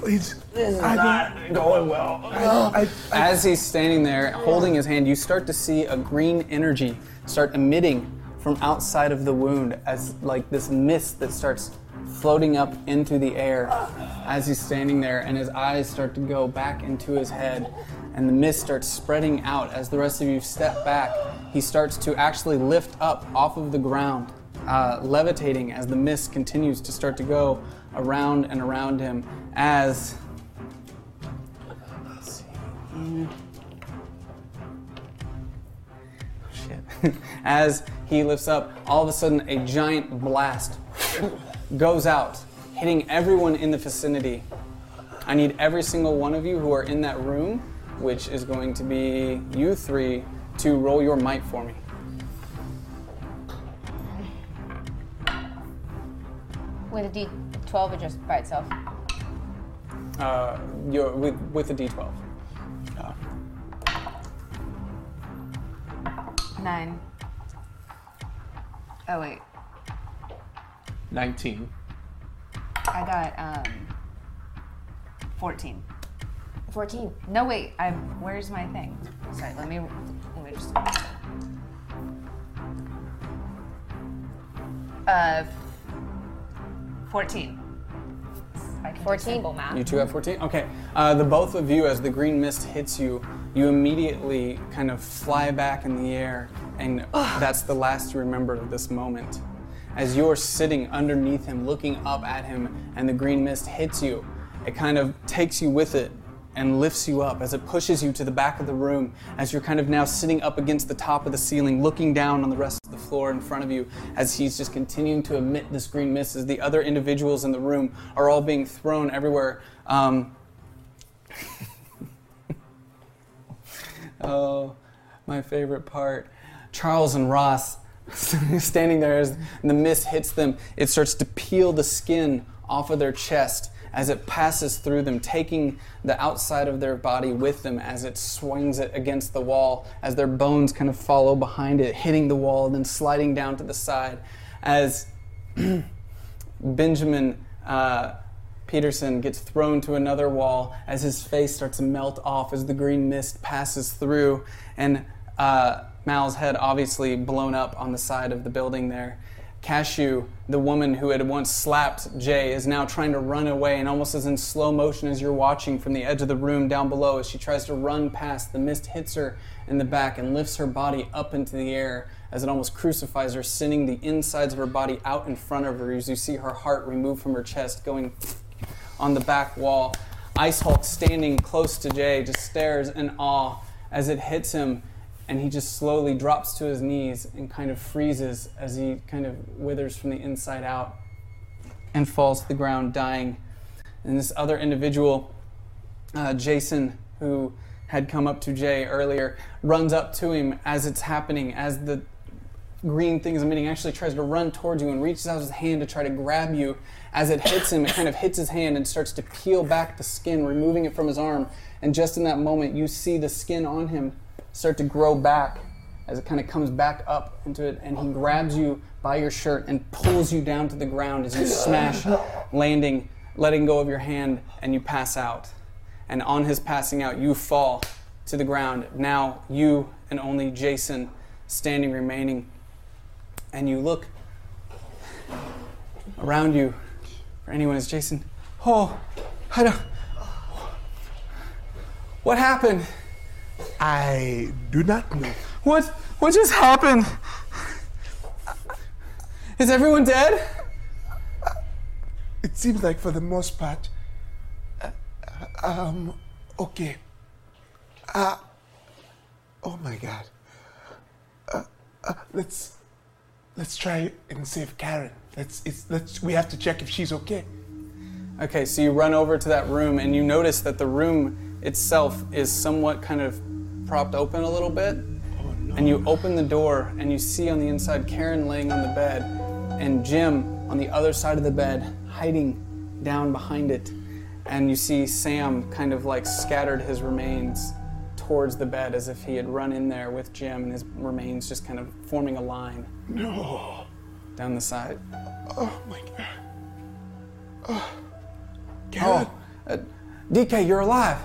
Please. This is not going well. As he's standing there, holding his hand, you start to see a green energy start emitting from outside of the wound as like this mist that starts floating up into the air as he's standing there, and his eyes start to go back into his head, and the mist starts spreading out. As the rest of you step back, he starts to actually lift up off of the ground, levitating as the mist continues to start to go around and around him as... Let's see. Oh, shit. As he lifts up, all of a sudden a giant blast goes out, hitting everyone in the vicinity. I need every single one of you who are in that room, which is going to be you 3, to roll your might for me. With a D12 or just by itself? With a D12. 9. Oh, wait. 19. I got 14. 14. No, wait. Where's my thing? Sorry, let me just. 14. I can 14. Do simple math. You 2 have 14. Okay. The both of you, as the green mist hits you, you immediately kind of fly back in the air, and that's the last you remember of this moment. As you're sitting underneath him, looking up at him, and the green mist hits you, it kind of takes you with it and lifts you up as it pushes you to the back of the room, as you're kind of now sitting up against the top of the ceiling, looking down on the rest of the floor in front of you, as he's just continuing to emit this green mist, as the other individuals in the room are all being thrown everywhere. Oh, my favorite part. Charles and Ross. Standing there as the mist hits them, it starts to peel the skin off of their chest as it passes through them, taking the outside of their body with them as it swings it against the wall, as their bones kind of follow behind it, hitting the wall and then sliding down to the side. As Benjamin Peterson gets thrown to another wall, as his face starts to melt off as the green mist passes through, and Mal's head obviously blown up on the side of the building there. Cashew, the woman who had once slapped Jay, is now trying to run away, and almost as in slow motion as you're watching from the edge of the room down below, as she tries to run past, the mist hits her in the back and lifts her body up into the air as it almost crucifies her, sending the insides of her body out in front of her as you see her heart removed from her chest, going on the back wall. Ice Hulk, standing close to Jay, just stares in awe as it hits him, and he just slowly drops to his knees and kind of freezes as he kind of withers from the inside out and falls to the ground, dying. And this other individual, Jason, who had come up to Jay earlier, runs up to him as it's happening, as the green thing is emitting, actually tries to run towards you and reaches out his hand to try to grab you. As it hits him, it kind of hits his hand and starts to peel back the skin, removing it from his arm. And just in that moment, you see the skin on him start to grow back as it kind of comes back up into it, and he grabs you by your shirt and pulls you down to the ground as you smash, landing, letting go of your hand, and you pass out. And on his passing out, you fall to the ground. Now you and only Jason standing remaining, and you look around you for anyone as Jason. Oh, I don't... What happened? I do not know. What just happened? Is everyone dead? It seems like for the most part. Okay. Oh my God. Let's try and save Karen. We have to check if she's okay. Okay, so you run over to that room and you notice that the room itself is somewhat kind of propped open a little bit. Oh, no. And you open the door and you see on the inside Karen laying on the bed and Jim on the other side of the bed hiding down behind it. And you see Sam kind of like scattered his remains towards the bed as if he had run in there with Jim and his remains just kind of forming a line. No. Down the side. Oh my God. Oh. Karen. Oh, DK, you're alive.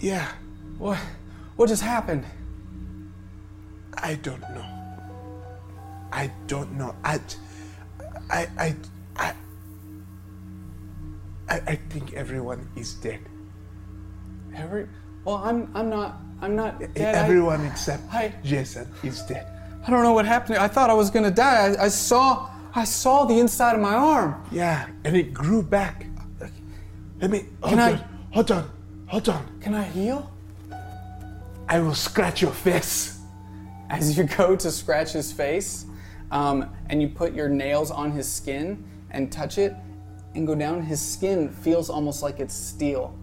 Yeah. What just happened? I don't know. I think everyone is dead. I'm not dead. Everyone except Jason is dead. I don't know what happened. I thought I was gonna die. I saw the inside of my arm. Yeah, and it grew back. Hold on. Can I heal? I will scratch your face. As you go to scratch his face, and you put your nails on his skin and touch it and go down, his skin feels almost like it's steel.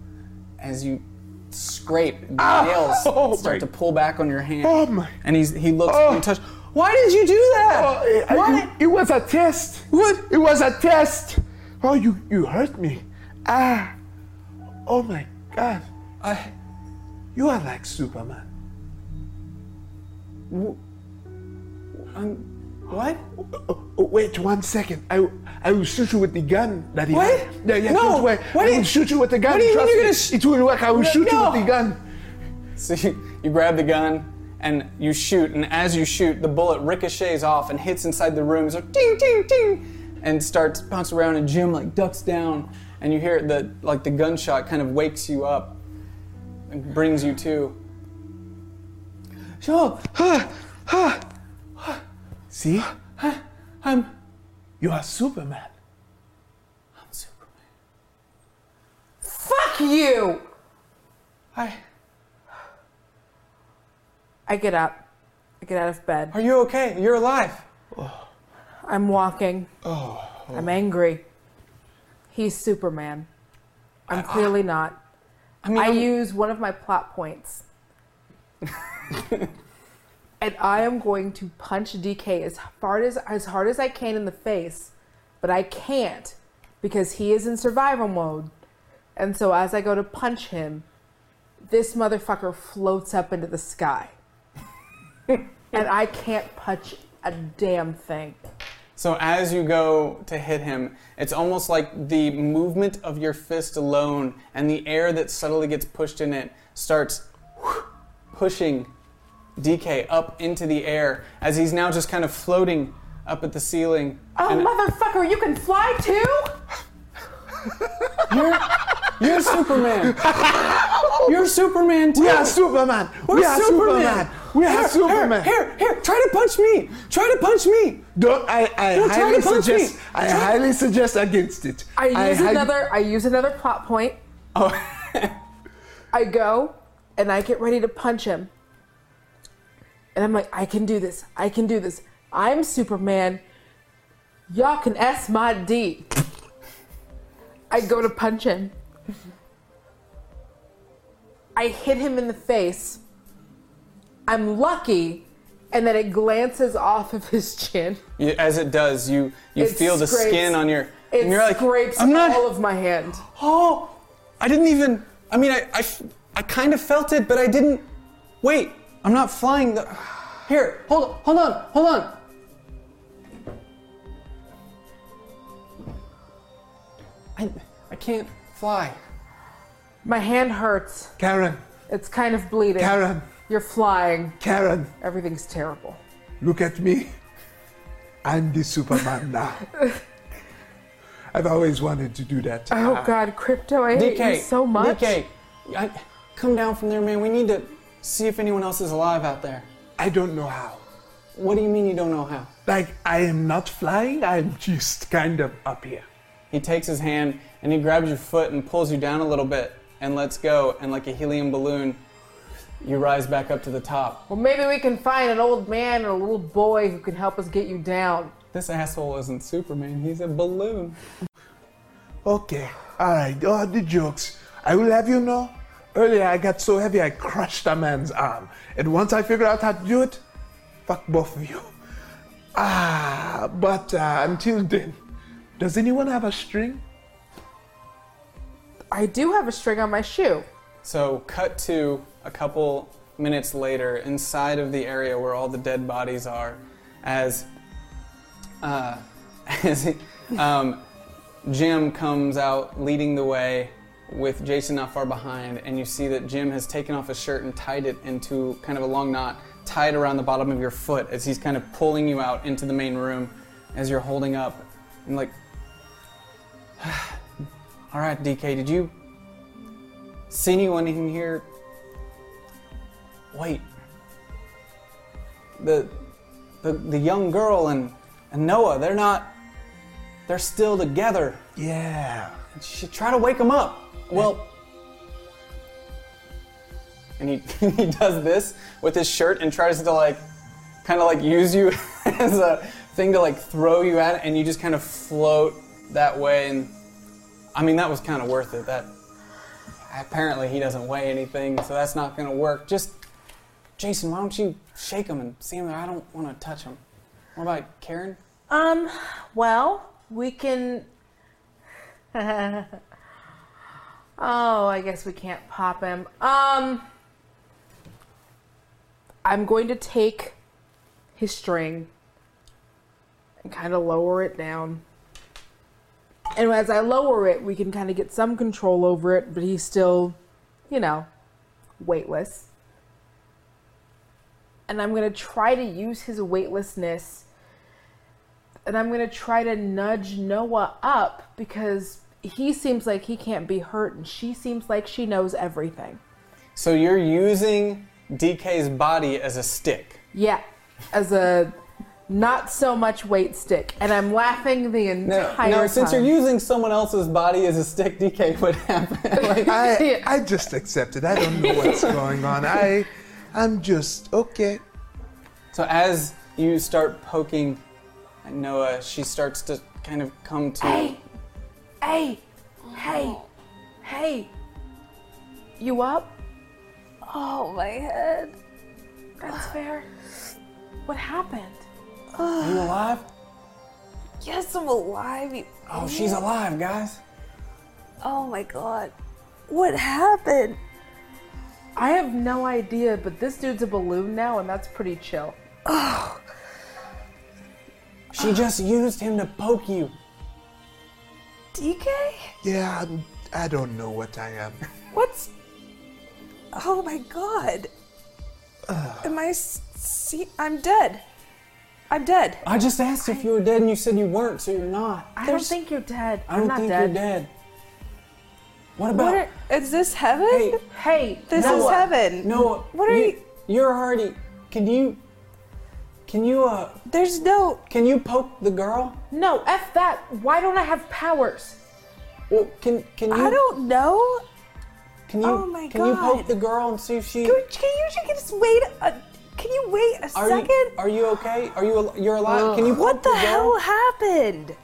As you scrape, the nails start to pull back on your hand. Oh my! And he looks and touches. Why did you do that? It was a test. What? It was a test. Oh, you hurt me. Ah, oh my God. You are like Superman. What? Wait 1 second. I will shoot you with the gun that he had. What? I will shoot you with the gun. What do you mean you're going to shoot? It will work. I will shoot you with the gun. So you grab the gun and you shoot, and as you shoot, the bullet ricochets off and hits inside the room. It's like ding, ding, ding, and starts bouncing around, and Jim like ducks down. And you hear the gunshot kind of wakes you up and brings you to. Sure. See? You are Superman. I'm Superman. Fuck you! I get up. I get out of bed. Are you okay? You're alive. Oh. I'm walking. Oh. I'm angry. He's Superman. I'm clearly not. I use one of my plot points. And I am going to punch DK as hard as I can in the face, but I can't because he is in survival mode. And so as I go to punch him, this motherfucker floats up into the sky. And I can't punch a damn thing. So as you go to hit him, it's almost like the movement of your fist alone and the air that subtly gets pushed in it starts pushing DK up into the air as he's now just kind of floating up at the ceiling. Oh, motherfucker, you can fly too? You're Superman. You're Superman too. We are Superman. We are Superman. Here, try to punch me. Don't, highly suggest against it. I use another plot point. Oh. I go and I get ready to punch him. And I'm like, I can do this. I'm Superman. Y'all can S my D. I go to punch him. I hit him in the face. I'm lucky, and then it glances off of his chin. As it does, you feel the skin on your... It scrapes all of my hand. Oh, I didn't even... I mean, I kind of felt it, but I didn't... Wait, I'm not flying. Here, hold on. I can't fly. My hand hurts. Karen. It's kind of bleeding. Karen. You're flying. Karen. Everything's terrible. Look at me. I'm the Superman now. I've always wanted to do that. Oh, God, Crypto, I hate you so much. DK, come down from there, man. We need to See if anyone else is alive out there. I don't know how. What do you mean you don't know how? Like, I am not flying, I'm just kind of up here. He takes his hand and he grabs your foot and pulls you down a little bit and lets go, and like a helium balloon, you rise back up to the top. Well, maybe we can find an old man or a little boy who can help us get you down. This asshole isn't Superman, he's a balloon. Okay, alright, all the jokes. I will have you know, earlier I got so heavy I crushed a man's arm. And once I figure out how to do it, fuck both of you. But until then, does anyone have a string? I do have a string on my shoe. So cut to a couple minutes later inside of the area where all the dead bodies are as Jim comes out leading the way with Jason not far behind, and you see that Jim has taken off his shirt and tied it into kind of a long knot, tied around the bottom of your foot as he's kind of pulling you out into the main room as you're holding up. And like, all right, DK, did you see anyone in here? Wait, the young girl and Noah, they're still together. Yeah. She try to wake them up. Well, and he does this with his shirt and tries to like, kind of like use you as a thing to like throw you at it, and you just kind of float that way. And I mean, that was kind of worth it. That apparently he doesn't weigh anything, so that's not gonna work. Just, Jason, why don't you shake him and see him? I don't want to touch him. What about Karen? Well, we can. Oh, I guess we can't pop him. I'm going to take his string and kind of lower it down. And as I lower it, we can kind of get some control over it, but he's still, weightless. And I'm going to try to use his weightlessness, and I'm going to try to nudge Noah up, because he seems like he can't be hurt, and she seems like she knows everything. So you're using DK's body as a stick? Yeah, as a not so much weight stick. And I'm laughing the entire time. No, since you're using someone else's body as a stick, DK, what happened? I just accept it. I don't know what's going on. I'm just, okay. So as you start poking at Noah, she starts to kind of come to... Hey! You up? Oh, my head. That's fair. What happened? Are you alive? Yes, I'm alive. Oh, she's alive, guys. Oh, my God. What happened? I have no idea, but this dude's a balloon now, and that's pretty chill. Oh. She just used him to poke you. DK? Yeah, I don't know what I am. What's... Oh my God. Am I... See, I'm dead. I just asked if you were dead and you said you weren't, so you're not. I don't think you're dead. I'm not dead. You're dead. What about... Is this heaven? Hey, this Noah, is heaven. No, what are you... You're already... Can you There's no... Can you poke the girl? No, F that. Why don't I have powers? Well, can you... I don't know. Can you poke the girl and see if she... Can you wait a second? Are you okay? You're alive? Ugh. Can you poke the girl? What the hell happened?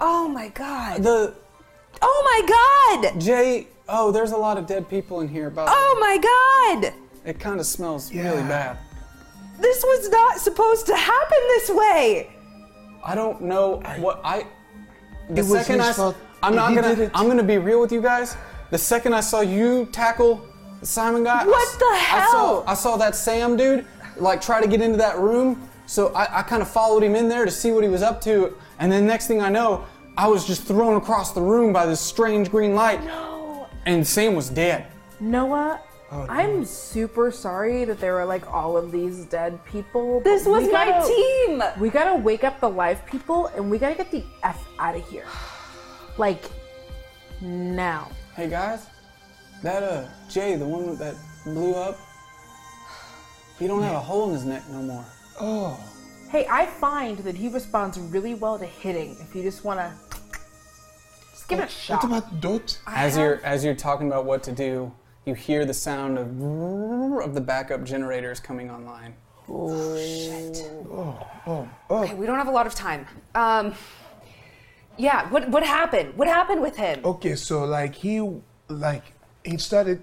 Oh, my God. Oh, my God! There's a lot of dead people in here. Oh, my God! It kind of smells really bad. This was not supposed to happen this way. I don't know what I... The second I saw... I'm going to be real with you guys. The second I saw you tackle the Simon guy... What the hell? I saw that Sam dude, like, try to get into that room. So I kind of followed him in there to see what he was up to. And then next thing I know, I was just thrown across the room by this strange green light. No. And Sam was dead. Noah... Oh, I'm super sorry that there were like all of these dead people. This was my team! We gotta wake up the live people, and we gotta get the F out of here. Like, now. Hey guys, that Jay, the one that blew up, He don't have a hole in his neck no more. Oh. Hey, I find that he responds really well to hitting. If you just want to give it a shot. What about dot? As you're talking about what to do, you hear the sound of the backup generators coming online. Oh shit! Oh. Okay, we don't have a lot of time. Yeah. What happened? What happened with him? Okay, so he started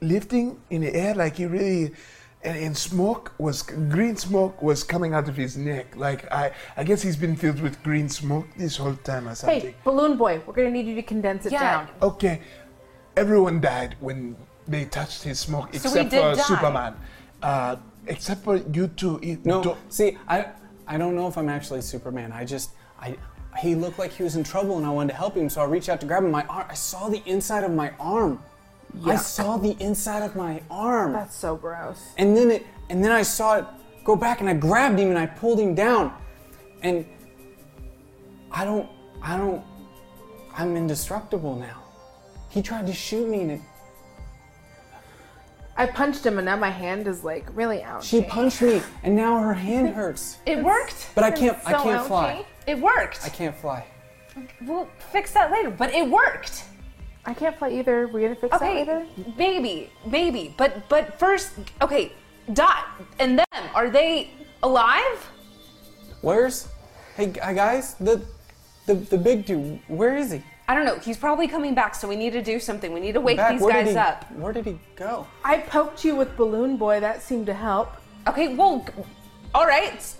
lifting in the air, and green smoke was coming out of his neck. I guess he's been filled with green smoke this whole time or something. Hey, Balloon Boy, we're gonna need you to condense it down. Okay, everyone died when they touched his smoke, except for Superman. Except for you two. I don't know if I'm actually Superman. He looked like he was in trouble and I wanted to help him, so I reached out to grab him. I saw the inside of my arm. Yuck. I saw the inside of my arm. That's so gross. And then I saw it go back, and I grabbed him and I pulled him down. And I'm indestructible now. He tried to shoot me and I punched him and now my hand is really ouchy. She punched me and now her hand hurts. It worked. But I can't fly. It worked. I can't fly. We'll fix that later, but it worked. I can't play either. We're gonna fix that later? Maybe. But first, okay, Dot and them, are they alive? Hey guys, the big dude, where is he? I don't know. He's probably coming back, so we need to do something. We need to wake these guys up. Where did he go? I poked you with Balloon Boy. That seemed to help. Okay, well, all right.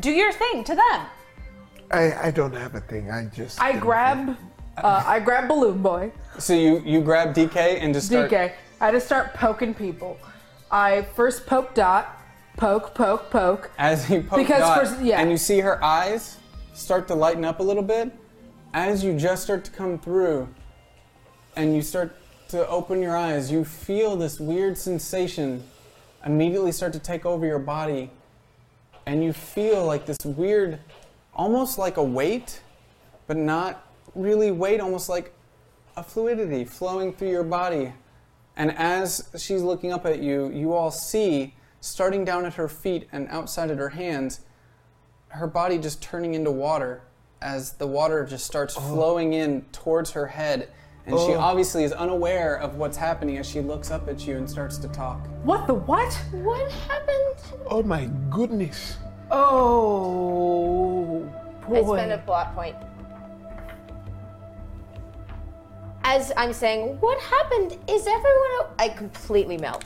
Do your thing to them. I don't have a thing. I grab Balloon Boy. So you grab DK and just start... DK. I just start poking people. I first poke Dot. Poke. As you poke Dot, and you see her eyes start to lighten up a little bit. As you just start to come through and you start to open your eyes, you feel this weird sensation immediately start to take over your body. And you feel this weird, almost like a weight, but not... really weight, almost like a fluidity flowing through your body. And as she's looking up at you, you all see, starting down at her feet and outside at her hands, her body just turning into water as the water just starts flowing in towards her head. And she obviously is unaware of what's happening as she looks up at you and starts to talk. What the what? What happened? Oh my goodness. Oh boy. I spent a plot point. As I'm saying, what happened? Is everyone I completely melt.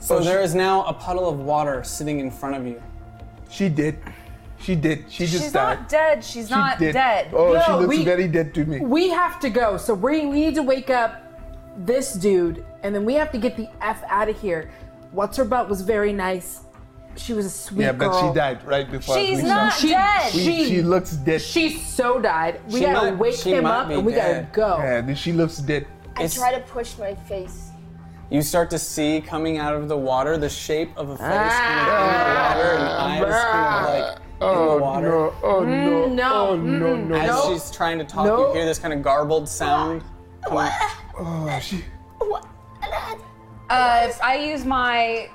So there is now a puddle of water sitting in front of you. She did. She's died. She's not dead. Oh, no, she looks very dead to me. We have to go. So we need to wake up this dude, and then we have to get the F out of here. What's her butt was very nice. She was a sweet girl. Yeah, but she died right before. She's not dead. She looks dead. She so died. We gotta wake him up and we gotta go. Yeah, she looks dead. I try to push my face. You start to see coming out of the water the shape of a face in the water and eyes in the water. No. As she's trying to talk, you hear this kind of garbled sound. What? I use my...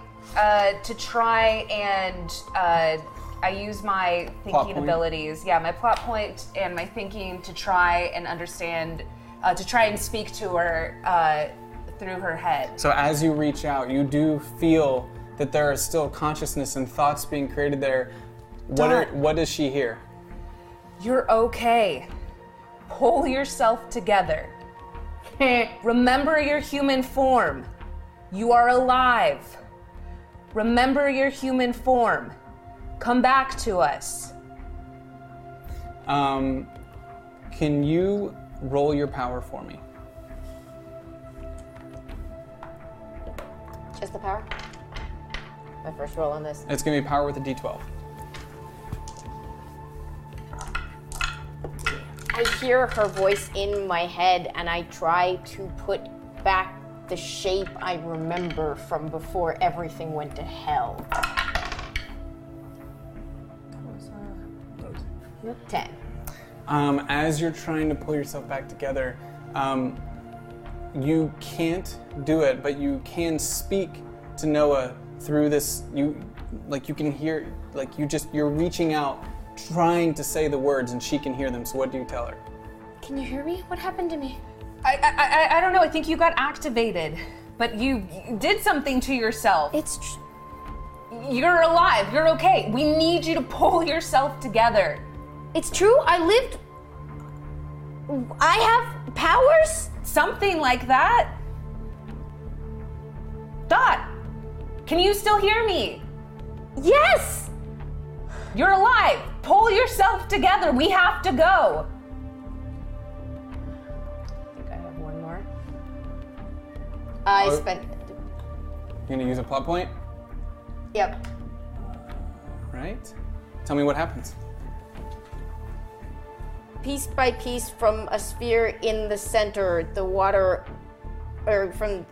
to try and I use my thinking abilities. Yeah, my plot point and my thinking to try and understand, to try and speak to her through her head. So as you reach out, you do feel that there is still consciousness and thoughts being created there. What does she hear? You're okay. Pull yourself together. Remember your human form. You are alive. Remember your human form. Come back to us. Can you roll your power for me? Just the power? My first roll on this. It's gonna be power with a D12. I hear her voice in my head and I try to put back the shape I remember from before everything went to hell. 10. As you're trying to pull yourself back together, you can't do it, but you can speak to Noah through this. You can hear, you're reaching out, trying to say the words, and she can hear them. So what do you tell her? Can you hear me? What happened to me? I don't know. I think you got activated, but you did something to yourself. You're alive. You're okay. We need you to pull yourself together. It's true. I lived. I have powers? Something like that. Dot, can you still hear me? Yes! You're alive. Pull yourself together. We have to go. I think I have one more. You're going to use a plot point? Yep. Right. Tell me what happens. Piece by piece from a sphere in the center, the water, or from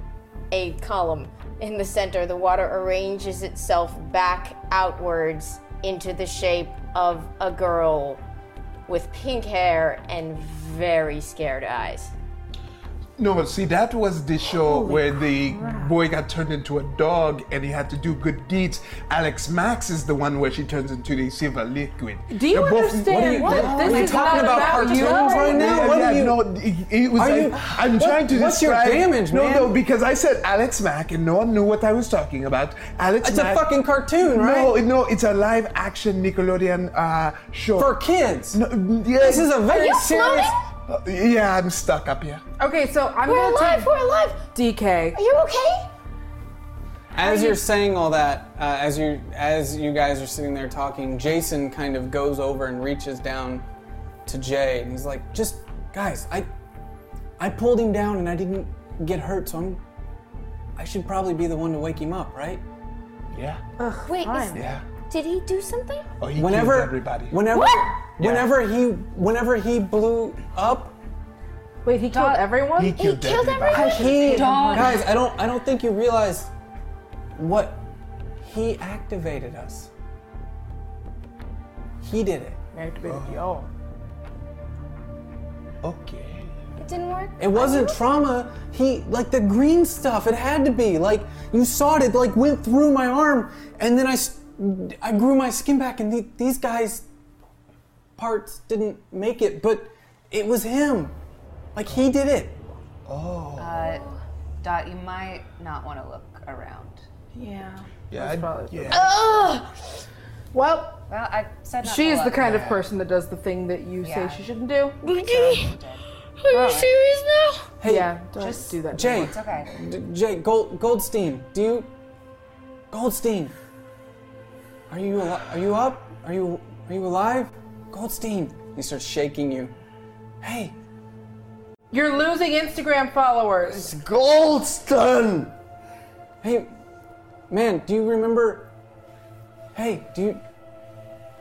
a column in the center, the water arranges itself back outwards into the shape of a girl with pink hair and very scared eyes. No, but see, that was the show the boy got turned into a dog and he had to do good deeds. Alex Max is the one where she turns into the silver liquid. Do you understand what this is about? Are we talking about cartoons right now? I'm trying to describe. What's your damage, man? No, because I said Alex Mack and no one knew what I was talking about. It's a fucking cartoon, right? No, it's a live action Nickelodeon show. For kids. No, yes. This is a very serious... Yeah, I'm stuck up here. Okay, so I'm going to We're alive! DK. Are you okay? As you're saying all that, as you guys are sitting there talking, Jason kind of goes over and reaches down to Jay, and he's like, just, guys, I pulled him down and I didn't get hurt, so I should probably be the one to wake him up, right? Yeah. Did he do something? Oh, he killed everybody. Whenever he blew up. Wait, he killed everyone? He killed everybody. Guys, I don't think you realize what he activated us. He did it. He activated y'all. Okay. It didn't work? It wasn't trauma. The green stuff, it had to be. You saw it, it went through my arm, and then I grew my skin back, and these guys' parts didn't make it, but it was him. He did it. Oh. Dot, you might not want to look around. Yeah. Well, I said not. She's the kind of person that does the thing that you say she shouldn't do. Are you serious now? Hey, just do that. Jay, it's okay. Jay, Goldstein, Goldstein. Are you up? Are you alive? Goldstein. He starts shaking you. Hey. You're losing Instagram followers. It's Goldstein. Hey, man, do you remember? Hey,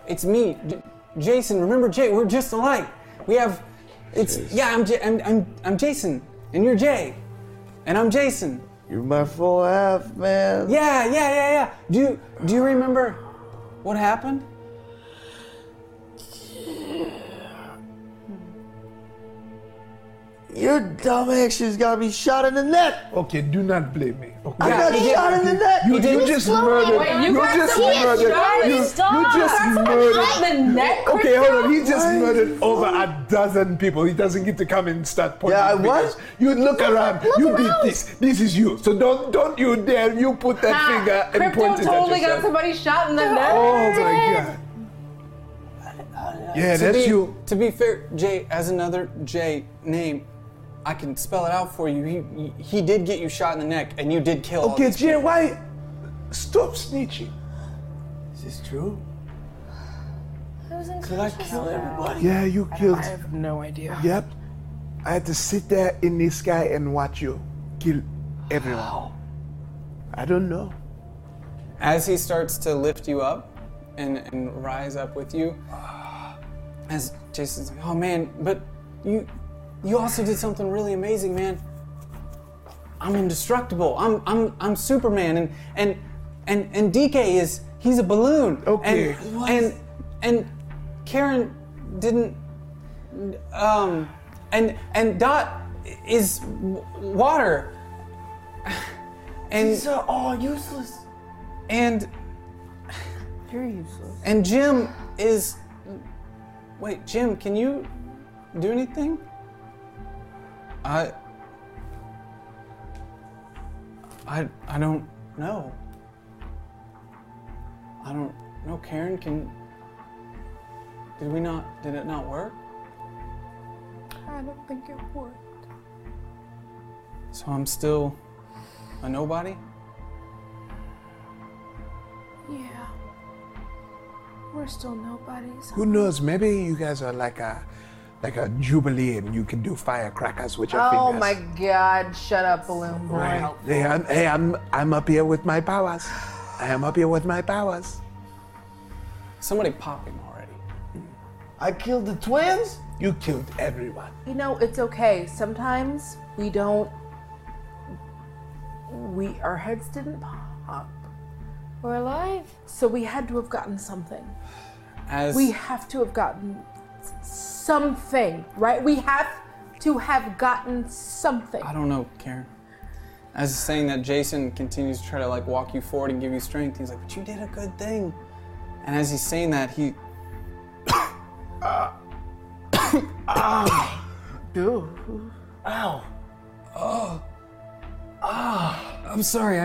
it's me, Jason. Remember Jay? We're just alike. We have, I'm Jason and you're Jay and I'm Jason. You're my full half, man. Yeah. Do you remember? What happened? Your dumb actions got me shot in the neck. Okay, do not blame me. Okay. I got shot in the neck. You just murdered. You just murdered. Okay, hold on. He just murdered over a dozen people. He doesn't get to come and start pointing. Yeah, what? You look around. You did this. This is you. So don't you dare. You put that finger and point it at yourself. Crypto totally got somebody shot in the neck. Oh my God. Yeah, that's you. To be fair, Jay, as another Jay name, I can spell it out for you. He did get you shot in the neck, and you did kill. Okay, Jay, why? Stop snitching. Is this true? Did I kill everybody? Yeah, you killed. I have no idea. Yep. I had to sit there in the sky and watch you kill everyone. Wow. I don't know. As he starts to lift you up and rise up with you, as Jason's like, oh man, but you also did something really amazing, man. I'm indestructible. I'm Superman, and DK he's a balloon. Okay. And Karen didn't and Dot is water. And these are all useless. And you're useless. And Jim is. Wait, Jim, can you do anything? I don't know. I don't know. Karen, did it not work? I don't think it worked. So I'm still a nobody? Yeah. We're still nobodies. Who knows? Maybe you guys are like a jubilee and you can do firecrackers with your fingers. Oh my God, shut up, Balloon Boy. Right. Hey, I'm up here with my powers. Somebody pop him already. I killed the twins? You killed everyone. You know, it's okay. Sometimes our heads didn't pop. We're alive. So we had to have gotten something. We have to have gotten something, right? We have to have gotten something. I don't know, Karen. As saying that, Jason continues to try to walk you forward and give you strength. He's like, but you did a good thing. And as he's saying that, he... Dude. Ow. Oh. Ah. I'm sorry,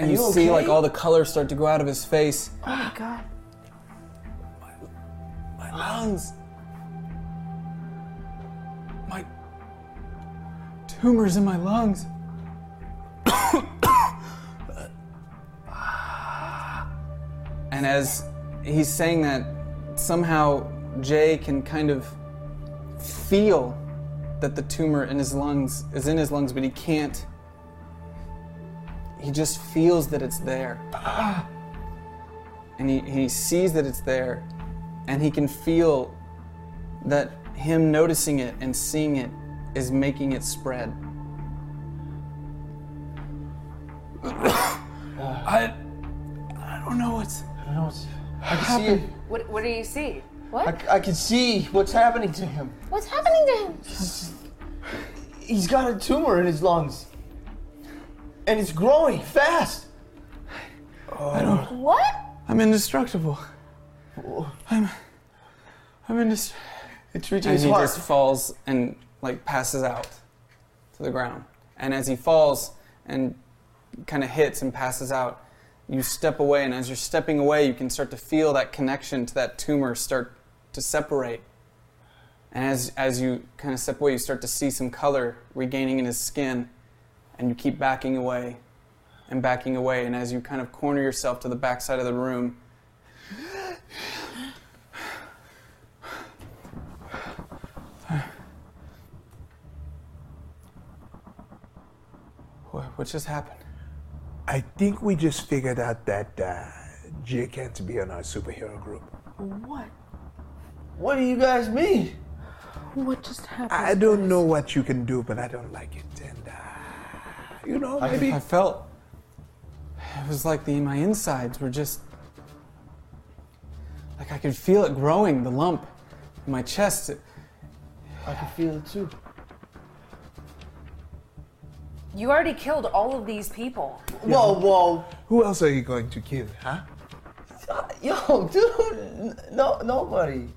and you see, okay? All the colors start to go out of his face. Oh my God. My lungs. My tumors in my lungs. And as he's saying that, somehow Jay can kind of feel that the tumor in his lungs is in his lungs, but he can't. He just feels that it's there. And he sees that it's there, and he can feel that him noticing it and seeing it is making it spread. I don't know what's... I can see it. What do you see? What? I can see what's happening to him. He's got a tumor in his lungs. And it's growing fast. I don't. What? I'm indestructible. I'm indestructible. It's reaching his heart. And he just falls and passes out to the ground. And as he falls and kind of hits and passes out, you step away. And as you're stepping away, you can start to feel that connection to that tumor start to separate. And as you kind of step away, you start to see some color regaining in his skin. And you keep backing away, and as you kind of corner yourself to the backside of the room, what just happened? I think we just figured out that Jay can't be on our superhero group. What? What do you guys mean? What just happened? I don't know what you can do, but I don't like it, and. You know, maybe I felt it was my insides were just I could feel it growing, the lump in my chest. I could feel it too. You already killed all of these people. Yeah. Whoa! Who else are you going to kill, huh? Yo, dude, no, nobody.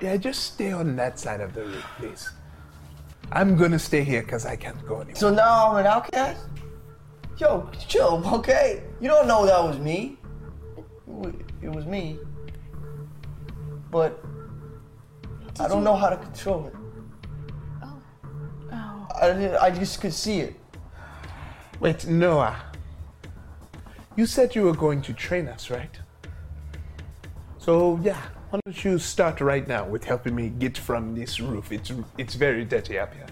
Yeah, just stay on that side of the room, please. I'm gonna stay here because I can't go anywhere. So now I'm an outcast? Yo, chill, okay? You don't know that was me. It was me. But I don't know how to control it. Oh. I just could see it. Wait, Noah. You said you were going to train us, right? So, yeah. Why don't you start right now with helping me get from this roof? It's very dirty up here.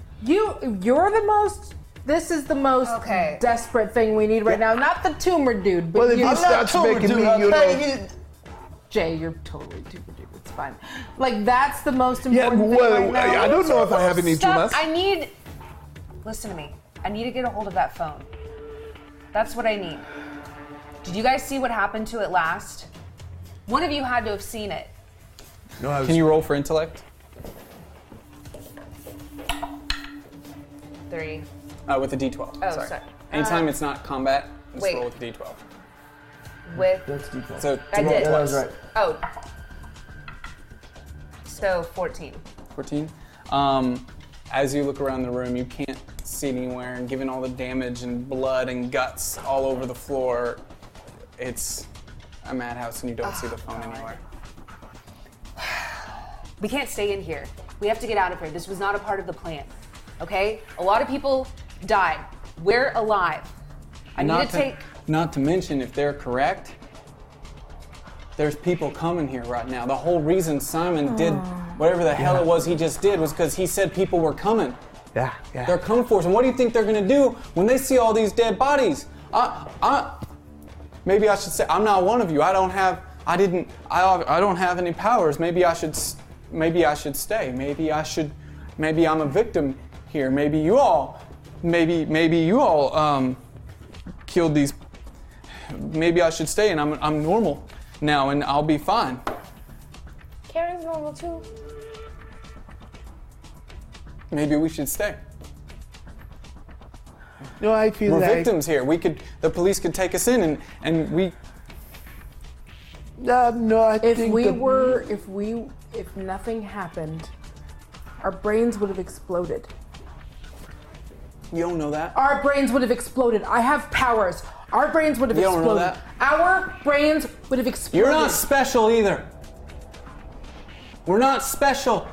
You're the most. This is the most desperate thing we need right now. Not the tumor dude, but if you start making me, Jay, you're totally tumor dude. It's fine. That's the most important thing right now. I don't know if I have any tumors. Listen to me. I need to get a hold of that phone. That's what I need. Did you guys see what happened to it last? One of you had to have seen it. No, can you roll for intellect? three. With a D12. Oh, sorry. Anytime it's not combat, just roll with a D12. That's D12. So I did. Yeah, that was right. Oh. So 14. 14. As you look around the room, you can't see anywhere, and given all the damage and blood and guts all over the floor, it's a madhouse, and you don't see the phone anywhere. We can't stay in here. We have to get out of here. This was not a part of the plan, okay? A lot of people died. We're alive. Not to mention, if they're correct, there's people coming here right now. The whole reason Simon did whatever the hell it was he just did was because he said people were coming. Yeah. They're coming for us. And what do you think they're going to do when they see all these dead bodies? Maybe I should say, I'm not one of you. I don't have any powers. Maybe I should stay. Maybe I'm a victim here. Maybe you all killed these. Maybe I should stay, and I'm normal now, and I'll be fine. Karen's normal too. Maybe we should stay. No, I feel we're victims here. The police could take us in, and we. No, I think if nothing happened, our brains would have exploded. You don't know that. Our brains would have exploded. I have powers. Our brains would have exploded. You don't know that. Our brains would have exploded. You're not special either. We're not special.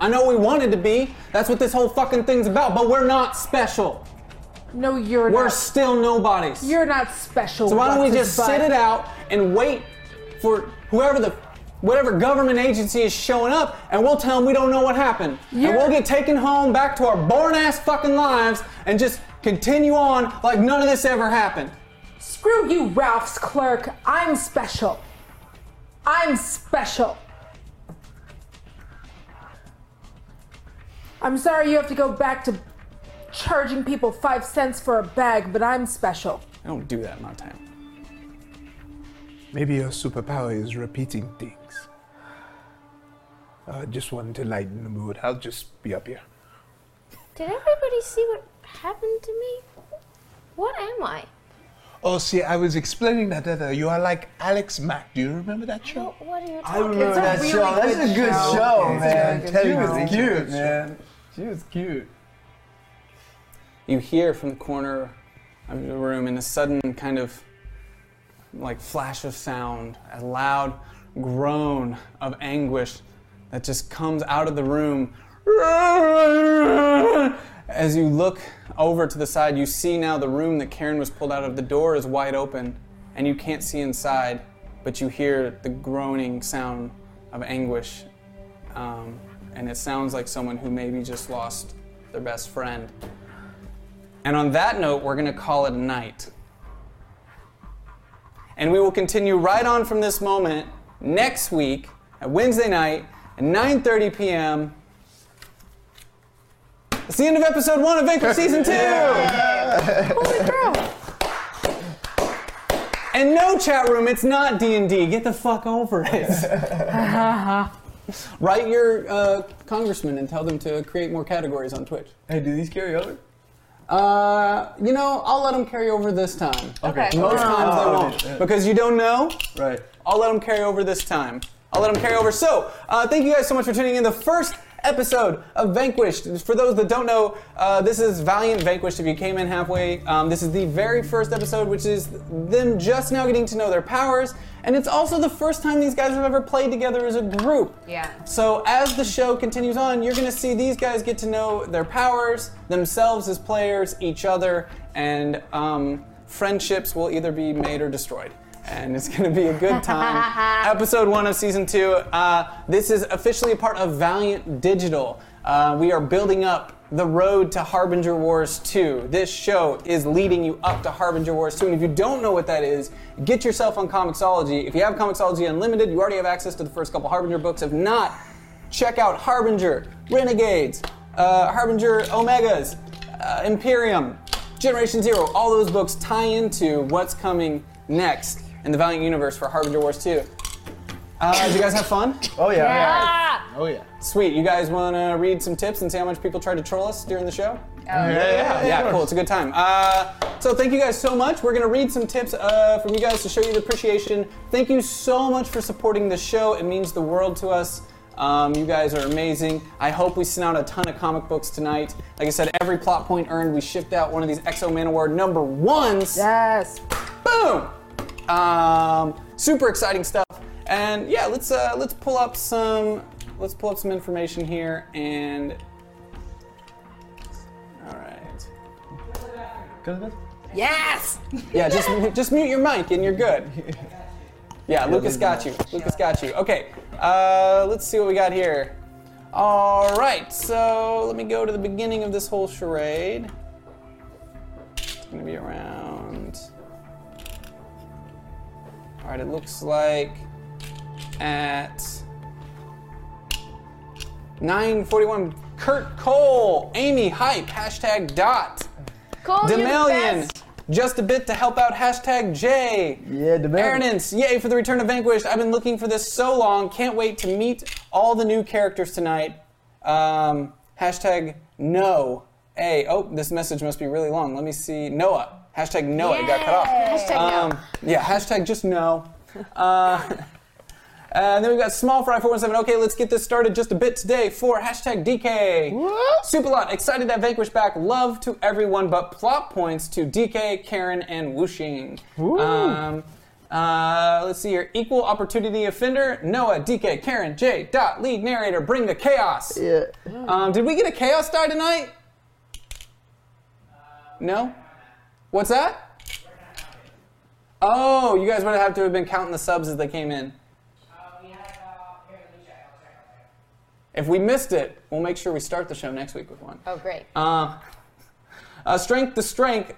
I know we wanted to be. That's what this whole fucking thing's about. But we're not special. No, you're not. We're still nobodies. You're not special. So why don't we just sit it out and wait for whatever government agency is showing up, and we'll tell them we don't know what happened. And we'll get taken home back to our boring-ass fucking lives and just continue on like none of this ever happened. Screw you, Ralph's clerk. I'm special. I'm special. I'm sorry you have to go back to charging people 5 cents for a bag, but I'm special. I don't do that in my time. Maybe your superpower is repeating things. I just wanted to lighten the mood. I'll just be up here. Did everybody see what happened to me? What am I? Oh, see, I was explaining that earlier. You are like Alex Mack. Do you remember that show? What are you talking about? I remember that show. That's a good show, man. She was cute, man. She was cute. You hear from the corner of the room in a sudden kind of like flash of sound, a loud groan of anguish that just comes out of the room. As you look over to the side, you see now the room that Karen was pulled out of. The door is wide open, and you can't see inside, but you hear the groaning sound of anguish. And it sounds like someone who maybe just lost their best friend. And on that note, we're going to call it a night. And we will continue right on from this moment next week at Wednesday night at 9:30 p.m. It's the end of episode 1 of Vanquished Season 2! Yeah. Holy crap! And no, chat room, it's not D&D. Get the fuck over it. Write your congressman and tell them to create more categories on Twitch. Hey, do these carry over? I'll let them carry over this time. Okay. Most times they won't. Yeah. Because you don't know? Right. I'll let them carry over this time. I'll let them carry over. So, thank you guys so much for tuning in. The first episode of Vanquished. For those that don't know, this is Valiant Vanquished if you came in halfway. This is the very first episode, which is them just now getting to know their powers. And it's also the first time these guys have ever played together as a group. Yeah. So as the show continues on, you're going to see these guys get to know their powers, themselves as players, each other, and friendships will either be made or destroyed. And it's going to be a good time. Episode 1 of Season 2. This is officially a part of Valiant Digital. We are building up the road to Harbinger Wars 2. This show is leading you up to Harbinger Wars 2. And if you don't know what that is, get yourself on comiXology. If you have comiXology Unlimited, you already have access to the first couple Harbinger books. If not, check out Harbinger, Renegades, Harbinger Omegas, Imperium, Generation Zero. All those books tie into what's coming next in the Valiant universe for Harbinger Wars 2. Did you guys have fun? Oh, yeah. Oh, yeah. Yeah. Sweet. You guys want to read some tips and see how much people try to troll us during the show? Yeah, cool. It's a good time. So thank you guys so much. We're going to read some tips from you guys to show you the appreciation. Thank you so much for supporting the show. It means the world to us. You guys are amazing. I hope we sent out a ton of comic books tonight. Like I said, every plot point earned, we shipped out one of these X-O Manowar #1s. Yes. Boom. Super exciting stuff. And yeah, let's pull up some information here and. All right. Go to the bathroom. Yes. Yeah, just mute your mic and you're good. Yeah, Lucas got you. Lucas got you. Okay. Let's see what we got here. All right. So let me go to the beginning of this whole charade. It's gonna be around. All right. It looks like. At 9:41, Kurt Cole, Amy Hype, #Dot. Cole, Demillion, just a bit to help out, #J. Yeah, Ernance, yay for the return of Vanquished. I've been looking for this so long. Can't wait to meet all the new characters tonight. #No. Hey, oh, this message must be really long. Let me see. Noah, #Noah. Yay. It got cut off. #No. Yeah, #just no. And then we've got Small Fry 417. Okay, let's get this started just a bit today for #DK. What? Superlot, excited to have Vanquish back. Love to everyone, but plot points to DK, Karen, and Wuxing. Let's see here. Equal opportunity offender. Noah, DK, Karen, J. Dot, lead narrator. Bring the chaos. Yeah. Did we get a chaos die tonight? No? What's that? Oh, you guys would have to have been counting the subs as they came in. If we missed it, we'll make sure we start the show next week with one. Oh, great. Strength to strength,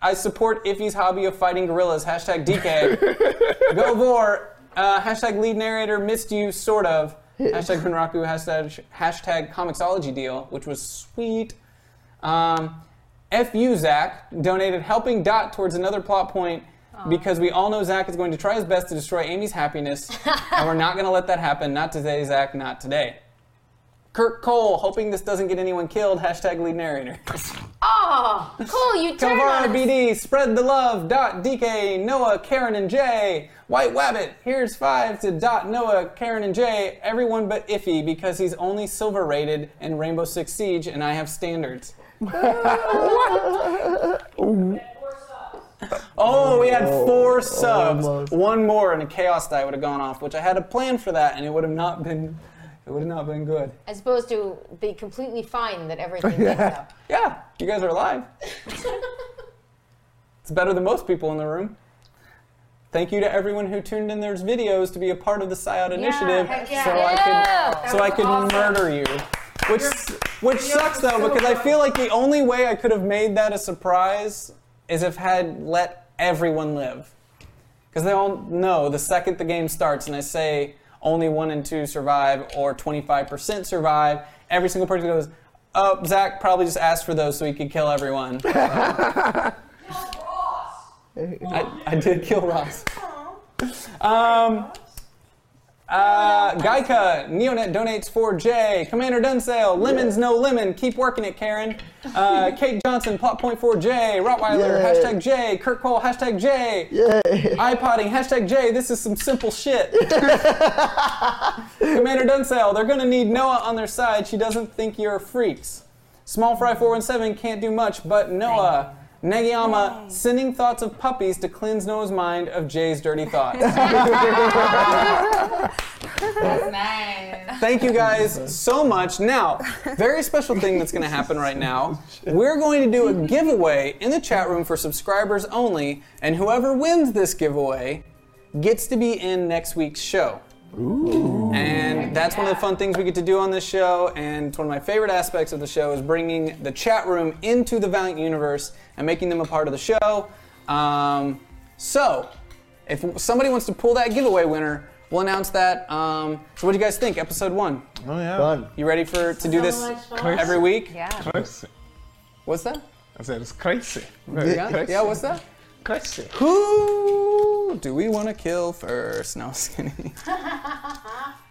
I support Iffy's hobby of fighting gorillas, #DK. Go Vor, #lead narrator, missed you, sort of, #Renraku, #comiXology deal, which was sweet. FU Zach donated helping Dot towards another plot point. Because we all know Zach is going to try his best to destroy Amy's happiness, and we're not going to let that happen. Not today, Zach. Not today. Kurt Cole, hoping this doesn't get anyone killed. #lead narrator. Oh, Cole, you turned on us. BD, spread the love. .DK, Noah, Karen, and Jay. White Wabbit, here's 5 to .Noah, Karen, and Jay. Everyone but Iffy, because he's only silver rated in Rainbow Six Siege, and I have standards. What? Oh, we had 4 subs. Almost. One more and a chaos die would have gone off, which I had a plan for that, and it would have not been good. As opposed to be completely fine that everything went up. Yeah, you guys are alive. It's better than most people in the room. Thank you to everyone who tuned in their videos to be a part of the PSYOD initiative, so I could murder you. Which sucks though, because I feel like the only way I could have made that a surprise is if had let everyone live. Because they all know the second the game starts and I say only 1 and 2 survive or 25% survive, every single person goes, oh, Zach probably just asked for those so he could kill everyone. So, I did kill Ross. Geica, Neonet donates 4J, Commander Dunsale, Lemons No Lemon, keep working it, Karen. Kate Johnson, plot point 4J, Rottweiler, #J, Kurt Cole, #J, iPodding, #J, this is some simple shit. Commander Dunsale, they're gonna need Noah on their side, she doesn't think you're freaks. Small Fry 417 can't do much, but Noah, Nagiyama, sending thoughts of puppies to cleanse Noah's mind of Jay's dirty thoughts. That's nice. Thank you guys so much. Now, very special thing that's going to happen right now. We're going to do a giveaway in the chat room for subscribers only, and whoever wins this giveaway gets to be in next week's show. Ooh. And that's one of the fun things we get to do on this show, and it's one of my favorite aspects of the show is bringing the chat room into the Valiant universe and making them a part of the show. So, if somebody wants to pull that giveaway winner, we'll announce that. So what do you guys think? Episode 1. Oh yeah. Fun. You ready to do this every week? Yeah. Crazy. What's that? I said it's crazy. Yeah. Crazy. Yeah, what's that? Crazy. Who do we want to kill first? No, I'm just kidding.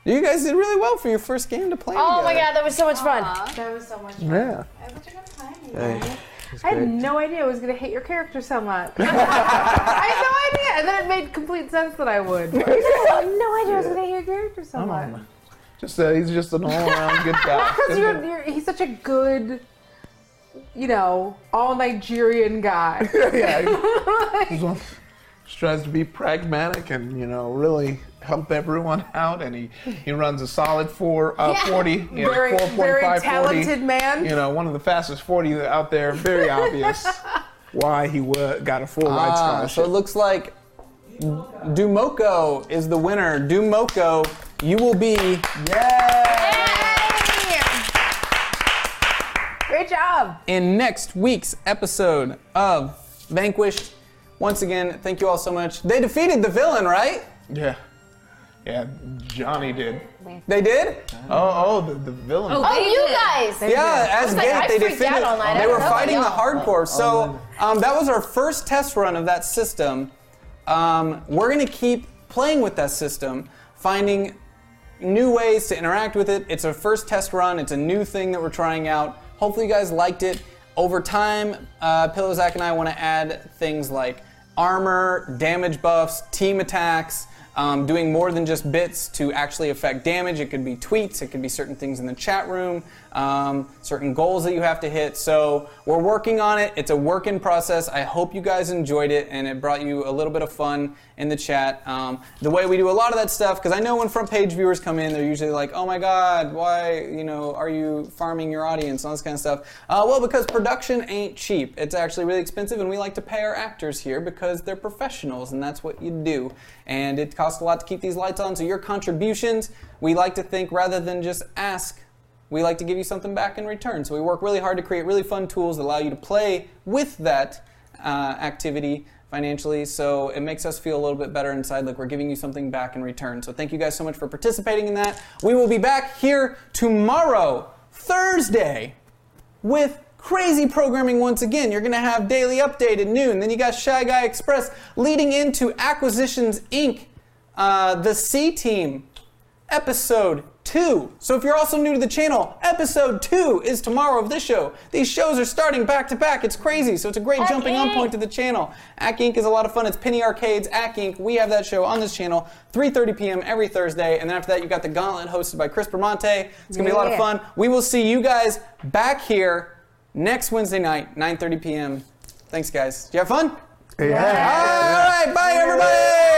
You guys did really well for your first game to play together. My god, that was so much fun. That was so much fun. Yeah. I wish I got time. I had no idea I was going to hate your character so much. I had no idea. And then it made complete sense that I would. I had no idea I was going to hate your character so much. He's just an all-around good guy. Because he's such a good, all Nigerian guy. He just tries to be pragmatic and, really help everyone out. And he runs a solid 40, 4.5 very talented 40, man. One of the fastest 40 out there. Very obvious why he got a full ride scholarship. So it looks like Dumoko is the winner. Dumoko, you will be. Great job. In next week's episode of Vanquished. Once again, thank you all so much. They defeated the villain, right? Yeah. Yeah, Johnny did. They did? The villain. You guys. As Gate, they defeated. They were fighting the Hard Corps. So that was our first test run of that system. We're going to keep playing with that system, finding new ways to interact with it. It's our first test run. It's a new thing that we're trying out. Hopefully you guys liked it. Over time, PillowZack and I want to add things like armor, damage buffs, team attacks, doing more than just bits to actually affect damage. It could be tweets, it could be certain things in the chat room, certain goals that you have to hit. So we're working on it. It's a work in process. I hope you guys enjoyed it and it brought you a little bit of fun in the chat. The way we do a lot of that stuff, because I know when front page viewers come in, they're usually like, oh my god, why, are you farming your audience and all this kind of stuff? Well, because production ain't cheap. It's actually really expensive and we like to pay our actors here because they're professionals and that's what you do. And it costs a lot to keep these lights on, so your contributions, we like to think rather than just ask, we like to give you something back in return. So we work really hard to create really fun tools that allow you to play with that activity financially, so it makes us feel a little bit better inside, like we're giving you something back in return. So thank you guys so much for participating in that. We will be back here tomorrow, Thursday, with crazy programming once again. You're going to have Daily Update at noon. Then you got Shy Guy Express leading into Acquisitions, Inc., the C-Team, episode 2. So if you're also new to the channel, episode 2 is tomorrow of this show. These shows are starting back to back. It's crazy. So it's a great jumping on point to the channel. Ack Inc. is a lot of fun. It's Penny Arcade's Ack Inc. We have that show on this channel, 3:30 p.m. every Thursday. And then after that, you've got The Gauntlet hosted by Chris Bramante. It's going to be a lot of fun. We will see you guys back here next Wednesday night, 9:30 p.m. Thanks, guys. Did you have fun? Yeah. All right. Bye, everybody.